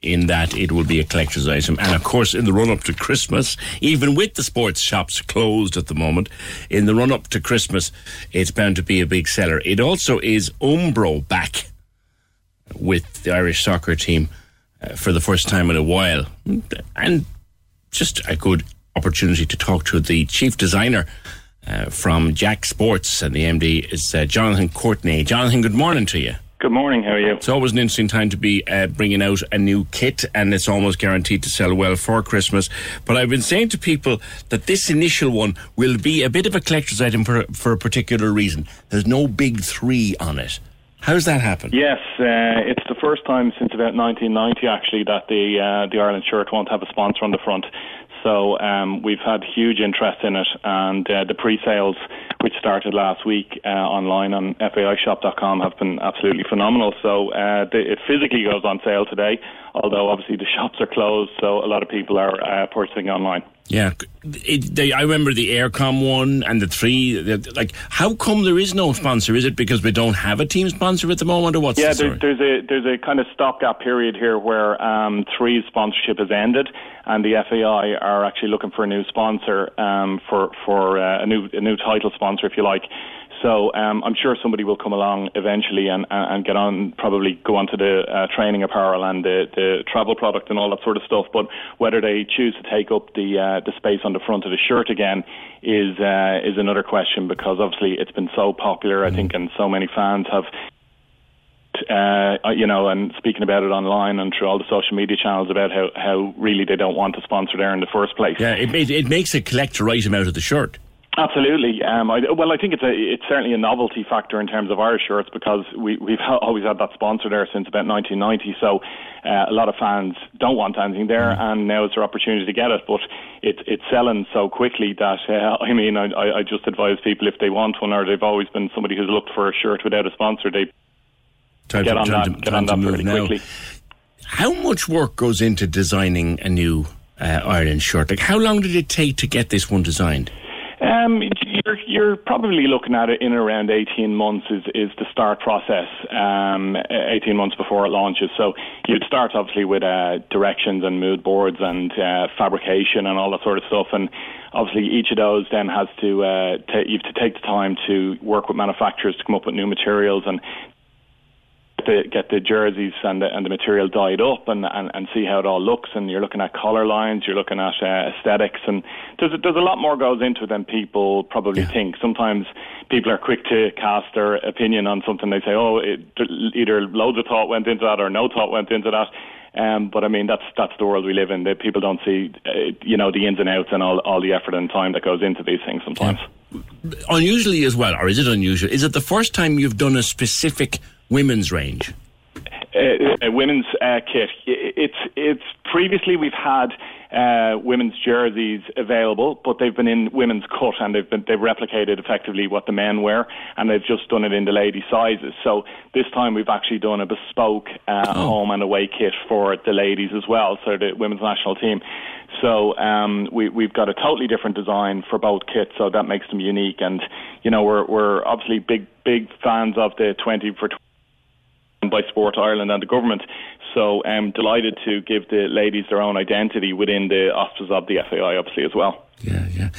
in that it will be a collector's item. And of course, in the run-up to Christmas, even with the sports shops closed at the moment, in the run-up to Christmas, it's bound to be a big seller. It also is Umbro back with the Irish soccer team uh, for the first time in a while. And just a good opportunity to talk to the chief designer uh, from Jack Sports, and the M D is uh, Jonathan Courtney. Jonathan, good morning to you. Good morning, how are you? It's always an interesting time to be uh, bringing out a new kit, and it's almost guaranteed to sell well for Christmas. But I've been saying to people that this initial one will be a bit of a collector's item for, for a particular reason. There's no big three on it. How's that happened? Yes, uh, it's the first time since about nineteen ninety, actually, that the, uh, the Ireland shirt won't have a sponsor on the front. So um, we've had huge interest in it, and uh, the pre-sales, which started last week uh, online on F A I shop dot com, have been absolutely phenomenal. So uh, they, it physically goes on sale today, although obviously the shops are closed, so a lot of people are uh, purchasing online. Yeah, it, they, I remember the Aircom one and the three. The, like, how come there is no sponsor? Is it because we don't have a team sponsor at the moment, or what's? Yeah, the there's, there's a there's a kind of stopgap period here where um, three's sponsorship has ended, and the F A I are actually looking for a new sponsor um, for for uh, a new a new title sponsor, if you like. So um, I'm sure somebody will come along eventually and, and get on, probably go on to the uh, training apparel and the, the travel product and all that sort of stuff. But whether they choose to take up the uh, the space on the front of the shirt again is uh, is another question, because obviously it's been so popular, I think, and so many fans have... Uh, you know, and speaking about it online and through all the social media channels about how, how really they don't want to sponsor there in the first place. Yeah, it, it, it makes a collector item out of the shirt. Absolutely. Um, I, well, I think it's a, it's certainly a novelty factor in terms of Irish shirts, because we, we've ha- always had that sponsor there since about nineteen ninety. So uh, a lot of fans don't want anything there, and now it's their opportunity to get it. But it's it's selling so quickly that uh, I mean, I, I just advise people, if they want one, or they've always been somebody who's looked for a shirt without a sponsor, they Time get to, on time that, to, get on that pretty now. quickly. How much work goes into designing a new uh, Ireland shirt? Like, how long did it take to get this one designed? Um, you're, you're probably looking at it in around eighteen months is, is the start process, um, eighteen months before it launches. So you'd start obviously with uh, directions and mood boards and uh, fabrication and all that sort of stuff. And obviously each of those then has to, uh, t- you have to take the time to work with manufacturers to come up with new materials and to get the jerseys and the, and the material dyed up and, and, and see how it all looks. And you're looking at colour lines, you're looking at uh, aesthetics, and there's a, there's a lot more goes into it than people probably yeah. think. Sometimes people are quick to cast their opinion on something. They say, oh, it, either loads of thought went into that or no thought went into that. Um, but I mean, that's that's the world we live in. That people don't see, uh, you know, the ins and outs and all all the effort and time that goes into these things sometimes. Yeah. Unusually as well, or is it unusual? Is it the first time you've done a specific women's range? Uh, a women's uh, kit. It's it's previously we've had uh, women's jerseys available, but they've been in women's cut, and they've been they've replicated effectively what the men wear, and they've just done it in the lady sizes. So this time we've actually done a bespoke uh, oh. home and away kit for the ladies as well, so the women's national team. So um, we, we've got a totally different design for both kits, so that makes them unique. And you know, we're we're obviously big big fans of the twenty for twenty by Sport Ireland and the government. So I'm um, delighted to give the ladies their own identity within the auspices of the F A I, obviously, as well. Yeah, yeah.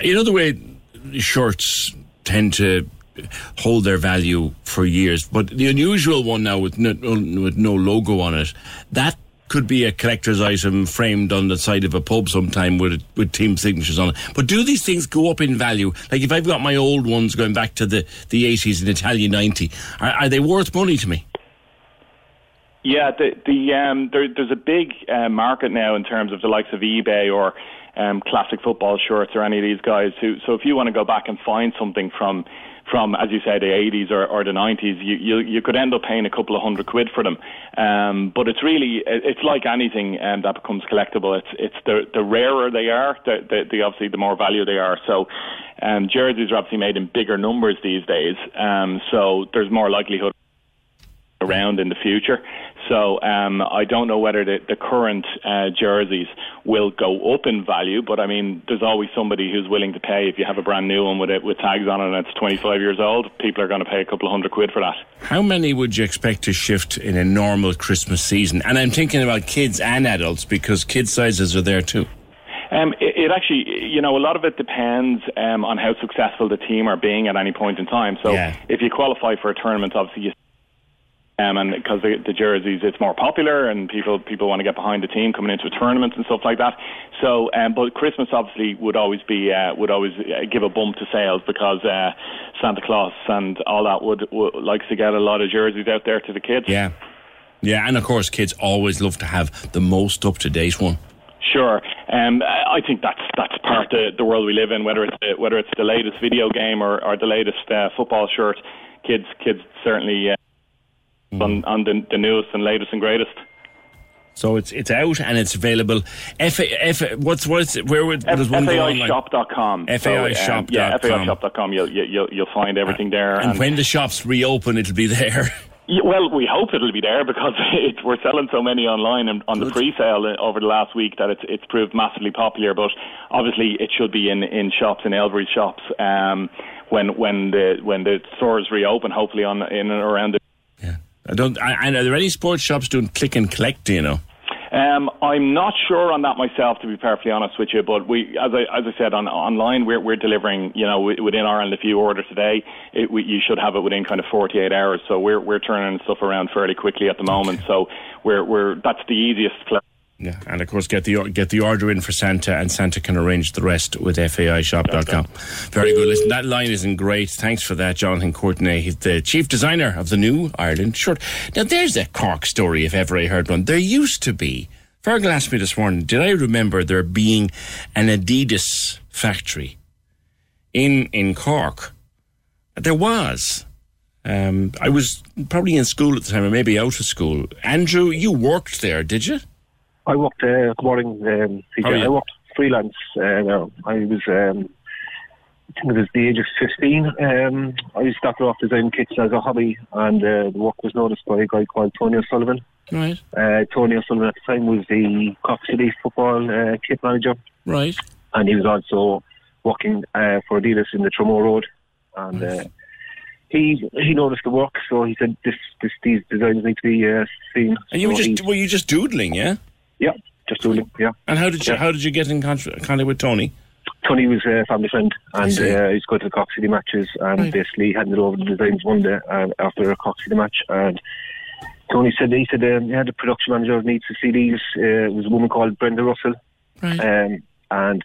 You know, the way shirts tend to hold their value for years, but the unusual one now with no, with no logo on it, that could be a collector's item framed on the side of a pub sometime with with team signatures on it. But do these things go up in value? Like, if I've got my old ones going back to the, the eighties and Italian ninety, are, are they worth money to me? Yeah, the, the um, there, there's a big uh, market now in terms of the likes of eBay or um, classic football shirts or any of these guys. Who, so if you want to go back and find something from... from, as you say, the eighties or, or the nineties, you, you you could end up paying a couple of hundred quid for them. Um, but it's really, it's like anything um, that becomes collectible. It's it's the, the rarer they are, the, the, the obviously the more value they are. So um, jerseys are obviously made in bigger numbers these days. Um, so there's more likelihood around in the future. So um, I don't know whether the, the current uh, jerseys will go up in value, but I mean, there's always somebody who's willing to pay. If you have a brand new one with it, with tags on it, and it's twenty-five years old, people are going to pay a couple of hundred quid for that. How many would you expect to shift in a normal Christmas season? And I'm thinking about kids and adults, because kids' sizes are there too. Um, it, it actually, you know, a lot of it depends um, on how successful the team are being at any point in time. So yeah. if you qualify for a tournament, obviously you Um, and because the, the jerseys, it's more popular, and people people want to get behind the team coming into a tournament and stuff like that. So, um, but Christmas obviously would always be uh, would always give a bump to sales, because uh, Santa Claus and all that would, would likes to get a lot of jerseys out there to the kids. Yeah, yeah, and of course, kids always love to have the most up to date one. Sure, um, I think that's that's part of the world we live in. Whether it's the, whether it's the latest video game or, or the latest uh, football shirt, kids kids certainly. Uh, On, on the, the newest and latest and greatest. So it's it's out and it's available. F, F what's what's where would F, does one go online? F A I shop dot com F A I shop dot com So, um, yeah, F A I shop dot com You'll you'll you'll find everything there. And, and when the shops reopen, it'll be there. Yeah, well, we hope it'll be there because it, we're selling so many online and on the pre-sale over the last week that it's it's proved massively popular. But obviously, it should be in, in shops, in Elvery shops, um, when when the when the stores reopen. Hopefully, on in and around the. Yeah, I don't. I, and are there any sports shops doing click and collect? Do you know? Um, I'm not sure on that myself, to be perfectly honest with you. But we, as I as I said, on online, we're we're delivering. You know, within Ireland, if you order today, it, we, you should have it within kind of forty-eight hours So we're we're turning stuff around fairly quickly at the moment. Okay. So we're we're that's the easiest place. Yeah, and of course, get the get the order in for Santa, and Santa can arrange the rest with F A I shop dot com Very good. Listen, that line isn't great. Thanks for that, Jonathan Courtenay. He's the chief designer of the New Ireland Shirt. Now, there's a Cork story, if ever I heard one. There used to be. Fergal asked me this morning, did I remember there being an Adidas factory in in Cork? There was. Um, I was probably in school at the time, or maybe out of school. Andrew, you worked there, did you? I worked, uh, good morning, um, P J. I worked freelance. Uh, well, I was, um, I think it was the age of fifteen. Um, I started off designing kits as a hobby, and uh, the work was noticed by a guy called Tony O'Sullivan. Right. Uh, Tony O'Sullivan at the time was the Cork City football uh, kit manager. Right. And he was also working uh, for Adidas in the Tremore Road. And nice. uh, He he noticed the work, so he said, "This, this these designs need to be uh, seen." And you were just were you just doodling, yeah? Yeah, just doing yeah. And how did you yeah. how did you get in contact, contact with Tony? Tony was a family friend, and uh, he's going to the Cork City matches, and right. basically handed over the designs one day uh, after a Cork City match. And Tony said he said um, yeah, the production manager needs to see these. Uh, it was a woman called Brenda Russell, right. um, and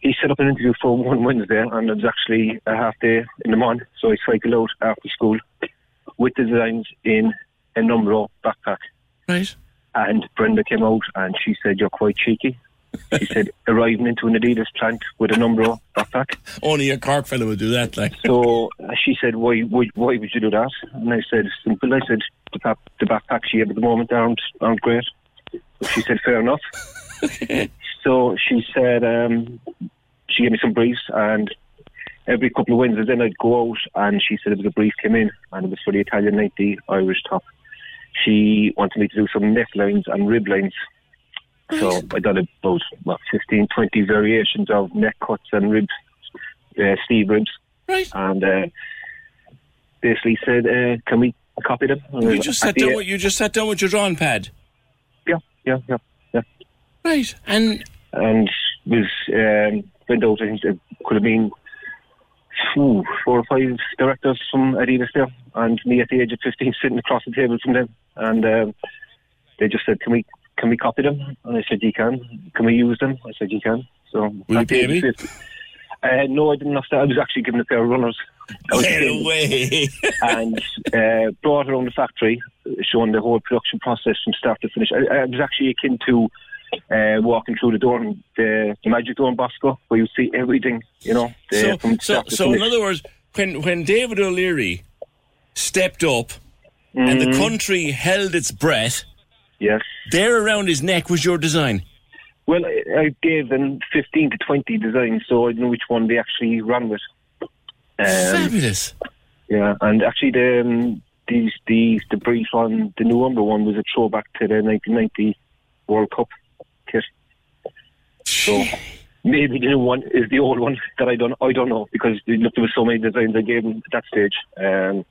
he set up an interview for one Wednesday, and it was actually a half day in the morning. So he cycled out after school with the designs in a Numbro backpack. Right. And Brenda came out and she said, "You're quite cheeky." She said, "Arriving into an Adidas plant with a Numbro backpack." Only a Cork fellow would do that, like. So she said, why, why why would you do that? And I said, simple. I said, the, the backpacks she had at the moment aren't, aren't great. She said, fair enough. So she said, um, she gave me some briefs, and every couple of Wednesdays then I'd go out, and she said it was a brief came in, and it was for the Italian night, the Irish top. She wanted me to do some neck lines and rib lines. So I done about what, fifteen, twenty variations of neck cuts and ribs, uh, sleeve ribs. Right. And uh, basically said, uh, can we copy them? You just, sat down, the, you just sat down with your drawing pad? Yeah, yeah, yeah. yeah. Right. And and was um, went out, I think it could have been ooh, four or five directors from Adidas there, and me at the age of fifteen sitting across the table from them, and um, they just said, "Can we can we copy them?" And I said, "You can." "Can we use them?" I said, "You can." So will you pay me? Uh, no, I didn't have to. I was actually given a pair of runners. Get away! And uh, brought around the factory, showing the whole production process from start to finish. I, I was actually akin to Uh, walking through the door, the, the magic door in Bosco, where you see everything, you know. The, so, from so, so in other words, when when David O'Leary stepped up mm-hmm. and the country held its breath, yes, there around his neck was your design. Well, I, I gave them fifteen to twenty designs, so I didn't know which one they actually ran with. Um, Fabulous. Yeah, and actually the um, these these the brief on the new number one was a throwback to the nineteen ninety World Cup. Kit. So maybe the new one is the old one that I don't I don't know, because look, there were so many designs I gave them at that stage. Um,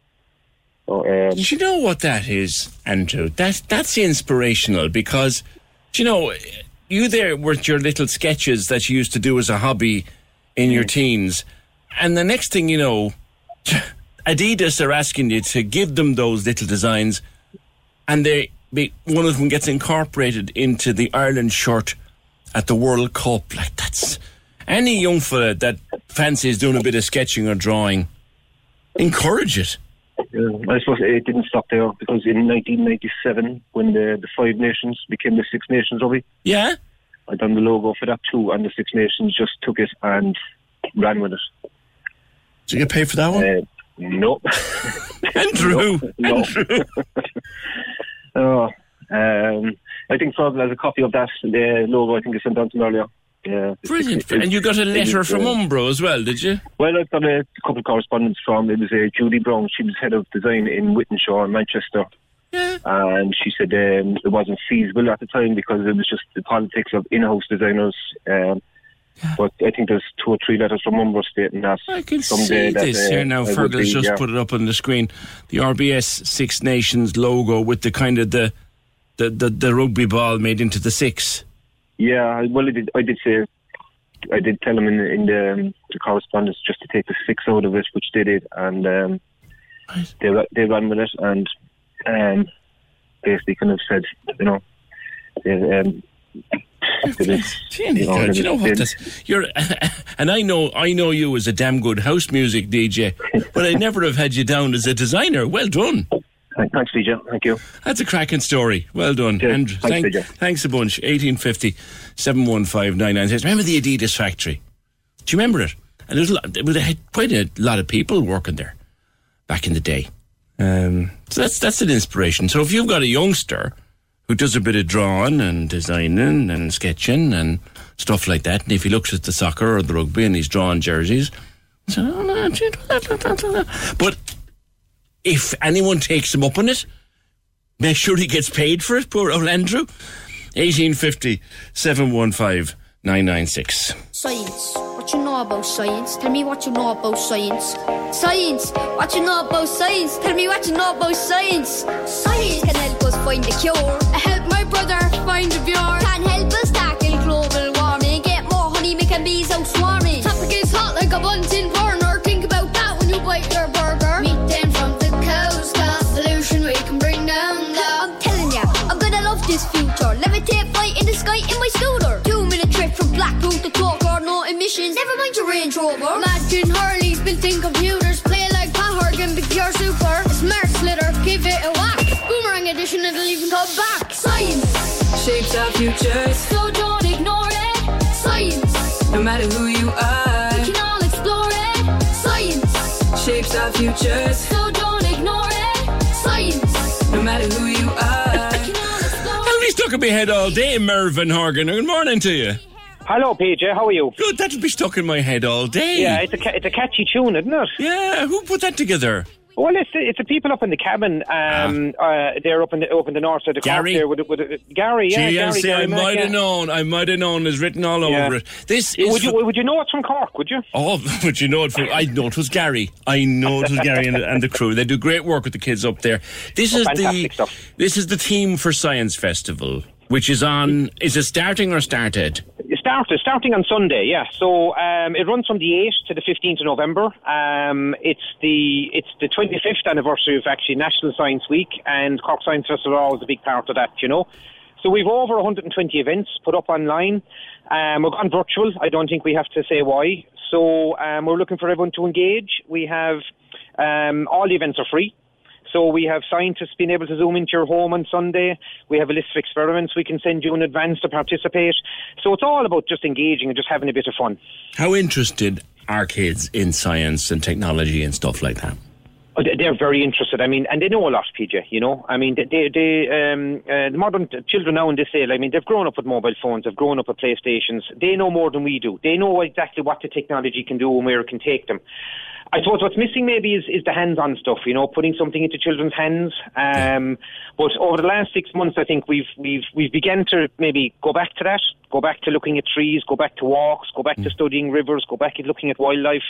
so, um, do you know what that is, Andrew? That's that's inspirational, because do you know you there were your little sketches that you used to do as a hobby in your teens, and the next thing you know, Adidas are asking you to give them those little designs, and they. One of them gets incorporated into the Ireland shirt at the World Cup. Like, that's any young fella that fancies doing a bit of sketching or drawing, encourage it. Yeah, I suppose it didn't stop there, because in nineteen ninety-seven, when the, the Five Nations became the Six Nations, Robbie, yeah, I done the logo for that too, and the Six Nations just took it and ran with it. Did you get paid for that one? Uh, no, Andrew. no. Andrew. Oh, um, I think Frogan has a copy of that. The logo I think is sent down to earlier. Yeah, brilliant. It's, it's, and you got a letter from uh, Umbro as well, did you? Well, I've got a couple of correspondence from, it was uh, Judy Brown, she was head of design in Wittenshaw in Manchester. Yeah. And she said um, it wasn't feasible at the time because it was just the politics of in-house designers. Um, yeah. But I think there's two or three letters from Umbro stating that. I can see that, this uh, here now, Fergus just yeah. put it up on the screen. The R B S Six Nations logo with the kind of the the, the, the rugby ball made into the six. Yeah, well, I did, I did say, I did tell them in, in the, um, the correspondence just to take the six out of it, which they did, and um, right. they they ran with it, and um, basically kind of said, you know, they, um, did Jenny, you know, God, you know what this, you're, and I know, I know you as a damn good house music D J, but I never have had you down as a designer. Well done. Thanks, D J. Thank you. That's a cracking story. Well done. Cheers. And thanks, thank, thanks a bunch. eighteen fifty, seven one five nine nine six. Remember the Adidas factory? Do you remember it? And there's a lot, they had quite a lot of people working there back in the day. Um, so that's that's an inspiration. So if you've got a youngster who does a bit of drawing and designing and sketching and stuff like that, and if he looks at the soccer or the rugby and he's drawing jerseys, so, oh, no, but if anyone takes him up on it, make sure he gets paid for it, poor old Andrew. eighteen fifty, seven one five nine nine six. Science, what you know about science? Tell me what you know about science. Science, what you know about science? Tell me what you know about science. Science can help us find a cure. I help my brother find a cure. Can help us tackle global warming. Get more honey, make and bees out swarming. Topic is hot like a bunting burner. Think about that when you bite your burger. Meat them from the cows, cause pollution we can bring down love. I'm telling ya, I'm gonna love this future. Levitate, fly in the sky in my scooter. Two-minute trip from Blackpool to Cork, or no emissions, never mind your Range Rover. Imagine Hurley's built-in computers, play like Pat Horgan, be pure super. A smart slitter, give it a whack. Boomerang edition, it'll even come back. Science shapes our futures, so don't ignore it. Science, no matter who you are, we can all explore it. Science shapes our futures, so don't ignore it. Science, no matter who you are, we can all explore it. I'll be stuck in my head all day, Mervyn Horgan. Good morning to you. Hello, P J. How are you? Good. That'll be stuck in my head all day. Yeah, it's a ca- it's a catchy tune, isn't it? Yeah. Who put that together? Well, it's the, it's the people up in the cabin. Um, ah. uh, they're up in the up in the north side of the Gary. There with, with, with Gary, yeah, Gary, Gary. I might have yeah. known. I might have known. Is written all yeah. over it. This is would you from, would you know it from Cork? Would you? Oh, would you know it from? I know it was Gary. I know it was Gary and, and the crew. They do great work with the kids up there. This oh, is the stuff. This is the theme for Science Festival, which is on. Is it starting or started? Started, starting on Sunday, yeah. So um, it runs from the eighth to the fifteenth of November. Um, it's the it's the twenty-fifth anniversary of actually National Science Week, and Cork Science Festival is a big part of that, you know. So we've over one hundred twenty events put up online. Um, we've gone virtual. I don't think we have to say why. So um, we're looking for everyone to engage. We have um, all the events are free. So we have scientists being able to zoom into your home on Sunday. We have a list of experiments we can send you in advance to participate. So it's all about just engaging and just having a bit of fun. How interested are kids in science and technology and stuff like that? Oh, they're very interested. I mean, and they know a lot, P J, you know. I mean, they, they, um, uh, the modern children now in this age, I mean, they've grown up with mobile phones, they've grown up with PlayStations. They know more than we do. They know exactly what the technology can do and where it can take them. I suppose what's missing maybe is, is the hands-on stuff, you know, putting something into children's hands. Um, but over the last six months, I think we've we've we've began to maybe go back to that, go back to looking at trees, go back to walks, go back to studying rivers, go back to looking at wildlife.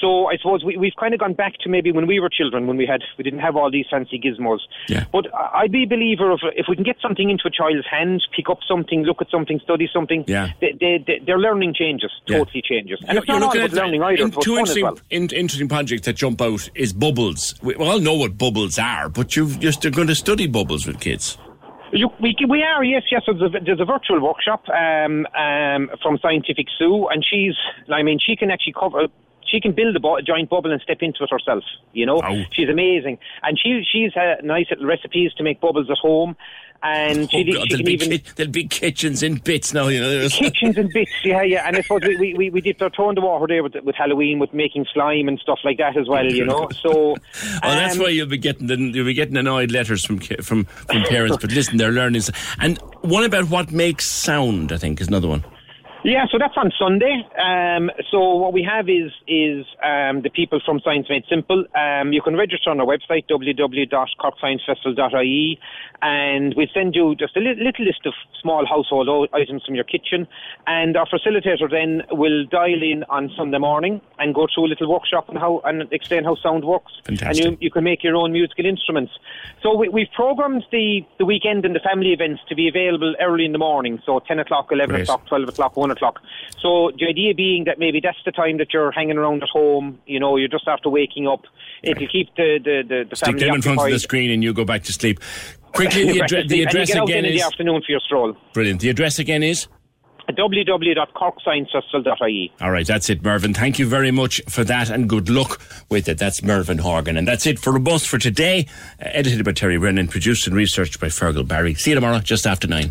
So I suppose we, we've kind of gone back to maybe when we were children, when we had we didn't have all these fancy gizmos. Yeah. But I'd be a believer of if we can get something into a child's hands, pick up something, look at something, study something. Yeah. They, they, their learning changes, totally yeah. changes, and you're, it's not all about learning either. It's fun as well. In, in interesting project that jump out is bubbles. We all know what bubbles are, but you've just are going to study bubbles with kids. You, we, we are, yes, yes. There's a, there's a virtual workshop um, um, from Scientific Sue, and she's, I mean, she can actually cover. She can build a, bo- a giant bubble and step into it herself, you know. Oh. She's amazing. And she she's had nice little recipes to make bubbles at home. And she, oh God, she there'll, can be even ki- there'll be kitchens in bits now, you know. Kitchens in bits, yeah, yeah. And I suppose we, we, we did our toe in the water there with, with Halloween, with making slime and stuff like that as well, you know. So, oh, um, that's why you'll be getting the, you'll be getting annoyed letters from from, from parents. But listen, they're learning. And one about what makes sound, I think, is another one. Yeah, so that's on Sunday. Um, so what we have is is um, the people from Science Made Simple. Um, you can register on our website, w w w dot cork science festival dot i e, and we'll send you just a li- little list of small household o- items from your kitchen. And our facilitator then will dial in on Sunday morning and go through a little workshop on how, and explain how sound works. Fantastic. And you, you can make your own musical instruments. So we, we've programmed the, the weekend and the family events to be available early in the morning, so ten o'clock, eleven Great. O'clock, twelve o'clock, one o'clock. So the idea being that maybe that's the time that you're hanging around at home, you know, you're just after waking up. It'll right. keep the, the, the, the family occupied. Stick them in front of the screen and you go back to sleep. Quickly, the, addre- the address again is... And you get out again in is... the afternoon for your stroll. Brilliant. The address again is... w w w dot cork science festival dot i e. All right, that's it, Mervyn. Thank you very much for that and good luck with it. That's Mervyn Horgan. And that's it for Robust for today. Uh, edited by Terry Brennan, produced and researched by Fergal Barry. See you tomorrow, just after nine.